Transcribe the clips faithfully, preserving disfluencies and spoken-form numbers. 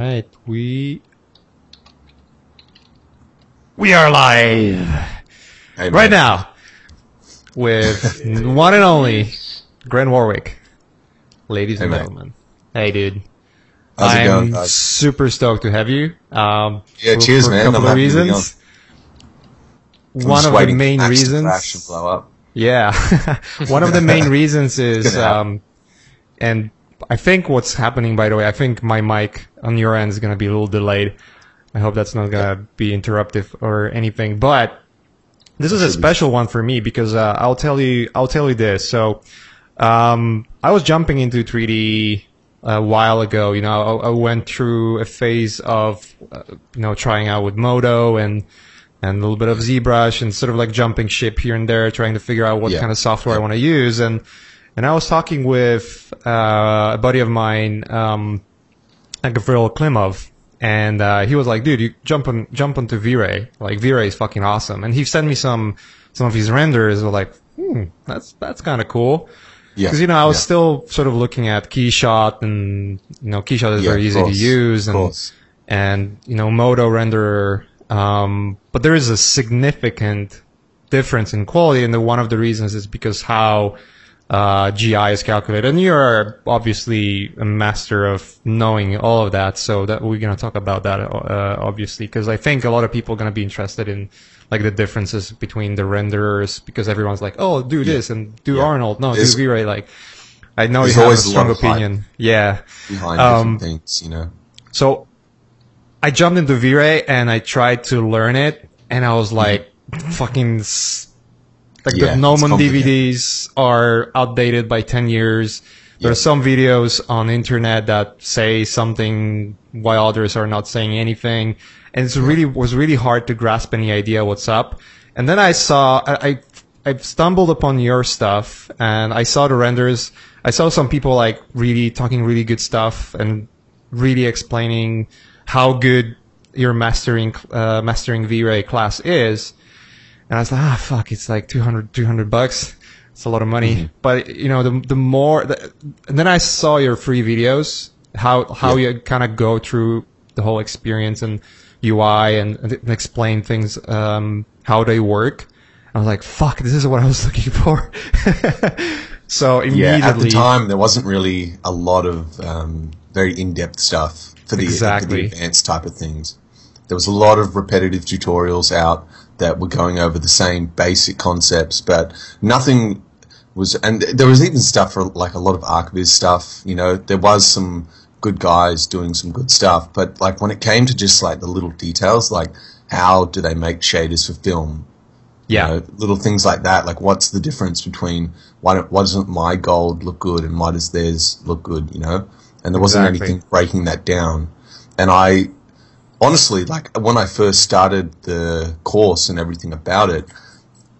Right, we we are live I right bet. now with one and only Grant Warwick, ladies and hey, gentlemen. Man. Hey, dude! How's I'm it going, guys? Super stoked to have you. Um, yeah, for, cheers, for man. A couple I'm of reasons. One of the main reasons. Blow up. Yeah, one of the main reasons is um, and. I think what's happening, by the way, I think my mic on your end is going to be a little delayed. I hope that's not going to be interruptive or anything. But this is a special one for me because uh, I'll tell you, I'll tell you this. So um, I was jumping into three D a while ago. You know, I, I went through a phase of uh, you know trying out with Modo and and a little bit of ZBrush and sort of like jumping ship here and there, trying to figure out what yeah. kind of software I want to use and. And I was talking with uh, a buddy of mine, um, Gavril Klimov, and uh, he was like, "Dude, you jump on jump onto V-Ray. Like V-Ray is fucking awesome." And he sent me some some of his renders. And like, hmm, that's that's kind of cool. Yeah. Because you know, I was yeah. still sort of looking at Keyshot, and you know, Keyshot is yeah, very easy course, to use, and and you know, Modo renderer. Um, but there is a significant difference in quality, and the, one of the reasons is because how Uh, G I is calculated, and you're obviously a master of knowing all of that. So that we're gonna talk about that, uh, obviously, because I think a lot of people are gonna be interested in like the differences between the renderers, because everyone's like, "Oh, do this yeah. and do yeah. Arnold, no, there's, do V-Ray." Like, I know you have a strong opinion, yeah. Behind um, different things, you know. So I jumped into V-Ray and I tried to learn it, and I was like, mm-hmm. fucking. Like yeah, the Gnomon D V Ds are outdated by ten years. There yeah. are some videos on internet that say something while others are not saying anything. And it's yeah. really, was really hard to grasp any idea what's up. And then I saw, I, I, I stumbled upon your stuff and I saw the renders. I saw some people like really talking really good stuff and really explaining how good your mastering, uh, mastering V-Ray class is. And I was like, ah, fuck, it's like two hundred bucks. It's a lot of money. Mm-hmm. But, you know, the the more... The, and then I saw your free videos, how how yeah. you kind of go through the whole experience and U I and, and explain things, um, how they work. I was like, fuck, this is what I was looking for. So immediately... Yeah, at the time, there wasn't really a lot of um, very in-depth stuff for the, exactly. for the advanced type of things. There was a lot of repetitive tutorials out that were going over the same basic concepts, but nothing was, and there was even stuff for like a lot of ArcViz stuff, you know, there was some good guys doing some good stuff, but like when it came to just like the little details, like how do they make shaders for film? Yeah. You know, little things like that, like what's the difference between why, don't, why doesn't my gold look good and why does theirs look good, you know? And there wasn't exactly. anything breaking that down. And I... Honestly, like, when I first started the course and everything about it,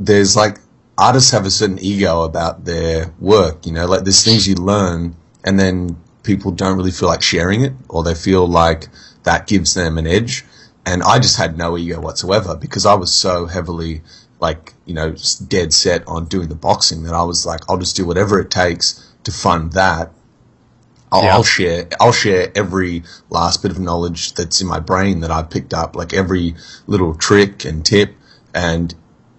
there's, like, artists have a certain ego about their work, you know? Like, there's things you learn, and then people don't really feel like sharing it, or they feel like that gives them an edge. And I just had no ego whatsoever because I was so heavily, like, you know, dead set on doing the boxing that I was like, I'll just do whatever it takes to fund that. I'll, yeah. I'll share. I'll share every last bit of knowledge that's in my brain that I've picked up, like every little trick and tip, and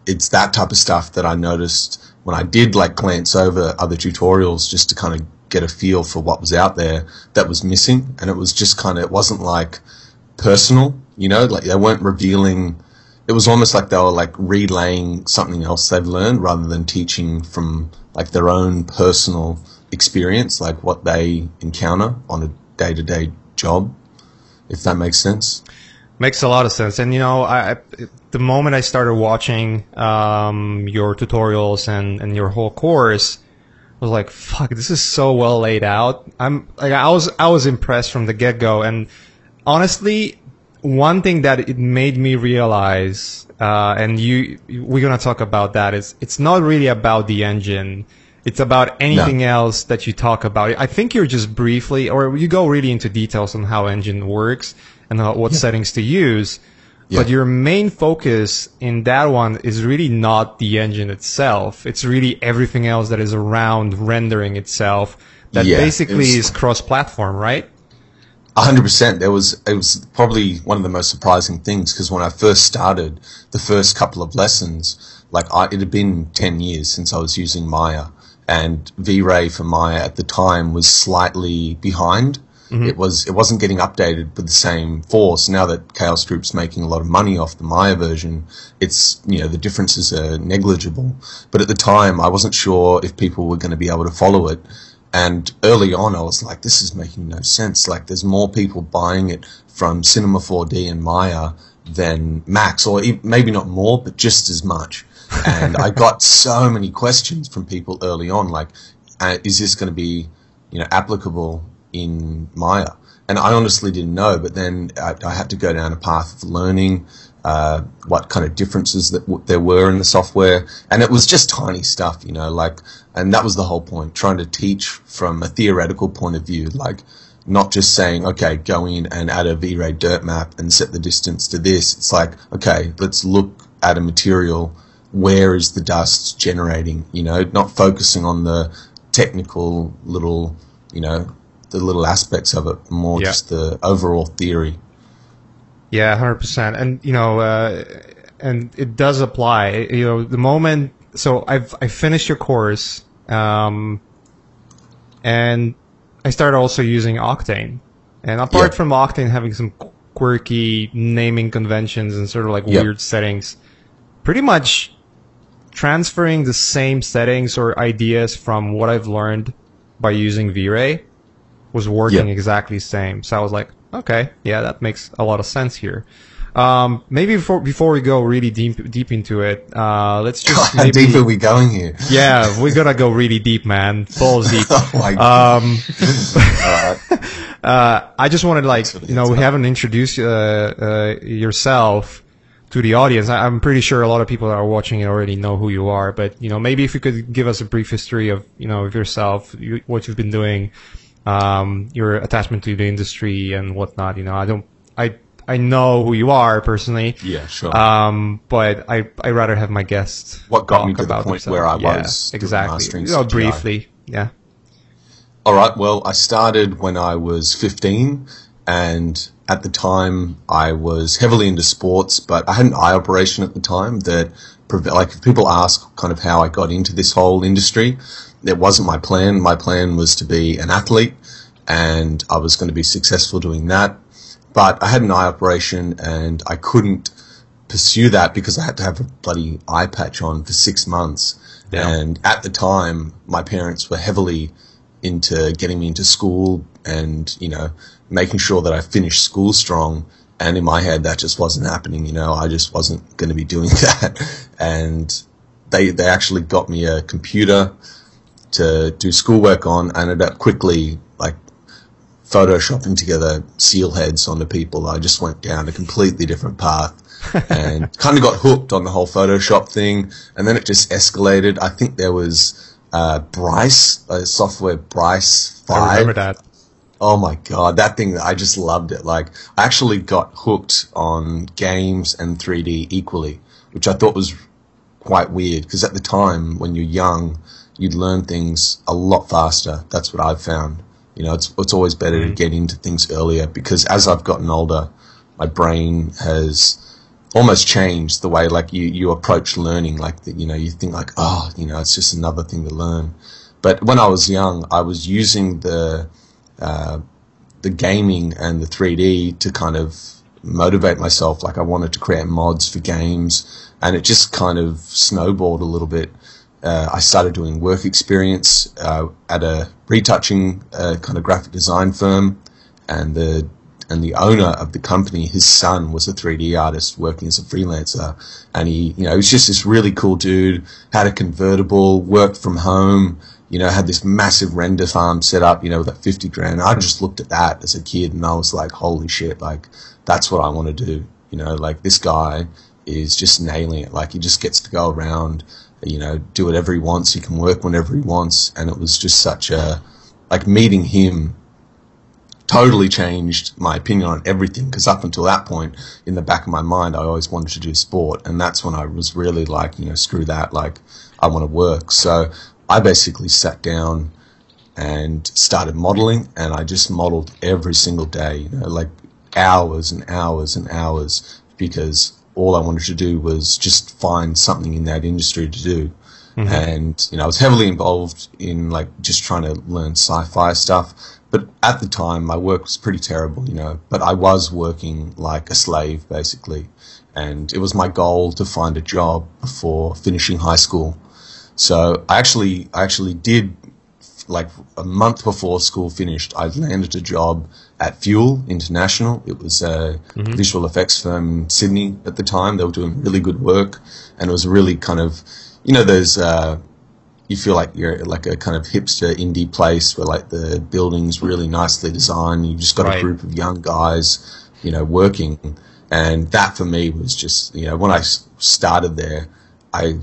it's that type of stuff that I noticed when I did like glance over other tutorials just to kind of get a feel for what was out there that was missing, and it was just kind of it wasn't like personal, you know, like they weren't revealing. It was almost like they were like relaying something else they've learned rather than teaching from like their own personal experience, like what they encounter on a day-to-day job, if that makes sense. Makes a lot of sense. And you know, I, the moment I started watching um, your tutorials and, and your whole course, I was like, "Fuck, this is so well laid out." I'm like, I was I was impressed from the get-go. And honestly, one thing that it made me realize, uh, and you, we're gonna talk about that, is it's not really about the engine. It's about anything no. else that you talk about. I think you're just briefly, or you go really into details on how engine works and how, what yeah. settings to use. Yeah. But your main focus in that one is really not the engine itself. It's really everything else that is around rendering itself that yeah, basically it was, is cross-platform, right? one hundred percent. There was, it was probably one of the most surprising things, because when I first started the first couple of lessons, like I, it had been ten years since I was using Maya, and V-Ray for Maya at the time was slightly behind. Mm-hmm. It was, it wasn't getting updated with the same force. Now that Chaos Group's making a lot of money off the Maya version, it's, you know, the differences are negligible. But at the time, I wasn't sure if people were going to be able to follow it. And early on, I was like, this is making no sense. Like, there's more people buying it from Cinema four D and Maya than Max, or maybe not more, but just as much. And I got so many questions from people early on, like, uh, is this going to be, you know, applicable in Maya? And I honestly didn't know, but then I, I had to go down a path of learning uh, what kind of differences that w there were in the software, and it was just tiny stuff, you know, like, and that was the whole point, trying to teach from a theoretical point of view, like, not just saying, okay, go in and add a V-Ray dirt map and set the distance to this. It's like, okay, let's look at a material, where is the dust generating, you know, not focusing on the technical little, you know, the little aspects of it, more yeah. just the overall theory. Yeah, one hundred percent. And, you know, uh, and it does apply, you know, the moment, so I've, I finished your course, um, and I started also using Octane. And apart yeah. from Octane having some quirky naming conventions and sort of like yeah. weird settings, pretty much transferring the same settings or ideas from what I've learned by using V-Ray was working yep. exactly the same. So I was like, okay, yeah, that makes a lot of sense here. Um, maybe before before we go really deep deep into it, uh, let's just maybe, how deep are we going here? Yeah, we're gonna go really deep, man. Balls deep. Oh my God. Um, uh, uh, I just wanted, like, you know, we haven't introduced uh, uh, yourself to the audience. I, I'm pretty sure a lot of people that are watching it already know who you are, but, you know, maybe if you could give us a brief history of, you know, of yourself, you, what you've been doing, um, your attachment to the industry and whatnot. You know, I don't, I, I know who you are personally. Yeah, sure. Um, but I, I rather have my guests. What got me to the point where I was? Yeah, exactly. You know, briefly. Yeah. All right. Well, I started when I was fifteen, and at the time, I was heavily into sports, but I had an eye operation at the time that, like, if people ask kind of how I got into this whole industry, it wasn't my plan. My plan was to be an athlete, and I was going to be successful doing that. But I had an eye operation, and I couldn't pursue that because I had to have a bloody eye patch on for six months. Yeah. And at the time, my parents were heavily into getting me into school and, you know, making sure that I finished school strong, and in my head that just wasn't happening, you know, I just wasn't going to be doing that. And they they actually got me a computer to do schoolwork on, and ended up quickly, like, photoshopping together seal heads onto people. I just went down a completely different path and kind of got hooked on the whole Photoshop thing, and then it just escalated. I think there was uh, Bryce, uh, software Bryce five. I remember that. Oh my God, that thing, I just loved it. Like, I actually got hooked on games and three D equally, which I thought was quite weird, because at the time, when you're young, you'd learn things a lot faster. That's what I've found. You know, it's, it's always better mm-hmm. to get into things earlier, because as I've gotten older, my brain has almost changed the way, like, you, you approach learning. Like, the, you know, you think like, oh, you know, it's just another thing to learn. But when I was young, I was using the... Uh, the gaming and the three D to kind of motivate myself. Like, I wanted to create mods for games, and it just kind of snowballed a little bit. Uh, I started doing work experience uh, at a retouching uh, kind of graphic design firm, and the and the owner of the company, his son was a three D artist working as a freelancer, and he, you know, he was just this really cool dude, had a convertible, worked from home, you know, had this massive render farm set up, you know, with that fifty grand. I just looked at that as a kid, and I was like, holy shit, like, that's what I want to do. You know, like, this guy is just nailing it. Like, he just gets to go around, you know, do whatever he wants. He can work whenever he wants. And it was just such a, like, meeting him totally changed my opinion on everything, because up until that point, in the back of my mind, I always wanted to do sport. And that's when I was really like, you know, screw that. Like, I want to work. So I basically sat down and started modeling, and I just modeled every single day, you know, like hours and hours and hours, because all I wanted to do was just find something in that industry to do. Mm-hmm. And, you know, I was heavily involved in, like, just trying to learn sci-fi stuff. But at the time, my work was pretty terrible, you know. But I was working like a slave, basically. And it was my goal to find a job before finishing high school. So I actually, I actually did, like, a month before school finished, I landed a job at Fuel International. It was a mm-hmm. visual effects firm in Sydney at the time. They were doing really good work. And it was really kind of... You know, there's, uh, you feel like you're like a kind of hipster indie place where like the building's really nicely designed. You've just got right. a group of young guys, you know, working. And that for me was just, you know, when I started there, I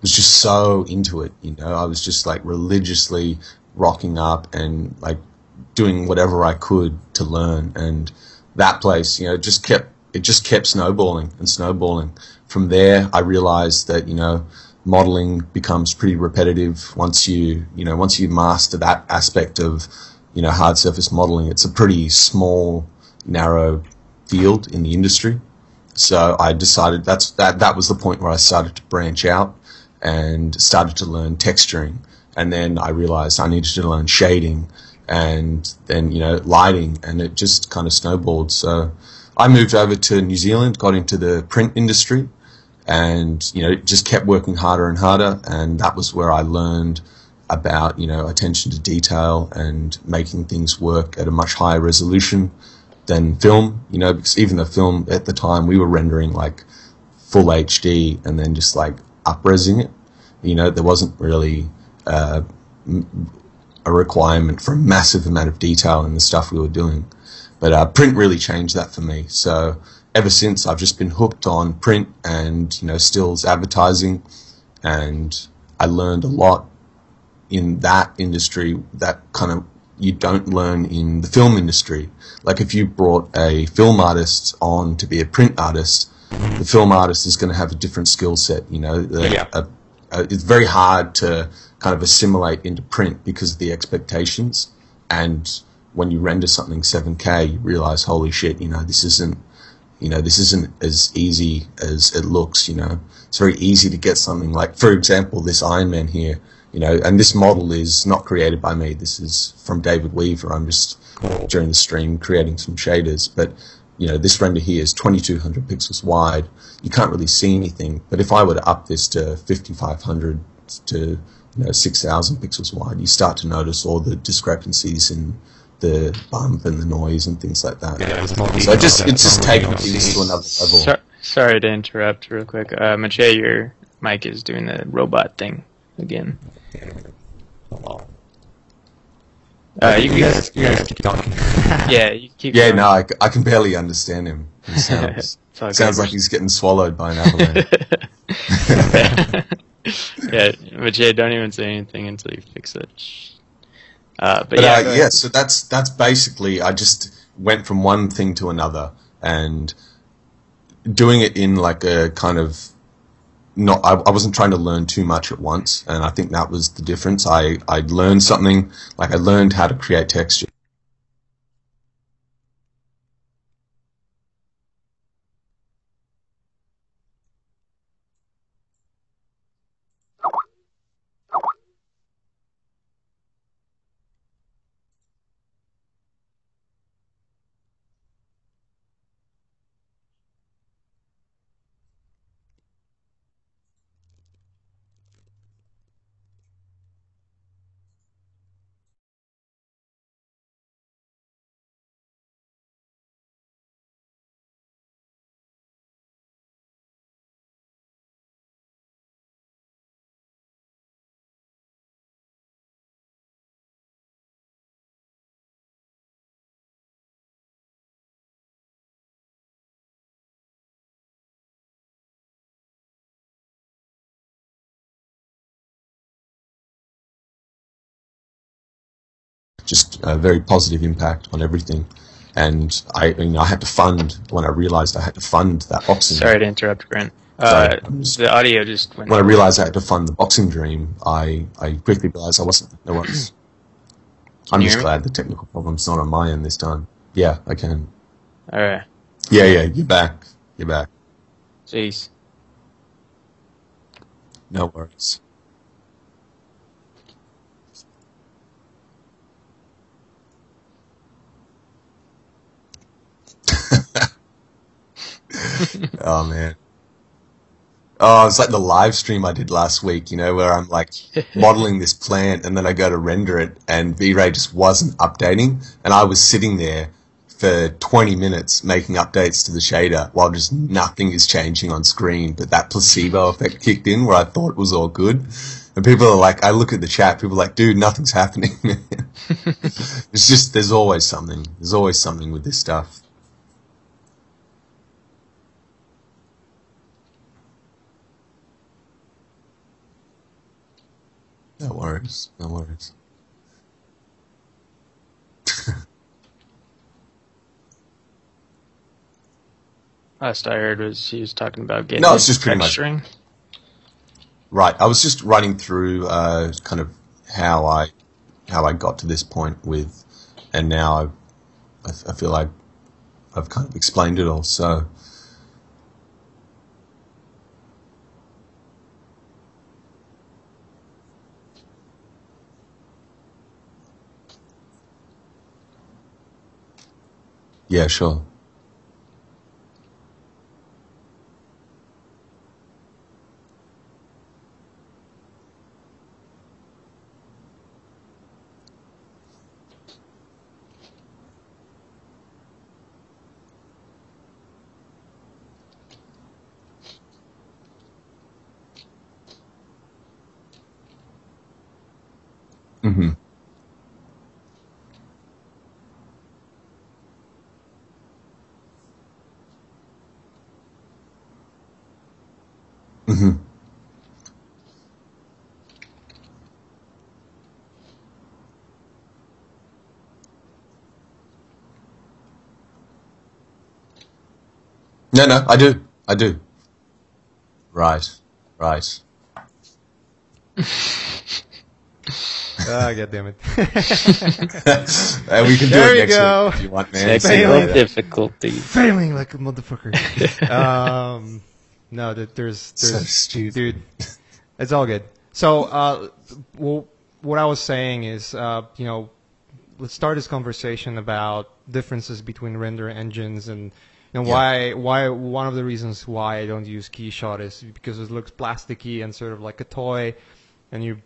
was just so into it. You know, I was just like religiously rocking up and like doing whatever I could to learn. And that place, you know, just kept, it just kept snowballing and snowballing. From there, I realized that, you know, modeling becomes pretty repetitive once you, you know, once you master that aspect of, you know, hard surface modeling. It's a pretty small, narrow field in the industry. So I decided that's that. That was the point where I started to branch out and started to learn texturing. And then I realized I needed to learn shading, and then, you know, lighting, and it just kind of snowballed. So I moved over to New Zealand, got into the print industry. And, you know, just kept working harder and harder. And that was where I learned about, you know, attention to detail and making things work at a much higher resolution than film, you know, because even the film at the time we were rendering like full H D and then just like up-resing it. You know, there wasn't really uh, a requirement for a massive amount of detail in the stuff we were doing. But uh, print really changed that for me. So... ever since, I've just been hooked on print and, you know, stills advertising, and I learned a lot in that industry that kind of you don't learn in the film industry. Like if you brought a film artist on to be a print artist, the film artist is going to have a different skill set, you know. The, yeah. a, a, it's very hard to kind of assimilate into print because of the expectations, and when you render something seven K, you realize, holy shit, you know, this isn't You know, this isn't as easy as it looks, you know. It's very easy to get something like, for example, this Iron Man here, you know, and this model is not created by me. This is from David Weaver. I'm just, during the stream, creating some shaders. But, you know, this render here is twenty-two hundred pixels wide. You can't really see anything. But if I were to up this to fifty-five hundred to, you know, six thousand pixels wide, you start to notice all the discrepancies in the bump and the noise and things like that. Yeah, it's not so it just, it's just taking things to another level. So, sorry to interrupt real quick. Uh, Maciej, your mic is doing the robot thing again. Uh, you, you guys, you guys keep talking. Yeah, you keep Yeah, going. no, I, I can barely understand him. He sounds, okay. sounds like he's getting swallowed by an avalanche. Yeah, Maciej, don't even say anything until you fix it. Uh, but, but yeah, uh, yeah, so that's that's basically, I just went from one thing to another, and doing it in like a kind of, not I, I wasn't trying to learn too much at once, and I think that was the difference. I, I learned something, like I learned how to create texture. Just a very positive impact on everything, and I, you know, I had to fund when I realized I had to fund that boxing. Sorry to interrupt, Grant. Uh, so just, the audio just went. When I realized I had to fund the boxing dream, I, I quickly realized I wasn't. No one. I'm just glad the technical problem's not on my end this time. Yeah, I can. All right. Yeah, yeah, you're back. You're back. Jeez. No worries. Oh, man. Oh, it's like the live stream I did last week, you know, where I'm like modeling this plant and then I go to render it and V-Ray just wasn't updating. And I was sitting there for twenty minutes making updates to the shader while just nothing is changing on screen. But that placebo effect kicked in where I thought it was all good. And people are like, I look at the chat, people are like, dude, nothing's happening. It's just, there's always something. There's always something with this stuff. No worries, no worries. Last I heard was he was talking about getting no, it's just pretty much right. I was just running through uh, kind of how I how I got to this point with, and now I I feel like I've kind of explained it all. So. Yeah, sure. Mm-hmm. Mm-hmm. No, no, I do. I do. Right. Right. Ah, oh, goddammit. uh, we can do there it next go. Week if you want, man. Technical difficulty. Failing like a motherfucker. um... No, there's, there's, so dude, it's all good. So, uh, well, what I was saying is, uh, you know, let's start this conversation about differences between render engines and, and yeah. why, why one of the reasons why I don't use Keyshot is because it looks plasticky and sort of like a toy, and you're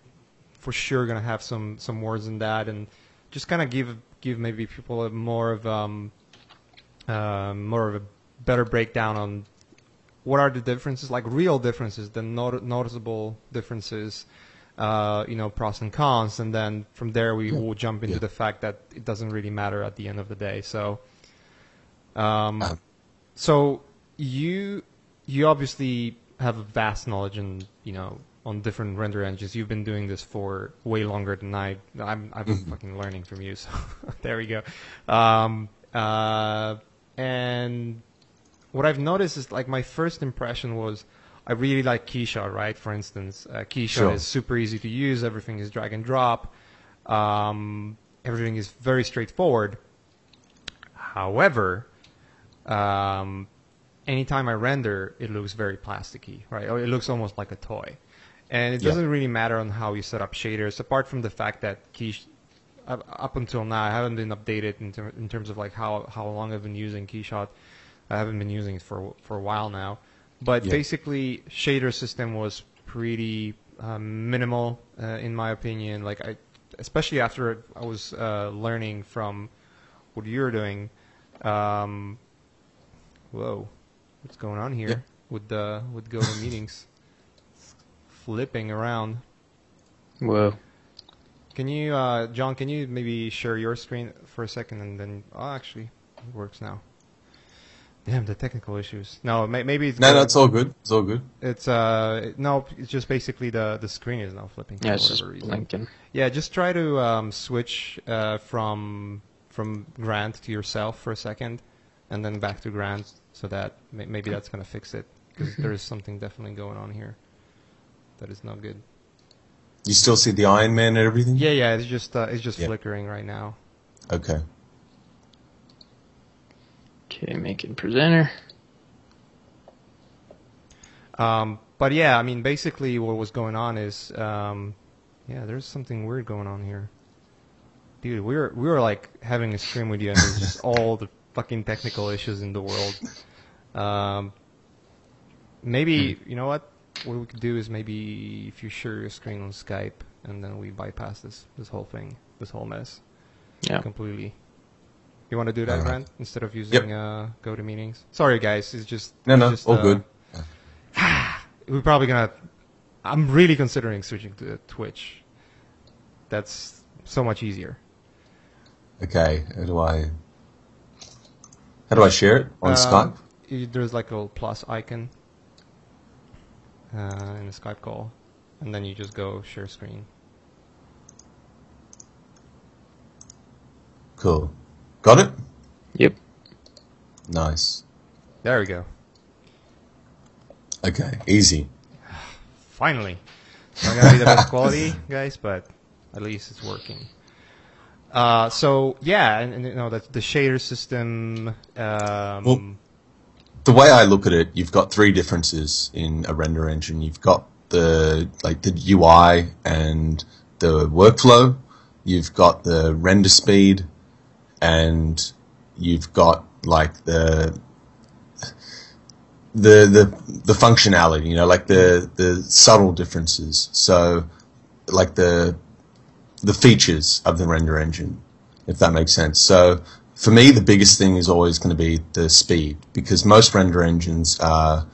for sure gonna have some some words in that, and just kind of give give maybe people a more of um, uh, more of a better breakdown on. What are the differences, like real differences, the not noticeable differences, uh, you know, pros and cons, and then from there we yeah. will jump into yeah. the fact that it doesn't really matter at the end of the day. So, um, um, so you you obviously have a vast knowledge in, you know, on different render engines. You've been doing this for way longer than I. I'm I've been fucking learning from you. So there we go. Um, uh, and what I've noticed is, like, my first impression was I really like Keyshot, right? For instance, uh, Keyshot sure. is super easy to use. Everything is drag and drop. Um, everything is very straightforward. However, um, anytime I render, it looks very plasticky, right? Or it looks almost like a toy. And it doesn't yeah. really matter on how you set up shaders, apart from the fact that Keyshot, up until now, I haven't been updated in, ter in terms of, like, how, how long I've been using Keyshot. I haven't been using it for for a while now, but yeah. basically shader system was pretty uh, minimal uh, in my opinion. Like I, especially after I was uh, learning from what you're doing. Um, whoa, what's going on here yeah. with the with Google meetings? It's flipping around. Whoa. Can you, uh, John? Can you maybe share your screen for a second and then? Oh, actually, it works now. Damn, the technical issues. No, maybe it's... No, that's no, all good. It's all good. It's, uh... It, no, it's just basically the, the screen is now flipping for yeah, whatever reason. Blinking. Yeah, just try to um, switch uh, from from Grant to yourself for a second, and then back to Grant, so that may, maybe that's going to fix it, because there is something definitely going on here that is not good. You still see the Iron Man and everything? Yeah, yeah. It's just uh, it's just yeah. flickering right now. Okay. Okay, making presenter. Um, but yeah, I mean, basically what was going on is, um, yeah, there's something weird going on here. Dude, we were, we were like having a stream with you and there's just all the fucking technical issues in the world. Um, maybe, hmm. you know what? What we could do is maybe if you share your screen on Skype and then we bypass this, this whole thing, this whole mess. Yeah. Completely. You want to do that, Brent, right. instead of using yep. uh, GoToMeetings? Sorry, guys. It's just... No, it's no. Just, all uh, good. We're probably going to... I'm really considering switching to Twitch. That's so much easier. Okay. How do I... How do I share it on um, Skype? It, there's like a little plus icon uh, in the Skype call. And then you just go share screen. Cool. Got it? Yep. Nice. There we go. Okay, easy. Finally. It's not going to be the best quality, guys, but at least it's working. Uh, so, yeah, and, and you know, the, the shader system... Um, well, the way I look at it, you've got three differences in a render engine. You've got the like the U I and the workflow. You've got the render speed. And you've got like the the the the functionality, you know, like the the subtle differences. So, like the the features of the render engine, if that makes sense. So, for me, the biggest thing is always going to be the speed, because most render engines are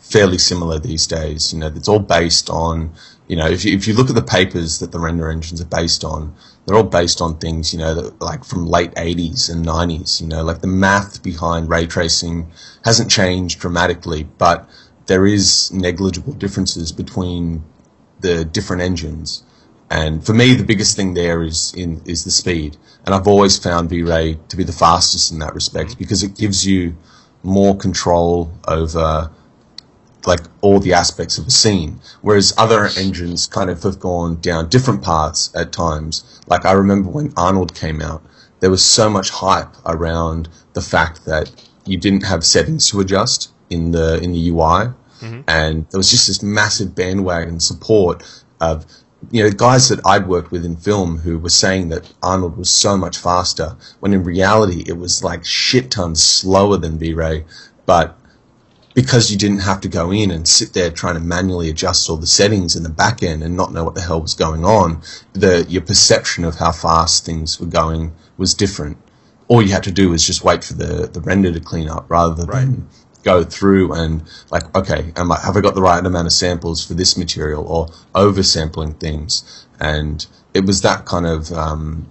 fairly similar these days. You know, it's all based on, you know, if you, if you look at the papers that the render engines are based on, they're all based on things, you know, that, like from late eighties and nineties, you know, like the math behind ray tracing hasn't changed dramatically, but there is negligible differences between the different engines. And for me, the biggest thing there is in is the speed. And I've always found V-Ray to be the fastest in that respect, because it gives you more control over like all the aspects of a scene, whereas other engines kind of have gone down different paths at times. Like I remember when Arnold came out, there was so much hype around the fact that you didn't have settings to adjust in the in the U I, mm-hmm. and there was just this massive bandwagon support of, you know, guys that I'd worked with in film who were saying that Arnold was so much faster, when in reality it was like shit tons slower than V-Ray, but because you didn't have to go in and sit there trying to manually adjust all the settings in the back end and not know what the hell was going on, the, your perception of how fast things were going was different. All you had to do was just wait for the, the render to clean up rather than right. go through and, like, okay, am I, have I got the right amount of samples for this material, or over-sampling things? And it was that kind of... Um,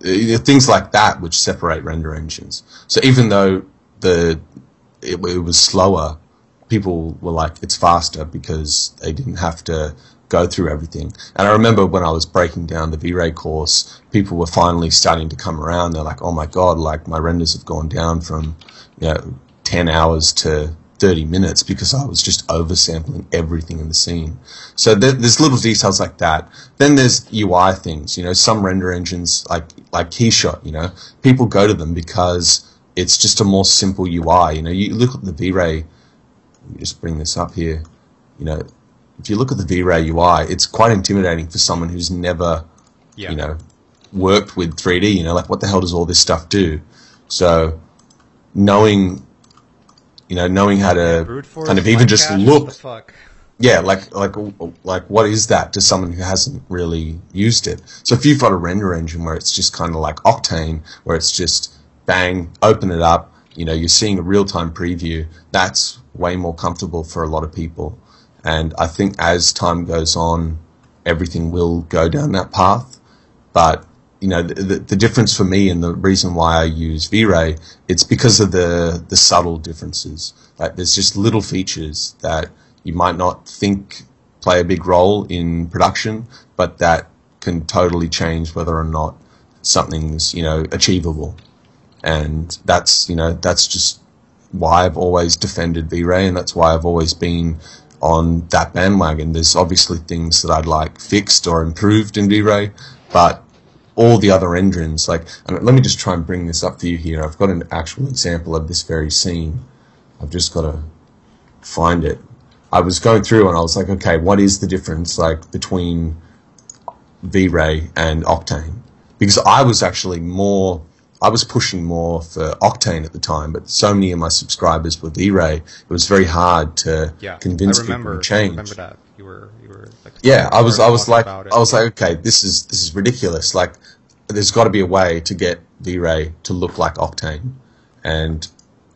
things like that which separate render engines. So even though the... It, it was slower, people were like, it's faster, because they didn't have to go through everything. And I remember when I was breaking down the V-Ray course, people were finally starting to come around. They're like, oh my god, like my renders have gone down from, you know, ten hours to thirty minutes because I was just oversampling everything in the scene. So there, there's little details like that. Then there's U I things, you know, some render engines like, like Keyshot, you know, people go to them because it's just a more simple U I. You know, you look at the V-Ray, let me just bring this up here. You know, if you look at the V-Ray U I, it's quite intimidating for someone who's never, yeah. you know, worked with three D. You know, like, what the hell does all this stuff do? So, knowing, you know, knowing how to kind of even just look. Yeah, like, like, like, what is that to someone who hasn't really used it? So, if you've got a render engine where it's just kind of like Octane, where it's just bang, open it up, you know, you're seeing a real-time preview, that's way more comfortable for a lot of people. And I think as time goes on, everything will go down that path. But, you know, the, the, the difference for me and the reason why I use V-Ray, it's because of the, the subtle differences. Like, there's just little features that you might not think play a big role in production, but that can totally change whether or not something's, you know, achievable. And that's, you know, that's just why I've always defended V-Ray, and that's why I've always been on that bandwagon. There's obviously things that I'd like fixed or improved in V-Ray, but all the other engines, like, and let me just try and bring this up to you here. I've got an actual example of this very scene. I've just got to find it. I was going through and I was like, okay, what is the difference, like, between V-Ray and Octane? Because I was actually more, I was pushing more for Octane at the time, but so many of my subscribers were V-Ray. It was very hard to yeah, convince I remember, people to change. I remember that. You were, you were like, yeah, I was, I was like, I was like, okay, this is this is ridiculous. Like, there's got to be a way to get V-Ray to look like Octane. And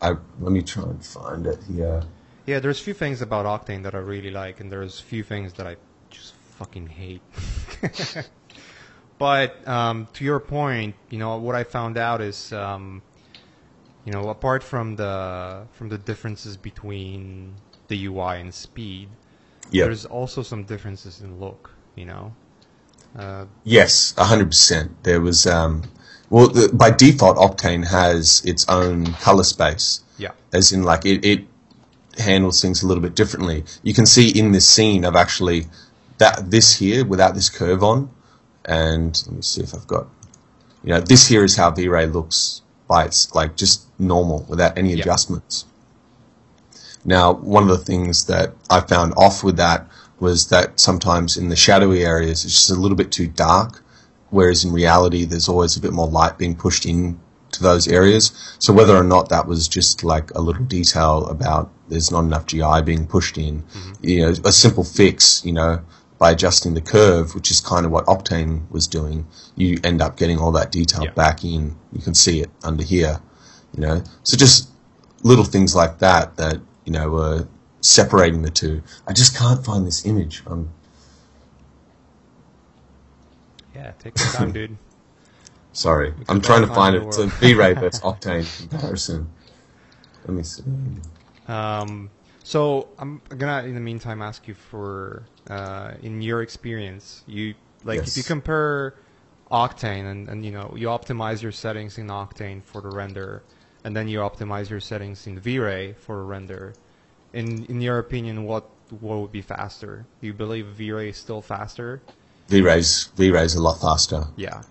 I let me try and find it here. Yeah, there's few things about Octane that I really like, and there's few things that I just fucking hate. But um, to your point, you know, what I found out is, um, you know, apart from the from the differences between the U I and speed, yep, there's also some differences in look. You know. Uh, yes, a hundred percent. There was, um, well, the, by default, Octane has its own color space. Yeah. As in, like, it. it handles things a little bit differently. You can see in this scene I've actually that this here without this curve on, and let me see if I've got, you know, this here is how V-Ray looks by its, like, just normal without any adjustments. Yep. Now, one of the things that I found off with that was that sometimes in the shadowy areas it's just a little bit too dark, whereas in reality there's always a bit more light being pushed in to those areas. So whether or not that was just like a little detail about there's not enough G I being pushed in, mm-hmm. you know, a simple fix, you know, by adjusting the curve, which is kind of what Octane was doing, you end up getting all that detail yeah. back in. You can see it under here, you know. So just little things like that that, you know, were separating the two. I just can't find this image. I'm... Yeah, take your time, dude. Sorry, I'm trying to find it. It's a V-Ray versus Octane comparison. Let me see. Um, so I'm gonna, in the meantime, ask you for, uh, in your experience, you like yes. if you compare Octane and, and you know you optimize your settings in Octane for the render, and then you optimize your settings in V-Ray for a render. In in your opinion, what what would be faster? Do you believe V-Ray is still faster? V-Ray's V-Ray's a lot faster. Yeah.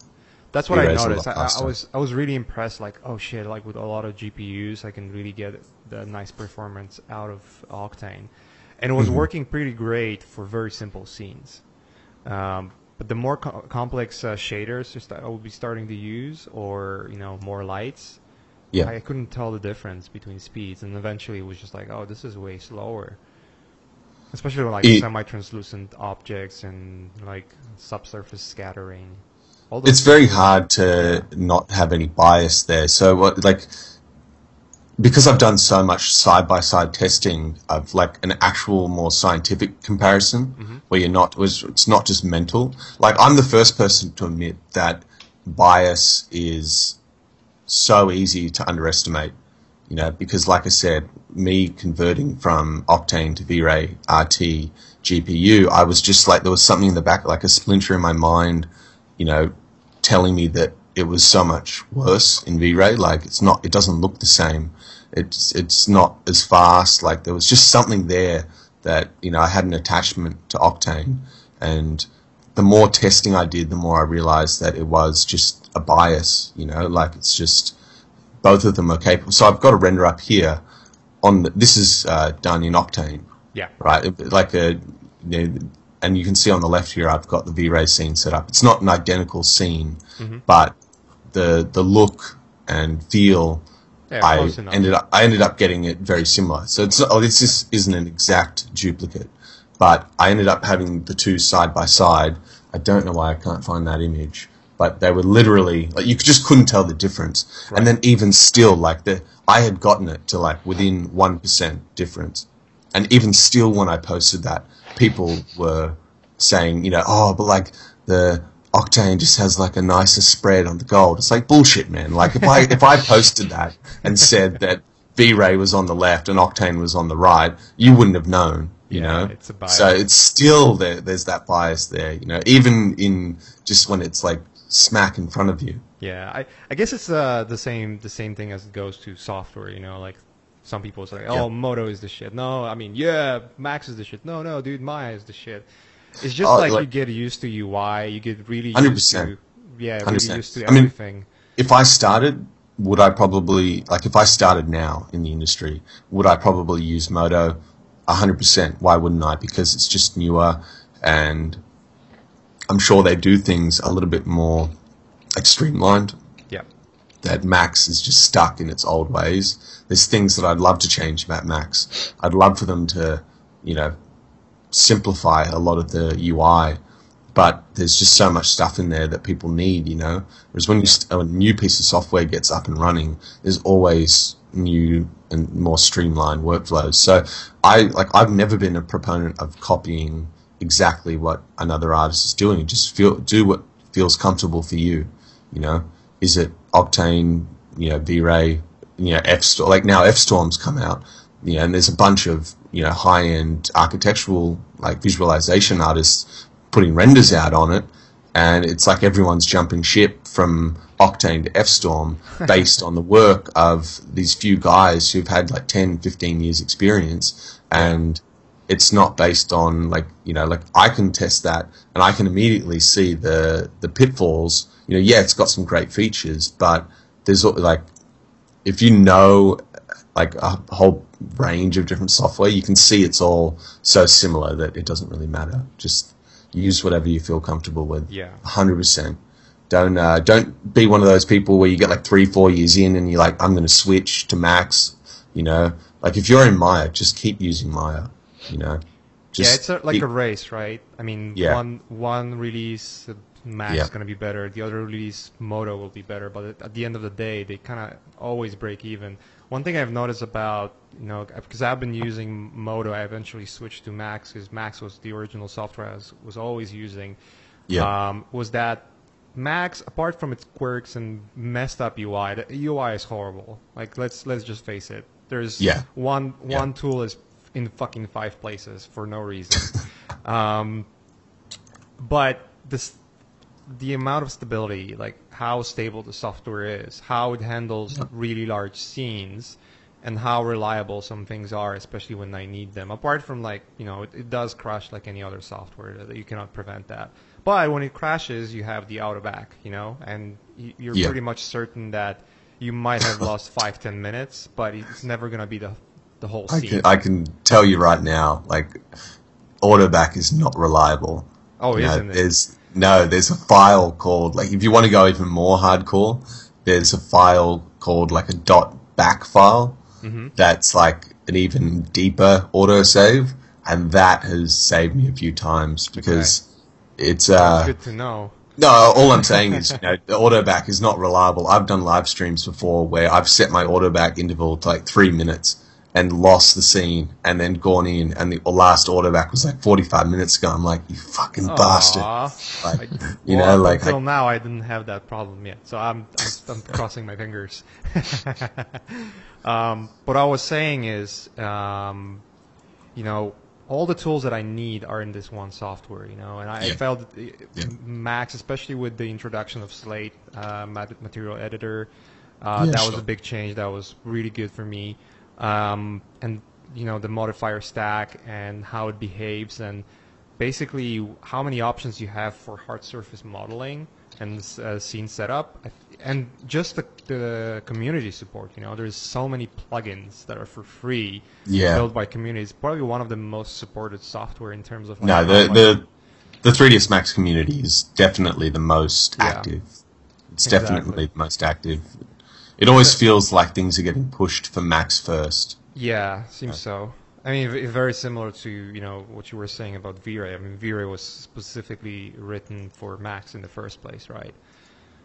That's what I noticed. I, I was I was really impressed. Like, oh shit! Like, with a lot of G P Us, I can really get the nice performance out of Octane, and it was mm-hmm. working pretty great for very simple scenes. Um, but the more co complex uh, shaders just I will be starting to use, or you know, more lights, yeah, I couldn't tell the difference between speeds, and eventually it was just like, oh, this is way slower. Especially with, like, it, semi-translucent objects and like subsurface scattering. It's very hard to not have any bias there. So, what, like, because I've done so much side-by-side testing of, like, an actual more scientific comparison, mm-hmm. where you're not, it's not just mental. Like, I'm the first person to admit that bias is so easy to underestimate, you know, because, like I said, me converting from Octane to V-Ray R T G P U, I was just like, there was something in the back, like a splinter in my mind, you know, telling me that it was so much worse in V-Ray. Like, it's not, it doesn't look the same. It's it's not as fast. Like, there was just something there that, you know, I had an attachment to Octane, and the more testing I did, the more I realized that it was just a bias. You know, like, it's just both of them are capable. So I've got a render up here on the, this is uh, done in Octane. Yeah. Right. Like a. You know, and you can see on the left here, I've got the V-Ray scene set up. It's not an identical scene, mm-hmm. but the the look and feel, yeah, I ended up I ended up getting it very similar. So it's oh, this is, isn't an exact duplicate, but I ended up having the two side by side. I don't know why I can't find that image, but they were literally like, you just couldn't tell the difference. Right. And then even still, like, the I had gotten it to like within one percent difference, and even still when I posted that, people were saying, you know, oh, but like the Octane just has like a nicer spread on the gold. It's like, bullshit, man. Like, if I if I posted that and said that V-Ray was on the left and Octane was on the right, you wouldn't have known, you yeah, know. It's a bias. So it's still there. There's that bias there, you know, even in just when it's like smack in front of you. Yeah, I I guess it's uh, the same the same thing as it goes to software, you know, like Some people say, "Oh, yeah. Modo is the shit." No, I mean, yeah, Max is the shit. No, no, dude, Maya is the shit. It's just oh, like, like you get used to U I. You get really one hundred percent. Used to yeah, really one hundred percent. Used to everything. I mean, if I started, would I probably like if I started now in the industry, would I probably use Modo? one hundred percent. Why wouldn't I? Because it's just newer, and I'm sure they do things a little bit more like streamlined. Yeah. That Max is just stuck in its old ways. There's things that I'd love to change about Max. I'd love for them to, you know, simplify a lot of the U I, but there's just so much stuff in there that people need, you know. Whereas when you st- a new piece of software gets up and running, there's always new and more streamlined workflows. So I like I've never been a proponent of copying exactly what another artist is doing. Just feel do what feels comfortable for you. You know, is it Octane? You know, V-Ray. You know, F-Storm. Like now, F-Storm's come out. You know, and there's a bunch of you know high-end architectural like visualization artists putting renders out on it, and it's like everyone's jumping ship from Octane to F-Storm based on the work of these few guys who've had like ten, fifteen years experience, and it's not based on like, you know, like I can test that and I can immediately see the, the pitfalls. You know, yeah, it's got some great features, but there's like, if you know like a whole range of different software, you can see it's all so similar that it doesn't really matter. Just use whatever you feel comfortable with. Yeah. one hundred percent. Don't uh, don't be one of those people where you get like three, four years in and you're like, I'm going to switch to Max, you know. Like if you're in Maya, just keep using Maya, you know. Just yeah, it's a, like keep... a race, right? I mean, yeah. one one release Max yeah. is going to be better. The other release Modo will be better. But at the end of the day, they kind of always break even. One thing I've noticed about, you know, because I've been using Modo, I eventually switched to Max because Max was the original software I was, was always using. Yeah, um, was that Max, apart from its quirks and messed up U I, the U I is horrible. Like let's let's just face it. There's yeah. one one yeah. tool is in fucking five places for no reason. um, but this the amount of stability, like how stable the software is, how it handles really large scenes, and how reliable some things are, especially when I need them. Apart from like you know, it, it does crash like any other software. You cannot prevent that. But when it crashes, you have the auto-back, you know, and you're yeah. pretty much certain that you might have lost five, ten minutes, but it's never going to be the the whole scene. I can, I can tell you right now, like, auto-back is not reliable. Oh, you isn't know, it? There's, no, there's a file called, like, if you want to go even more hardcore, there's a file called, like, a .back file mm-hmm. that's, like, an even deeper autosave, and that has saved me a few times because... Okay. It's uh, good to know. No, all I'm saying is, you know, the auto back is not reliable. I've done live streams before where I've set my auto back interval to like three minutes and lost the scene, and then gone in, and the last auto back was like forty-five minutes ago. I'm like, you fucking Aww. bastard! Like, I, you well, know, like until I, now I didn't have that problem yet, so I'm I'm, I'm crossing my fingers. um, what I was saying is, um, you know. all the tools that I need are in this one software, you know, and I yeah. felt that yeah. Max, especially with the introduction of Slate, uh, Material Editor, uh, yeah, that sure. was a big change. That was really good for me. Um, and, you know, the modifier stack and how it behaves and basically how many options you have for hard surface modeling and uh, scene setup and just the, the community support. You know, there's so many plugins that are for free yeah. built by communities. Probably one of the most supported software in terms of like, no, the the the three D S Max community is definitely the most yeah. active. It's exactly. definitely the most active. It always feels like things are getting pushed for Max first. Yeah, seems so. I mean, very similar to, you know, what you were saying about V-Ray. I mean, V-Ray was specifically written for Max in the first place, right?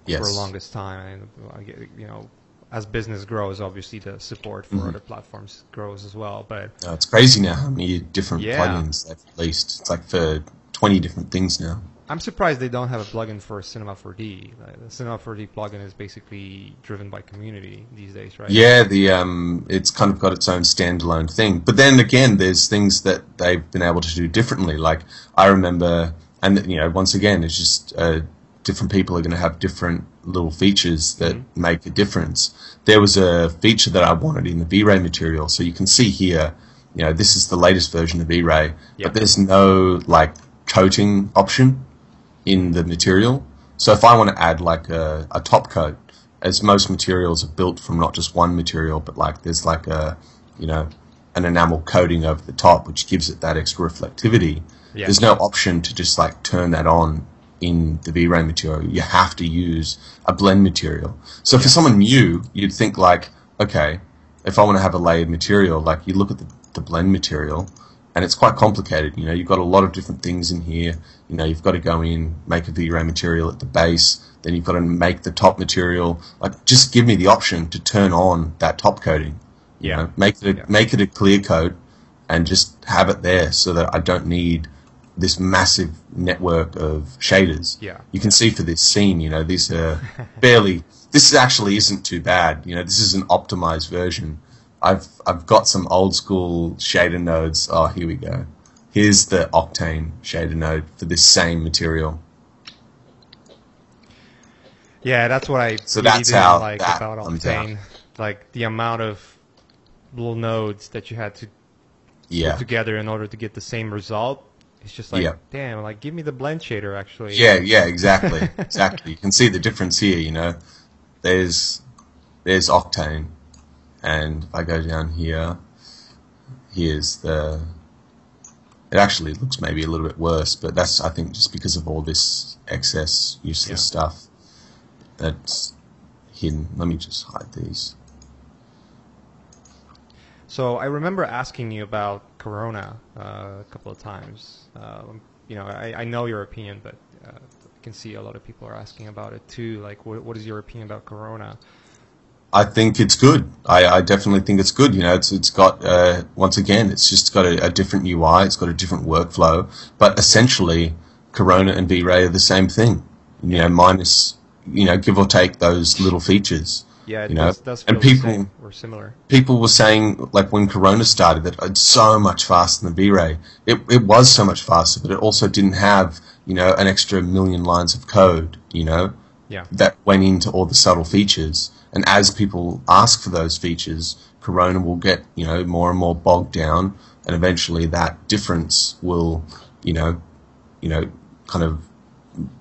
Yes. For the longest time. And, you know, as business grows, obviously the support for mm-hmm. other platforms grows as well. But oh, it's crazy now how many different yeah. plugins they've released. It's like for twenty different things now. I'm surprised they don't have a plugin for Cinema four D. The Cinema four D plugin is basically driven by community these days, right? Yeah, the um, it's kind of got its own standalone thing. But then again, there's things that they've been able to do differently. Like I remember, and you know, once again, it's just uh, different people are going to have different little features that mm-hmm. make a difference. There was a feature that I wanted in the V-Ray material. So you can see here, you know, this is the latest version of V-Ray, yep. but there's no like coating option in the material. So if I want to add like a, a top coat, as most materials are built from not just one material, but like there's like a, you know, an enamel coating over the top, which gives it that extra reflectivity. Yeah. There's no option to just like turn that on in the V-Ray material. You have to use a blend material. So yeah. for someone new, you'd think like, okay, if I want to have a layered material, like you look at the, the blend material and it's quite complicated. You know, you've got a lot of different things in here. You know, you've got to go in, make a V-Ray material at the base, then you've got to make the top material. Like, just give me the option to turn on that top coating. Yeah. You know, make it a, yeah. make it a clear coat and just have it there so that I don't need this massive network of shaders. Yeah. You can see for this scene, you know, these are barely, this actually isn't too bad. You know, this is an optimized version. I've I've got some old school shader nodes. Oh, here we go. Here's the Octane shader node for this same material. Yeah, that's what I so really didn't like about Octane. Like the amount of little nodes that you had to yeah. put together in order to get the same result. It's just like, yeah. damn, like give me the blend shader actually. Yeah, yeah, exactly. exactly. You can see the difference here, you know. There's there's Octane. And if I go down here, here's the it actually looks maybe a little bit worse, but that's I think just because of all this excess useless yeah. stuff that's hidden. Let me just hide these. So I remember asking you about Corona uh, a couple of times. Uh, you know, I, I know your opinion, but uh, I can see a lot of people are asking about it too. Like, what, what is your opinion about Corona? I think it's good. I, I definitely think it's good. You know, it's it's got uh, once again, it's just got a, a different U I. It's got a different workflow, but essentially, Corona and V-Ray are the same thing. You know, minus you know, give or take those little features. Yeah, it you know? does, does feel and people were similar. People were saying, like when Corona started, that it's so much faster than V-Ray. It it was so much faster, but it also didn't have you know an extra million lines of code. You know, yeah, that went into all the subtle features. And as people ask for those features, Corona will get you know more and more bogged down, and eventually that difference will you know you know kind of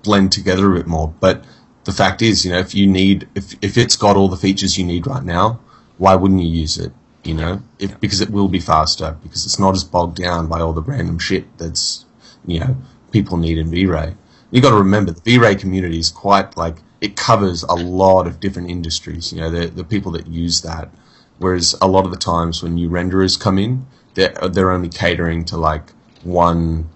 blend together a bit more, but. The fact is, you know, if you need, if if it's got all the features you need right now, why wouldn't you use it? You know, if, yeah. because it will be faster because it's not as bogged down by all the random shit that's, you know, people need in V-Ray. You got to remember the V-Ray community is quite like it covers a lot of different industries. You know, the the people that use that, whereas a lot of the times when new renderers come in, they're they're only catering to like one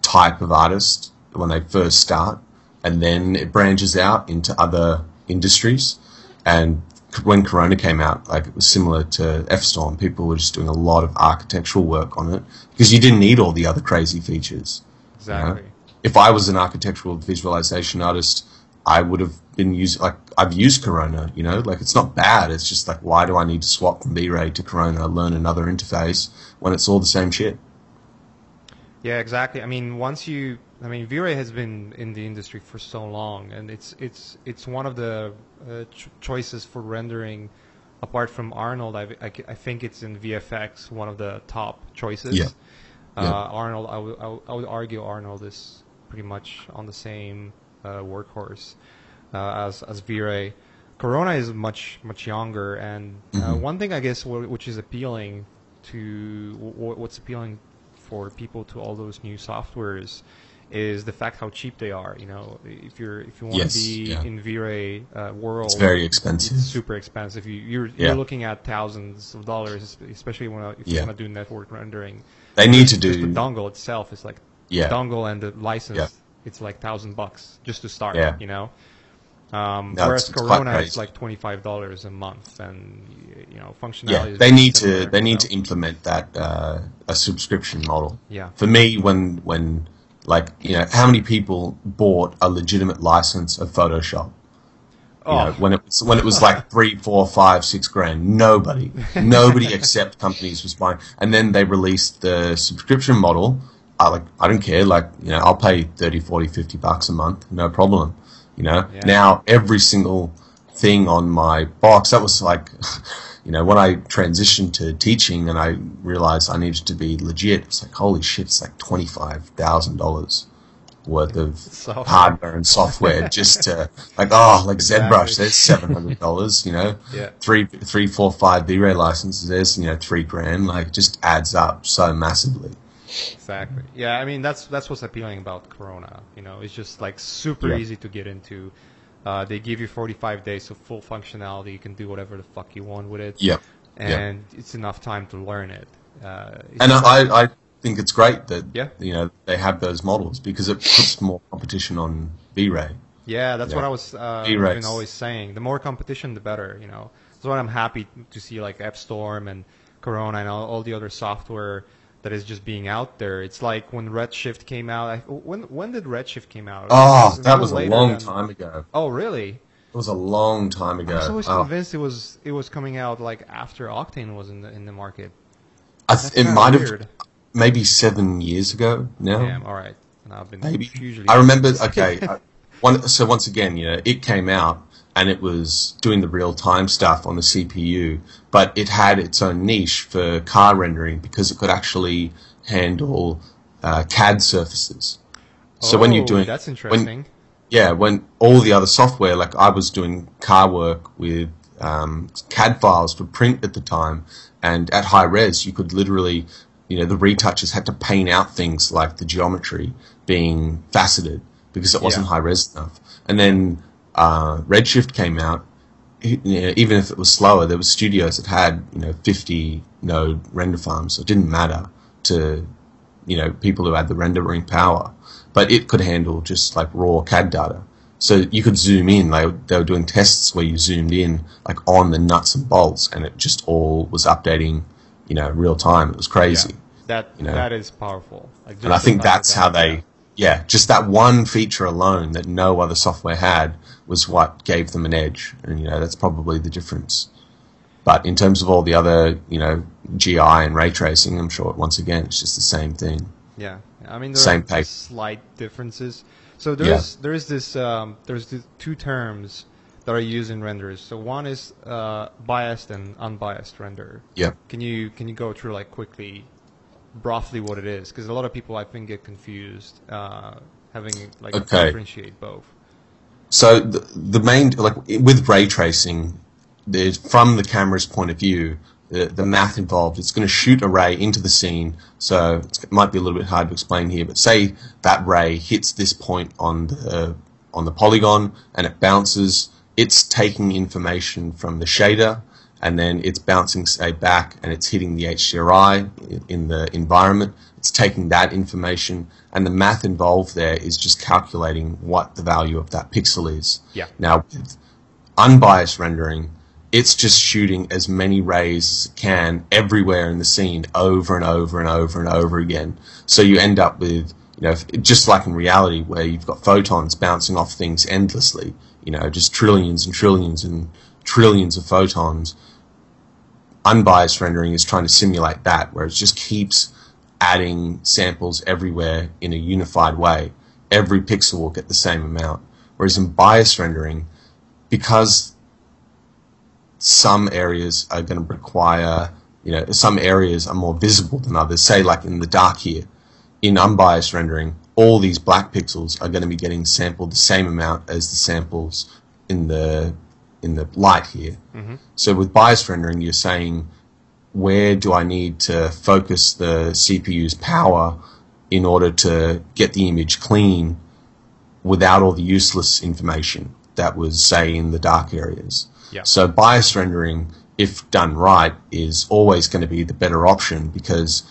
type of artist when they first start. And then it branches out into other industries. And when Corona came out, like it was similar to F-Storm. People were just doing a lot of architectural work on it because you didn't need all the other crazy features. Exactly. You know? If I was an architectural visualization artist, I would have been using, like, I've used Corona, you know, like it's not bad. It's just like, why do I need to swap from V-Ray to Corona, learn another interface when it's all the same shit? Yeah, exactly. I mean, once you, I mean, V-Ray has been in the industry for so long, and it's it's it's one of the uh, ch choices for rendering. Apart from Arnold, I, I, I think it's in V F X one of the top choices. Yeah. Uh, yeah. Arnold, I would I, I would argue Arnold is pretty much on the same uh, workhorse uh, as as V-Ray. Corona is much much younger, and mm-hmm. uh, one thing I guess which is appealing to what's appealing for people to all those new softwares. Is the fact how cheap they are. You know, if you're if you want yes, to be yeah. in V-Ray uh, world, it's very expensive. It's super expensive. You, you're yeah. you're looking at thousands of dollars, especially when if you yeah. want to do network rendering. They need to do the dongle itself is like yeah. the dongle and the license. Yeah. It's like thousand bucks just to start. Yeah. You know, um, no, whereas it's, it's Corona is like twenty five dollars a month, and you know functionality. Yeah, is they need to they need so. to implement that uh, a subscription model. Yeah. For me, when when Like, you know, how many people bought a legitimate license of Photoshop? Oh. You know, when it was when it was like three, four, five, six grand, nobody, nobody except companies was buying. And then they released the subscription model. I like, I don't care. Like, you know, I'll pay thirty, forty, fifty bucks a month, no problem. you know. Yeah. Now every single thing on my box, that was like, you know, when I transitioned to teaching and I realized I needed to be legit, it's like, holy shit, it's like twenty-five thousand dollars worth of software. hardware and software just to, like, oh, like exactly. ZBrush, there's seven hundred dollars, you know, yeah. three, three, four, five V-Ray licenses, there's, you know, three grand, like, just adds up so massively. Exactly. Yeah, I mean, that's that's what's appealing about Corona, you know, it's just, like, super yeah. easy to get into. Uh, they give you forty-five days of full functionality. You can do whatever the fuck you want with it. Yeah. And yep. it's enough time to learn it. Uh, and I, like, I think it's great that yeah. you know they have those models because it puts more competition on V-Ray. Yeah, that's yeah. what I was uh, even always saying. The more competition, the better. You know, that's why I'm happy to see like F-Storm and Corona and all, all the other software that is just being out there. It's like when Redshift came out. I, when when did Redshift came out? Oh, that was a long than, time ago. Oh, really? It was a long time ago. I was always oh. convinced it was it was coming out like after Octane was in the in the market. I th- it might weird. have maybe seven years ago now. Damn, all right. And I've been maybe. Usually I remember. Okay, I, one, so once again, you know, it came out and it was doing the real time stuff on the C P U. But it had its own niche for car rendering because it could actually handle uh, C A D surfaces. Oh, so when you're doing that's interesting. When, yeah, when all the other software, like I was doing car work with um, C A D files for print at the time, and at high res, you could literally, you know, the retouchers had to paint out things like the geometry being faceted because it wasn't yeah. high res enough. And then uh, Redshift came out. Even if it was slower, there were studios that had, you know, fifty node render farms, so it didn't matter to, you know, people who had the rendering power. But it could handle just like raw C A D data, so you could zoom in. Like they were doing tests where you zoomed in, like on the nuts and bolts, and it just all was updating, you know, real time. It was crazy. Yeah, that you know? That is powerful. Like, and I think that's how they. Out. Yeah, just that one feature alone that no other software had was what gave them an edge, and you know that's probably the difference. But in terms of all the other, you know, G I and ray tracing, I'm sure once again it's just the same thing. Yeah, I mean there same are paper. slight differences. So there is yeah. there is this um, there's these two terms that are used in renders. So one is uh, biased and unbiased render. Yeah. Can you can you go through like quickly? Roughly what it is, because a lot of people I think get confused uh, having like okay. differentiate both. So the the main like with ray tracing, from the camera's point of view, the, the math involved. It's going to shoot a ray into the scene, so it might be a little bit hard to explain here. But say that ray hits this point on the on the polygon and it bounces. It's taking information from the shader. And then it's bouncing, say, back, and it's hitting the H D R I in the environment. It's taking that information, and the math involved there is just calculating what the value of that pixel is. Yeah. Now, with unbiased rendering, it's just shooting as many rays as it can everywhere in the scene over and over and over and over again. So you end up with, you know, just like in reality where you've got photons bouncing off things endlessly, you know, just trillions and trillions and trillions of photons. Unbiased rendering is trying to simulate that, where it just keeps adding samples everywhere in a unified way. Every pixel will get the same amount. Whereas in biased rendering, because some areas are going to require, you know, some areas are more visible than others, say like in the dark here, in unbiased rendering, all these black pixels are going to be getting sampled the same amount as the samples in the in the light here. Mm-hmm. So with biased rendering, you're saying, where do I need to focus the C P U's power in order to get the image clean without all the useless information that was, say, in the dark areas? Yeah. So biased rendering, if done right, is always going to be the better option because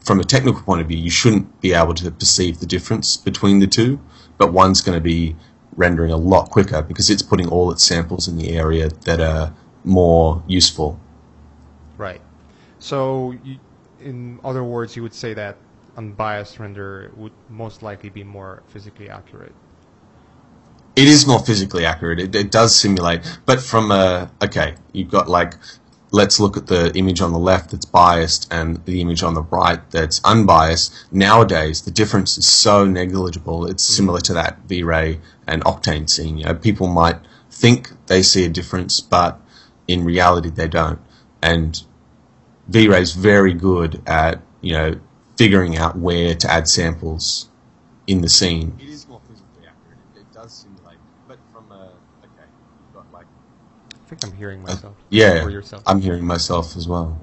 from a technical point of view, you shouldn't be able to perceive the difference between the two, but one's going to be rendering a lot quicker because it's putting all its samples in the area that are more useful. Right. So, you, in other words, you would say that unbiased render would most likely be more physically accurate. It is more physically accurate. It, it does simulate, but from a okay, you've got like let's look at the image on the left that's biased and the image on the right that's unbiased. Nowadays, the difference is so negligible. It's similar to that V-Ray and Octane scene. You know, people might think they see a difference, but in reality, they don't. And V-Ray's very good at, you know, figuring out where to add samples in the scene. It is more physically accurate. It, it does simulate, but from a okay, you've got like. I think I'm hearing myself. Uh, yeah, or yourself. I'm hearing myself as well.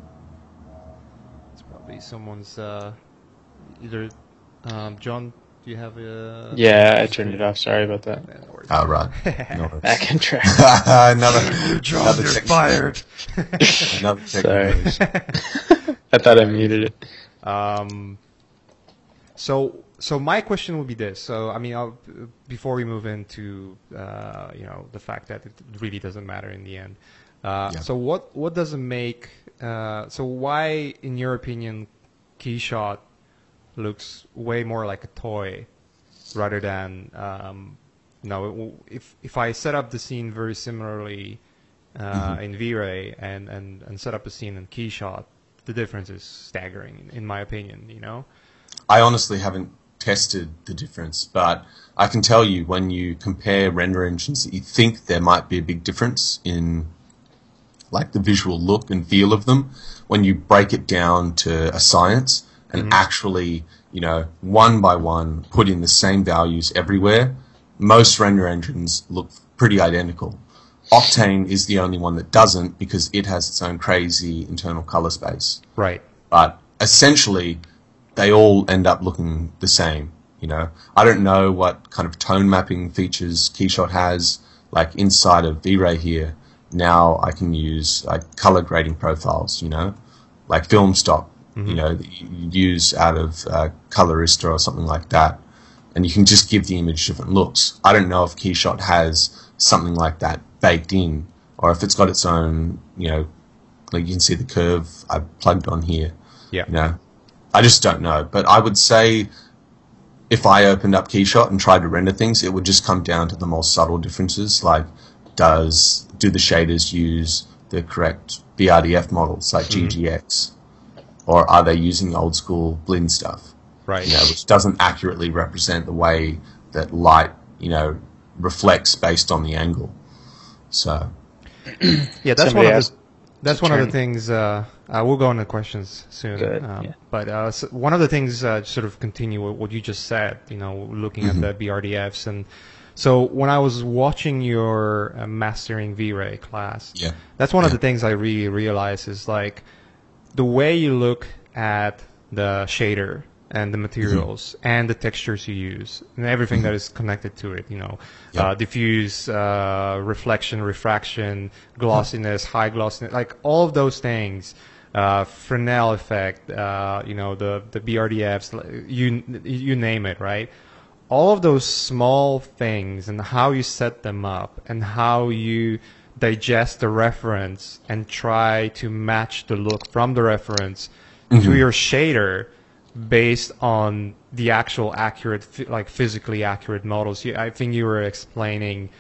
It's probably someone's uh, either um, John. Do you have a? Yeah, I turned it off. Sorry about that. Oh, uh, right. No back in track. another. Another you're fired. another Sorry. I thought I muted it. Um. So, so my question would be this. So, I mean, I'll, before we move into, uh, you know, the fact that it really doesn't matter in the end. Uh, yeah. So, what what does it make? Uh, so, why, in your opinion, Keyshot looks way more like a toy rather than um, you know, if if I set up the scene very similarly uh, mm-hmm. in V-Ray and, and, and set up a scene in Keyshot, the difference is staggering, in my opinion. You know, I honestly haven't tested the difference, but I can tell you when you compare render engines, you think there might be a big difference in like the visual look and feel of them. When you break it down to a science. And mm-hmm. actually, you know, one by one, put in the same values everywhere, most render engines look pretty identical. Octane is the only one that doesn't because it has its own crazy internal color space. Right. But essentially, they all end up looking the same, you know. I don't know what kind of tone mapping features Keyshot has, like inside of V-Ray here. Now I can use like color grading profiles, you know, like film stock. Mm-hmm. You know, that you use out of uh, Colorista or something like that, and you can just give the image different looks. I don't know if Keyshot has something like that baked in, or if it's got its own. You know, like you can see the curve I plugged on here. Yeah. You know, I just don't know. But I would say, if I opened up Keyshot and tried to render things, it would just come down to the more subtle differences, like does do the shaders use the correct B R D F models like mm-hmm. G G X. Or are they using old school blend stuff, right? You know, which doesn't accurately represent the way that light, you know, reflects based on the angle. So, yeah, that's Somebody one of the that's one turn. of the things. Uh, uh, we'll go into questions soon. Um, yeah. But uh, so one of the things, uh, sort of continue with what you just said. You know, looking mm-hmm. at the B R D Fs, and so when I was watching your uh, Mastering V-Ray class, yeah. that's one yeah. of the things I really realized is like. The way you look at the shader and the materials mm-hmm. and the textures you use and everything mm-hmm. that is connected to it, you know, yep. uh, diffuse, uh, reflection, refraction, glossiness, mm-hmm. high glossiness, like all of those things, uh, Fresnel effect, uh, you know, the, the B R D Fs, you, you name it, right? All of those small things and how you set them up and how you digest the reference and try to match the look from the reference mm-hmm. to your shader based on the actual accurate, like physically accurate models. I think you were explaining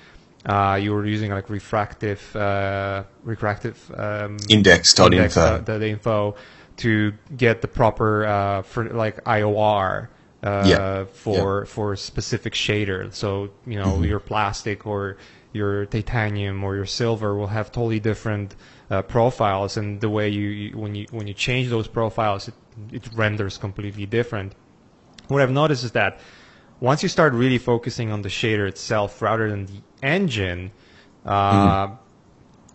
uh, you were using like refractive, uh, refractive um, index.info index, uh, info to get the proper uh, for like I O R uh, yeah. for yeah. for specific shader. So you know mm-hmm. your plastic or your titanium or your silver will have totally different uh, profiles, and the way you, you when you when you change those profiles, it, it renders completely different. What I've noticed is that once you start really focusing on the shader itself rather than the engine, uh, mm.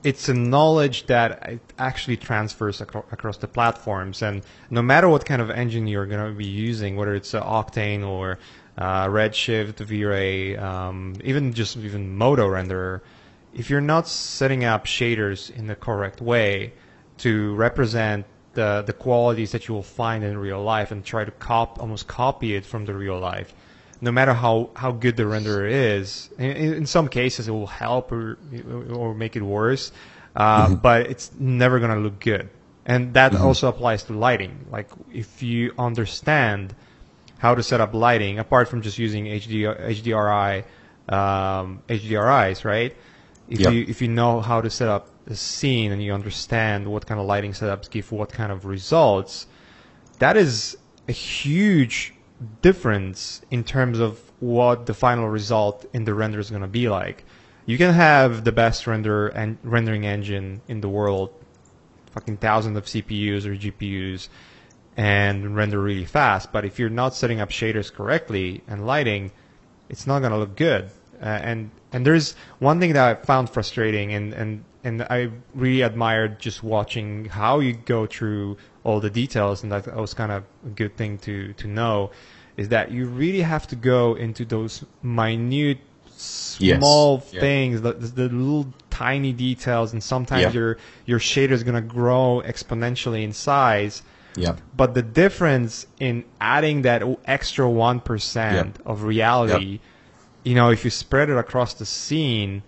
it's a knowledge that it actually transfers ac- across the platforms. And no matter what kind of engine you're going to be using, whether it's uh, Octane or Uh, Redshift, V-Ray, um, even just even Modo renderer. If you're not setting up shaders in the correct way to represent the the qualities that you will find in real life and try to cop almost copy it from the real life, no matter how, how good the renderer is, in, in some cases it will help or or make it worse, uh, mm-hmm. but it's never going to look good. And that mm-hmm. also applies to lighting. Like if you understand how to set up lighting, apart from just using H D R I, um, H D R Is, right? If yep. you if you know how to set up the scene and you understand what kind of lighting setups give what kind of results, that is a huge difference in terms of what the final result in the render is going to be like. You can have the best render and rendering engine in the world, fucking thousands of C P Us or G P Us, and render really fast. But if you're not setting up shaders correctly and lighting, it's not going to look good. Uh, and and there's one thing that I found frustrating, and, and, and I really admired just watching how you go through all the details, and that was kind of a good thing to, to know, is that you really have to go into those minute, small yes. things, yeah. the, the little tiny details, and sometimes yeah. your your shader is going to grow exponentially in size. Yeah. But the difference in adding that extra one percent yeah. of reality, yeah. you know, if you spread it across the scene,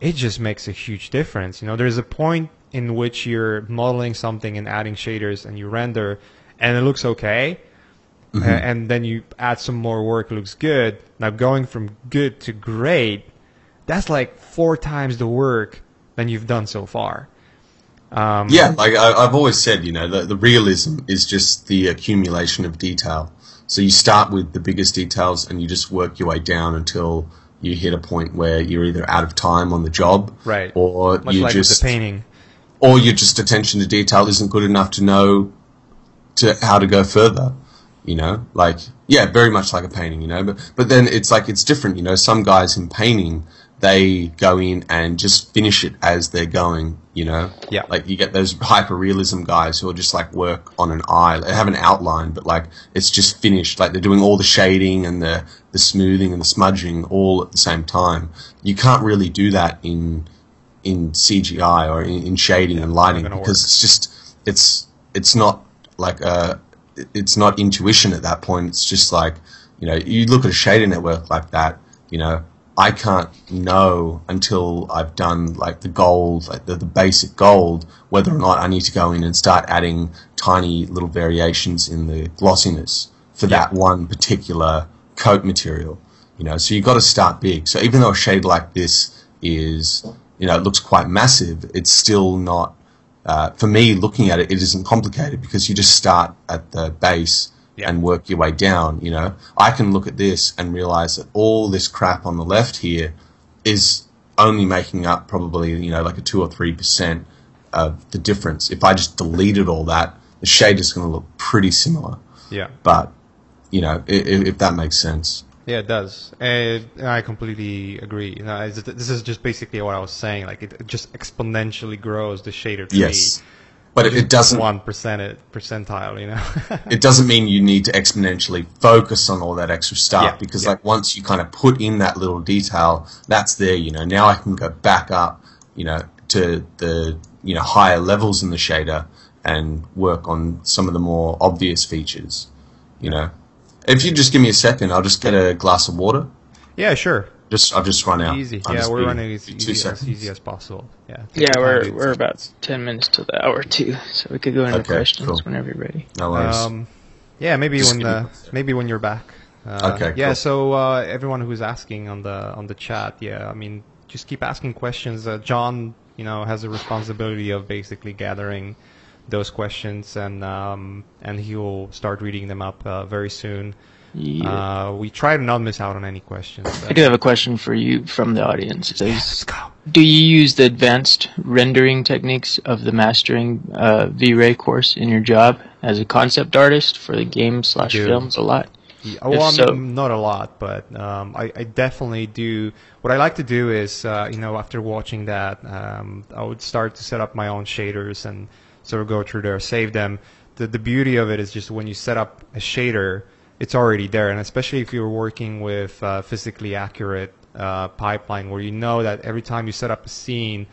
it just makes a huge difference. You know, there's a point in which you're modeling something and adding shaders and you render and it looks okay. Mm-hmm. uh, and then you add some more work, it looks good. Now going from good to great, that's like four times the work than you've done so far. Um, yeah, like I, I've always said, you know, the, the realism is just the accumulation of detail. So you start with the biggest details and you just work your way down until you hit a point where you're either out of time on the job, right? Or Much you like just with the painting, or your just attention to detail isn't good enough to know to how to go further. You know, like yeah, very much like a painting. You know, but but then it's like it's different. You know, some guys in painting, they go in and just finish it as they're going, you know? Yeah. Like, you get those hyper-realism guys who are just, like, work on an eye. They have an outline, but, like, it's just finished. Like, they're doing all the shading and the, the smoothing and the smudging all at the same time. You can't really do that in in C G I or in, in shading yeah, and lighting because work. it's just... It's it's not, like, a, it's not intuition at that point. It's just, like, you know, you look at a shader network like that, you know, I can't know until I've done like the gold, like the, the basic gold, whether or not I need to go in and start adding tiny little variations in the glossiness for yeah. that one particular coat material. You know, so you've got to start big. So even though a shade like this is, you know, it looks quite massive, it's still not. Uh, for me, looking at it, it isn't complicated because you just start at the base. Yeah. And work your way down, you know. I can look at this and realize that all this crap on the left here is only making up probably, you know, like a two or three percent of the difference. If I just deleted all that, the shade is going to look pretty similar. Yeah. But, you know, if, if that makes sense. Yeah, it does. Uh, I completely agree. You know, this is just basically what I was saying. Like, it just exponentially grows the shader tree. Yes. But if it doesn't one percent percentile, you know, it doesn't mean you need to exponentially focus on all that extra stuff yeah, because, yeah. like, once you kind of put in that little detail, that's there. You know, now I can go back up, you know, to the you know higher levels in the shader and work on some of the more obvious features. You know, if you just give me a second, I'll just get a glass of water. Yeah, sure. Just I've just run out. Easy. I'm yeah, we're running as easy, as easy as possible. Yeah. Yeah, we're we're about ten minutes to the hour too, so we could go into okay, questions cool. whenever you're ready. No worries. Um, yeah, maybe just when uh, maybe when you're back. Uh, okay. Yeah. Cool. So uh, everyone who's asking on the on the chat, yeah, I mean, just keep asking questions. Uh, John, you know, has a responsibility of basically gathering those questions, and um, and he will start reading them up uh, very soon. Yeah. Uh, we try to not miss out on any questions. I do have a question for you from the audience. Says, yeah, let's go. Do you use the advanced rendering techniques of the Mastering uh, V-Ray course in your job as a concept artist for the game slash films a lot? Yeah, well, I mean, so, not a lot, but um, I, I definitely do. What I like to do is, uh, you know, after watching that, um, I would start to set up my own shaders and sort of go through there, save them. The, the beauty of it is just when you set up a shader, it's already there, and especially if you're working with uh, physically accurate uh, pipeline, where you know that every time you set up a scene,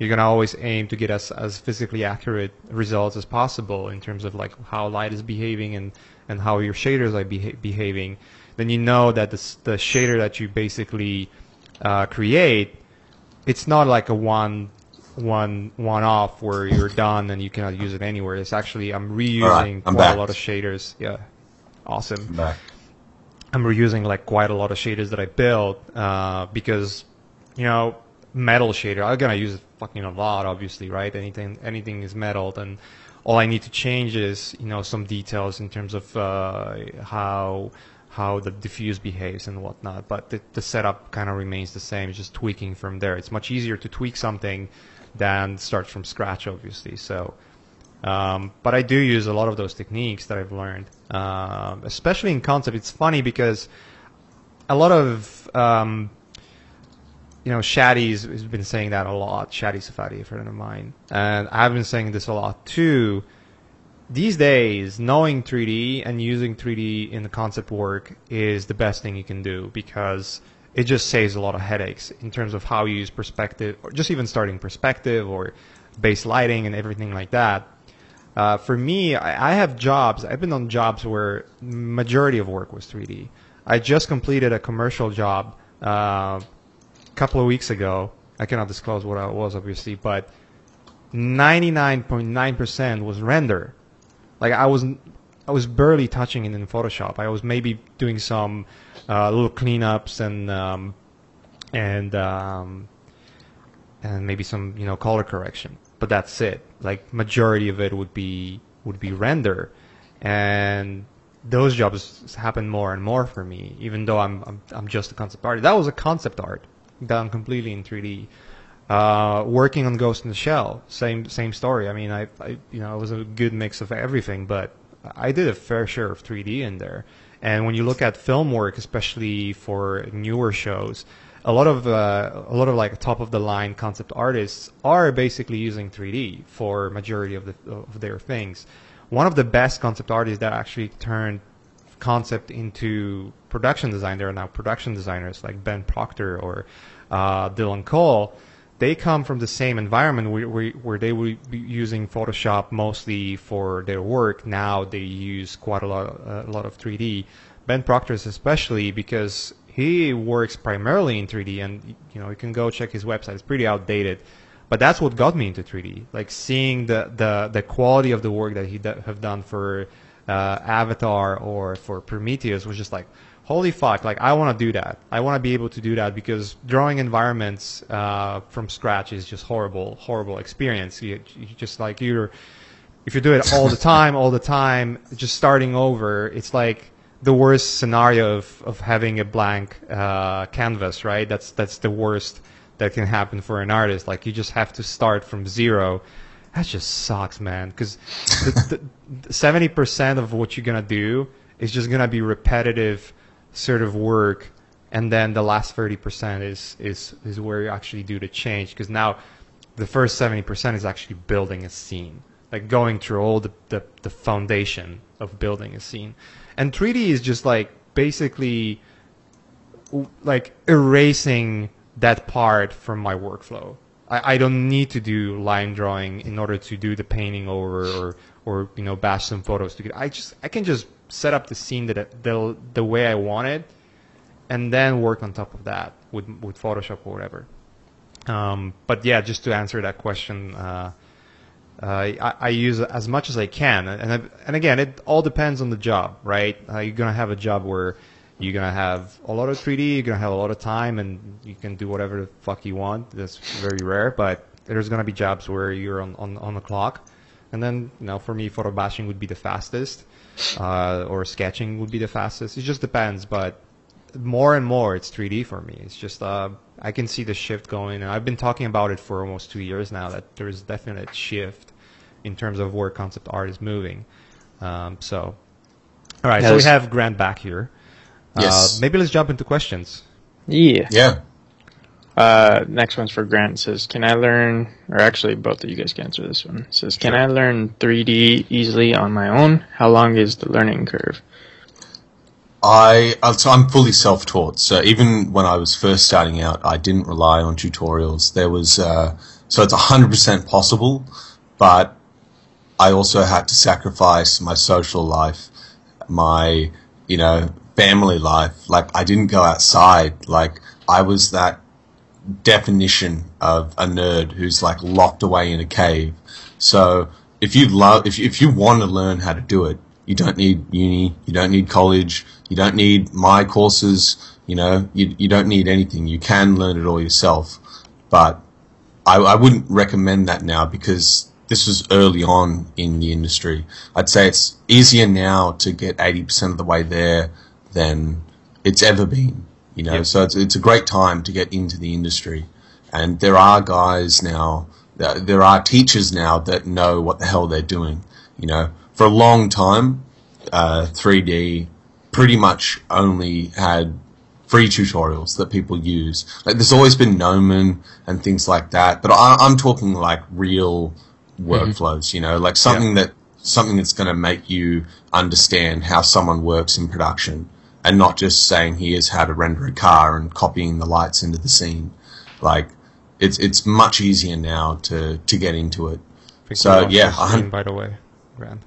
you're gonna always aim to get as as physically accurate results as possible in terms of like how light is behaving and and how your shaders are beha behaving. Then you know that the the shader that you basically uh, create, it's not like a one one one off where you're done and you cannot use it anywhere. It's actually I'm reusing right, I'm quite back. a lot of shaders. Yeah. Awesome. Back. I'm reusing like quite a lot of shaders that I built uh, because, you know, metal shader, I'm gonna use it fucking a lot, obviously, right? Anything, anything is metal, then all I need to change is, you know, some details in terms of uh, how how the diffuse behaves and whatnot. But the, the setup kind of remains the same. It's just tweaking from there. It's much easier to tweak something than start from scratch, obviously. So, um, but I do use a lot of those techniques that I've learned, um, especially in concept. It's funny because a lot of um, you know, Shadi's has been saying that a lot. Shadi Safadi, a friend of mine, and I've been saying this a lot too. These days, knowing three D and using three D in the concept work is the best thing you can do, because it just saves a lot of headaches in terms of how you use perspective, or just even starting perspective or base lighting and everything like that. Uh, for me, I, I have jobs. I've been on jobs where majority of work was three D. I just completed a commercial job uh, couple of weeks ago. I cannot disclose what it was, obviously, but ninety-nine point nine percent was render. Like I was, I was barely touching it in Photoshop. I was maybe doing some uh, little cleanups and um, and um, and maybe some, you know, color correction, but that's it. Like majority of it would be would be render, and those jobs happen more and more for me, even though I'm I'm, I'm just a concept artist. That was a concept art done completely in three D. Uh, working on Ghost in the Shell, same same story. I mean, I, I you know, it was a good mix of everything, but I did a fair share of three D in there. And when you look at film work, especially for newer shows, a lot of uh, a lot of like top of the line concept artists are basically using three D for majority of the of their things. One of the best concept artists that actually turned concept into production design, there are now production designers like Ben Proctor or uh, Dylan Cole. They come from the same environment where, where, where they were using Photoshop mostly for their work. Now they use quite a lot, a lot of three D. Ben Proctor's especially, because he works primarily in three D, and you know, you can go check his website. It's pretty outdated, but that's what got me into three D. Like seeing the the, the quality of the work that he d- have done for uh, Avatar or for Prometheus was just like, holy fuck, like I want to do that. I want to be able to do that, because drawing environments uh, from scratch is just horrible, horrible experience. You, you just like, you're, if you do it all the time, all the time, just starting over, it's like the worst scenario of, of having a blank uh, canvas, right? That's, that's the worst that can happen for an artist. Like you just have to start from zero. That just sucks, man, because the, the, seventy percent of what you're going to do is just going to be repetitive sort of work, and then the last thirty percent is is is where you actually do the change, because now the first seventy percent is actually building a scene, like going through all the, the the foundation of building a scene. And three D is just like basically like erasing that part from my workflow. I, I don't need to do line drawing in order to do the painting over, or or you know, bash some photos to get. I just I can just set up the scene that the the way I want it, and then work on top of that with with Photoshop or whatever. Um, but yeah, just to answer that question, uh, uh, I, I use as much as I can, and I, and again, it all depends on the job, right? Uh, you're gonna have a job where you're gonna have a lot of three D, you're gonna have a lot of time, and you can do whatever the fuck you want. That's very rare, but there's gonna be jobs where you're on on, on the clock, and then you know, for me, photo bashing would be the fastest. Uh, or sketching would be the fastest. It just depends, but more and more it's three D for me. It's just uh, I can see the shift going, and I've been talking about it for almost two years now, that there's definitely a shift in terms of where concept art is moving. Um, so, all right, yes. So we have Grant back here. Yes. Uh, maybe let's jump into questions. Yeah. Yeah. Uh, next one's for Grant. It says, can I learn, or actually both of you guys can answer this one. It says, can sure. I learn three D easily on my own? How long is the learning curve? I, so I'm fully self-taught. So even when I was first starting out, I didn't rely on tutorials. There was, uh, so it's one hundred percent possible, but I also had to sacrifice my social life, my, you know, family life. Like I didn't go outside. Like I was that definition of a nerd who's like locked away in a cave. So if you love, if you, if you want to learn how to do it, you don't need uni, you don't need college, you don't need my courses. You know, you you don't need anything. You can learn it all yourself. But I, I wouldn't recommend that now, because this was early on in the industry. I'd say it's easier now to get eighty percent of the way there than it's ever been. You know, yep. So it's, it's a great time to get into the industry. And there are guys now, there are teachers now that know what the hell they're doing. You know, for a long time, uh, three D pretty much only had free tutorials that people use. Like, there's always been Gnomon and things like that, but I, I'm talking like real workflows. Mm-hmm. You know, like something yeah. that something that's going to make you understand how someone works in production, and not just saying here's how to render a car and copying the lights into the scene. Like, it's it's much easier now to to get into it. Freaking so yeah, screen, by the way, Grand.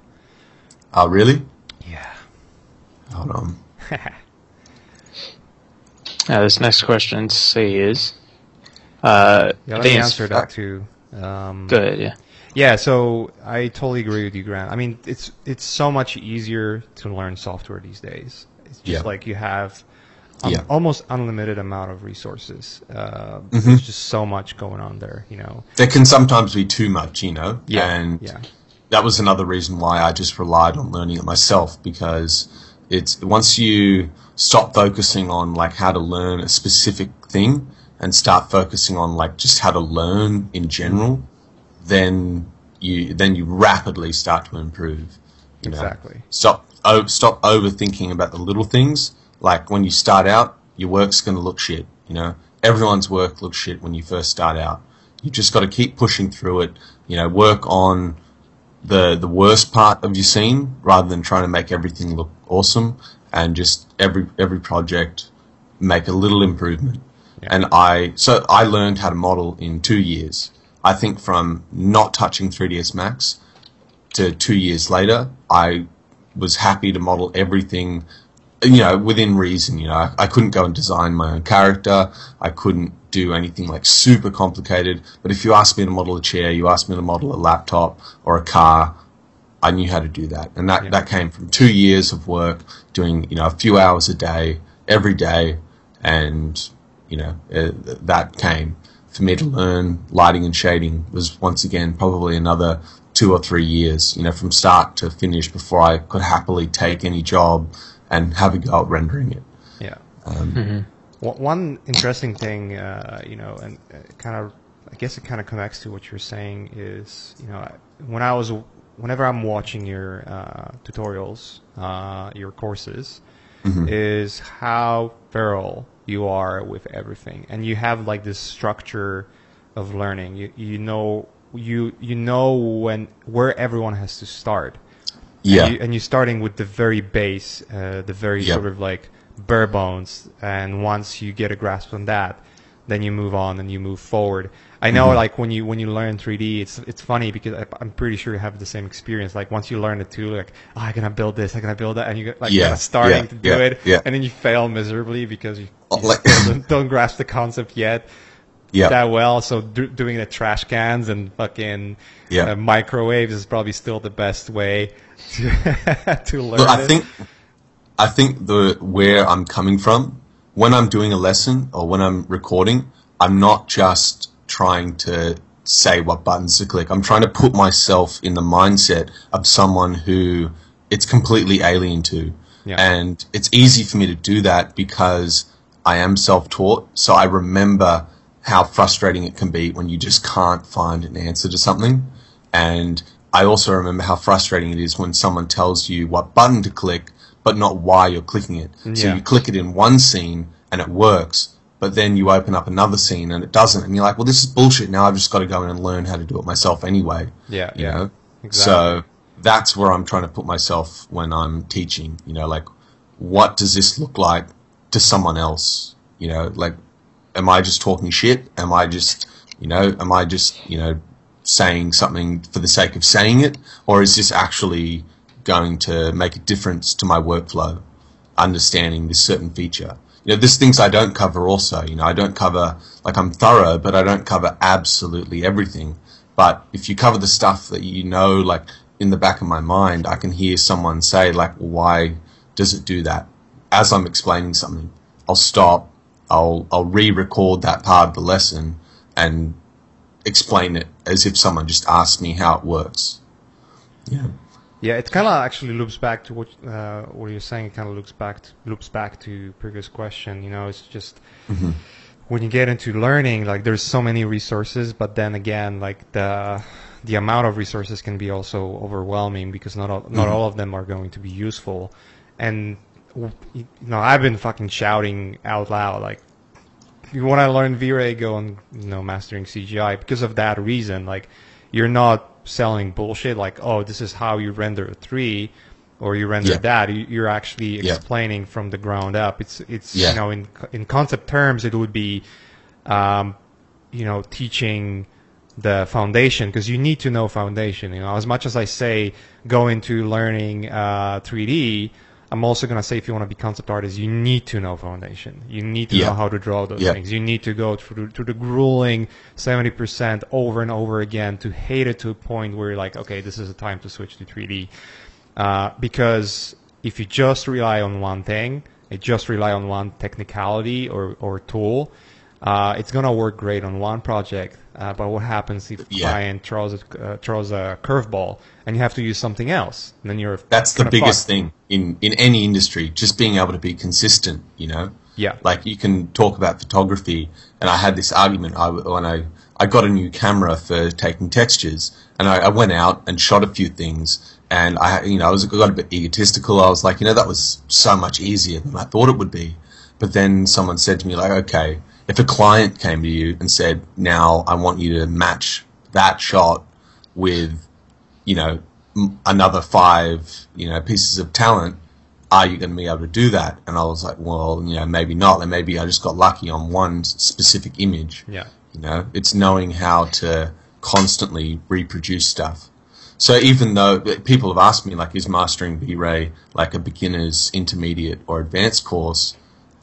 Oh really? Yeah. Hold on. Now, this next question says, uh, yeah, let me answer that too. Um, Go ahead, yeah. Yeah, so I totally agree with you, Grant. I mean, it's it's so much easier to learn software these days. It's just yeah. like you have um, yeah. almost unlimited amount of resources. Uh, mm-hmm. There's just so much going on there, you know. There can sometimes be too much, you know. Yeah. And yeah. that was another reason why I just relied on learning it myself, because it's once you stop focusing on like how to learn a specific thing and start focusing on like just how to learn in general, then you then you rapidly start to improve. You exactly. know? Stop oh, stop overthinking about the little things. Like when you start out, your work's going to look shit. You know, everyone's work looks shit when you first start out. You just got to keep pushing through it. You know, work on the the worst part of your scene rather than trying to make everything look awesome, and just every every project make a little improvement. Yeah. And I so I learned how to model in two years. I think from not touching three D S Max to two years later, I was happy to model everything, you know, within reason. You know, I, I couldn't go and design my own character. I couldn't do anything like super complicated. But if you asked me to model a chair, you asked me to model a laptop or a car, I knew how to do that. And that, yeah. that came from two years of work, doing, you know, a few hours a day, every day. And, you know, uh, that came. For me to learn lighting and shading was, once again, probably another two or three years, you know, from start to finish before I could happily take any job and have a go at rendering it. Yeah. Um, mm-hmm. well, one interesting thing, uh, you know, and kind of, I guess it kind of connects to what you're saying is, you know, when I was... whenever I'm watching your uh, tutorials, uh, your courses, mm-hmm. is how thorough you are with everything, and you have like this structure of learning. You you know you you know when where everyone has to start. Yeah, and, you, and you're starting with the very base, uh, the very yep. sort of like bare bones, and once you get a grasp on that, then you move on and you move forward. I know, mm-hmm. like when you when you learn three D, it's it's funny because I, I'm pretty sure you have the same experience. Like once you learn it too, like oh, I'm gonna build this, I'm gonna build that, and you're like yeah, starting yeah, to do yeah, it, yeah. and then you fail miserably because you, you oh, like, don't, don't grasp the concept yet yeah. that well. So do, doing the trash cans and fucking yeah. uh, microwaves is probably still the best way to, to learn. Look, I it. think I think the where I'm coming from when I'm doing a lesson or when I'm recording, I'm not just trying to say what buttons to click. I'm trying to put myself in the mindset of someone who it's completely alien to. Yeah. And it's easy for me to do that because I am self-taught, so I remember how frustrating it can be when you just can't find an answer to something. And I also remember how frustrating it is when someone tells you what button to click but not why you're clicking it. Yeah. So you click it in one scene and it works, but then you open up another scene and it doesn't, and you're like, well, this is bullshit. Now I've just got to go in and learn how to do it myself anyway. Yeah, you yeah, know? Exactly. So that's where I'm trying to put myself when I'm teaching, you know, like, what does this look like to someone else? You know, like, am I just talking shit? Am I just, you know, am I just, you know, saying something for the sake of saying it? Or is this actually going to make a difference to my workflow, understanding this certain feature? You know, there's things I don't cover also. You know, I don't cover, like, I'm thorough, but I don't cover absolutely everything. But if you cover the stuff that you know, like, in the back of my mind, I can hear someone say, like, why does it do that? As I'm explaining something, I'll stop, I'll, I'll re-record that part of the lesson, and explain it as if someone just asked me how it works. Yeah. Yeah, it kind of actually loops back to what uh, what you're saying. It kind of loops back to, loops back to previous question. You know, it's just mm-hmm. when you get into learning, like there's so many resources, but then again, like the the amount of resources can be also overwhelming because not all, not mm-hmm. all of them are going to be useful. And you know, I've been fucking shouting out loud like, you want to learn V-Ray, go on, you know, Mastering C G I because of that reason. Like, you're not selling bullshit like, oh, this is how you render a three or you render yeah. that. You're actually explaining yeah. from the ground up. It's, it's yeah. you know, in in concept terms, it would be, um, you know, teaching the foundation because you need to know foundation. You know, as much as I say go into learning uh, three D, I'm also going to say if you want to be concept artist, you need to know foundation. You need to yeah. know how to draw those yeah. things. You need to go through, through the grueling seventy percent over and over again to hate it to a point where you're like, okay, this is a time to switch to three D. Uh, because if you just rely on one thing, it just rely on one technicality or, or tool, uh, it's going to work great on one project. Uh, but what happens if yeah. client throws a, uh, throws a curveball and you have to use something else? And then you're that's the biggest thing in, in any industry, just being able to be consistent, you know? Yeah. Like you can talk about photography, and I had this argument I, when I, I got a new camera for taking textures, and I, I went out and shot a few things, and I, you know, I was I got a bit egotistical. I was like, you know, that was so much easier than I thought it would be. But then someone said to me, like, okay, if a client came to you and said, now I want you to match that shot with, you know, m- another five, you know, pieces of talent, are you going to be able to do that? And I was like, well, you know, maybe not. And maybe I just got lucky on one specific image. Yeah. You know, it's knowing how to constantly reproduce stuff. So even though people have asked me, like, is mastering V-Ray like a beginner's, intermediate, or advanced course?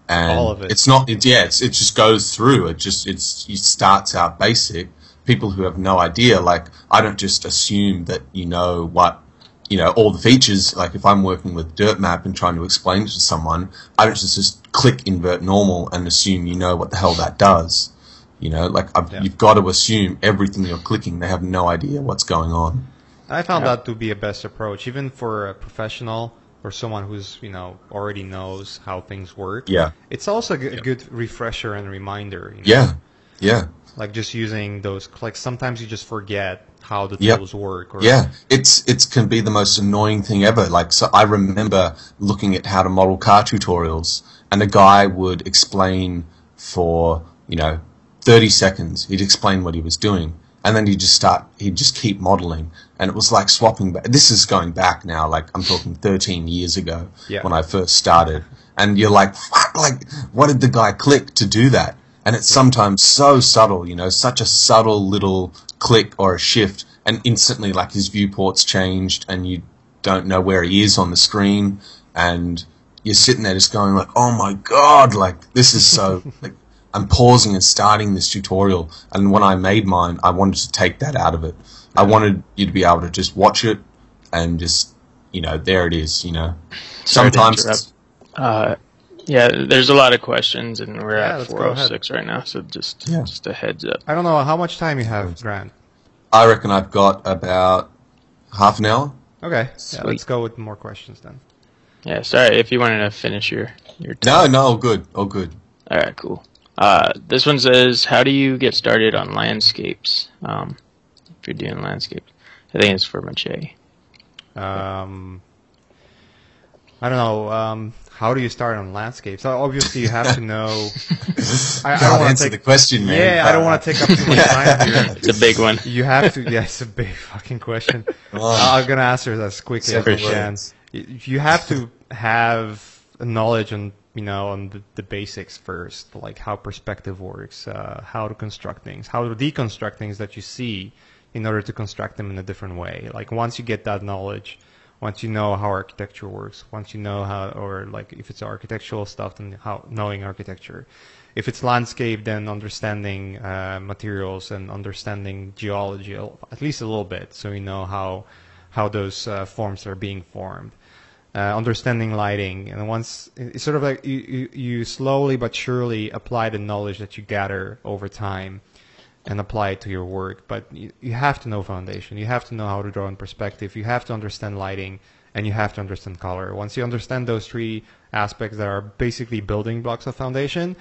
And all of it. It's not. It, yeah, it's, it just goes through. It just it's it starts out basic. People who have no idea, like I don't just assume that you know what you know all the features. Like if I'm working with Dirt Map and trying to explain it to someone, I don't just just click invert normal and assume you know what the hell that does. You know, like I've, yeah. you've got to assume everything you're clicking. They have no idea what's going on. I found yeah. that to be a best approach, even for a professional. Or someone who's you know already knows how things work. Yeah, it's also a g- yeah. good refresher and reminder. You know? Yeah, yeah. Like just using those clicks. Sometimes you just forget how the tools yeah. work. Or yeah, it's it can be the most annoying thing ever. Like so, I remember looking at how to model car tutorials, and a guy would explain for you know thirty seconds. He'd explain what he was doing, and then he'd just start. He'd just keep modeling. And it was like swapping back. This is going back now, like I'm talking thirteen years ago yeah. when I first started. And you're like, fuck, like, what did the guy click to do that? And it's sometimes so subtle, you know, such a subtle little click or a shift. And instantly, like, his viewport's changed and you don't know where he is on the screen. And you're sitting there just going like, oh, my God, like, this is so, like, I'm pausing and starting this tutorial. And when I made mine, I wanted to take that out of it. I wanted you to be able to just watch it and just, you know, there it is, you know. Sometimes uh, yeah, there's a lot of questions, and we're yeah, at four oh six right now, so just yeah. just a heads up. I don't know. How much time you have, Grant? I reckon I've got about half an hour. Okay. Yeah, let's go with more questions then. Yeah, sorry if you wanted to finish your, your time. No, no, all good. All good. All right, cool. Uh, this one says, how do you get started on landscapes? Um If you're doing landscapes, I think it's for Mache. Um, I don't know. Um, how do you start on landscapes? So obviously, you have to know. I, I don't want to take the question, man. Yeah, but... I don't want to take up too much time here. It's a big one. You have to. Yeah, it's a big fucking question. Oh. I'm gonna answer it as quickly as I can. You have to have a knowledge on you know on the, the basics first, like how perspective works, uh, how to construct things, how to deconstruct things that you see. In order to construct them in a different way. Like once you get that knowledge, once you know how architecture works, once you know how, or like if it's architectural stuff, then how knowing architecture. If it's landscape, then understanding uh, materials and understanding geology, at least a little bit, so you know how how those uh, forms are being formed. Uh, understanding lighting, and once it's sort of like you, you, you slowly but surely apply the knowledge that you gather over time. and apply it to your work. But you, you have to know foundation. You have to know how to draw in perspective. You have to understand lighting, and you have to understand color. Once you understand those three aspects that are basically building blocks of foundation,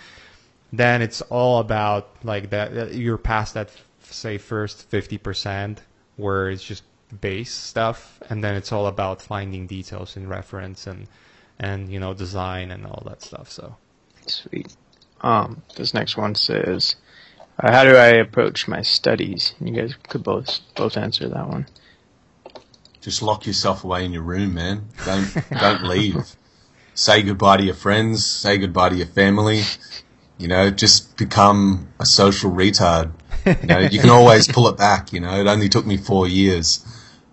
then it's all about like that. You're past that, say, first fifty percent where it's just base stuff, and then it's all about finding details in reference and and you know design and all that stuff. So sweet. Um, this next one says, uh, "How do I approach my studies?" You guys could both both answer that one. Just lock yourself away in your room, man. Don't don't leave. Say goodbye to your friends. Say goodbye to your family. You know, just become a social retard. You know, you can always pull it back. You know, it only took me four years.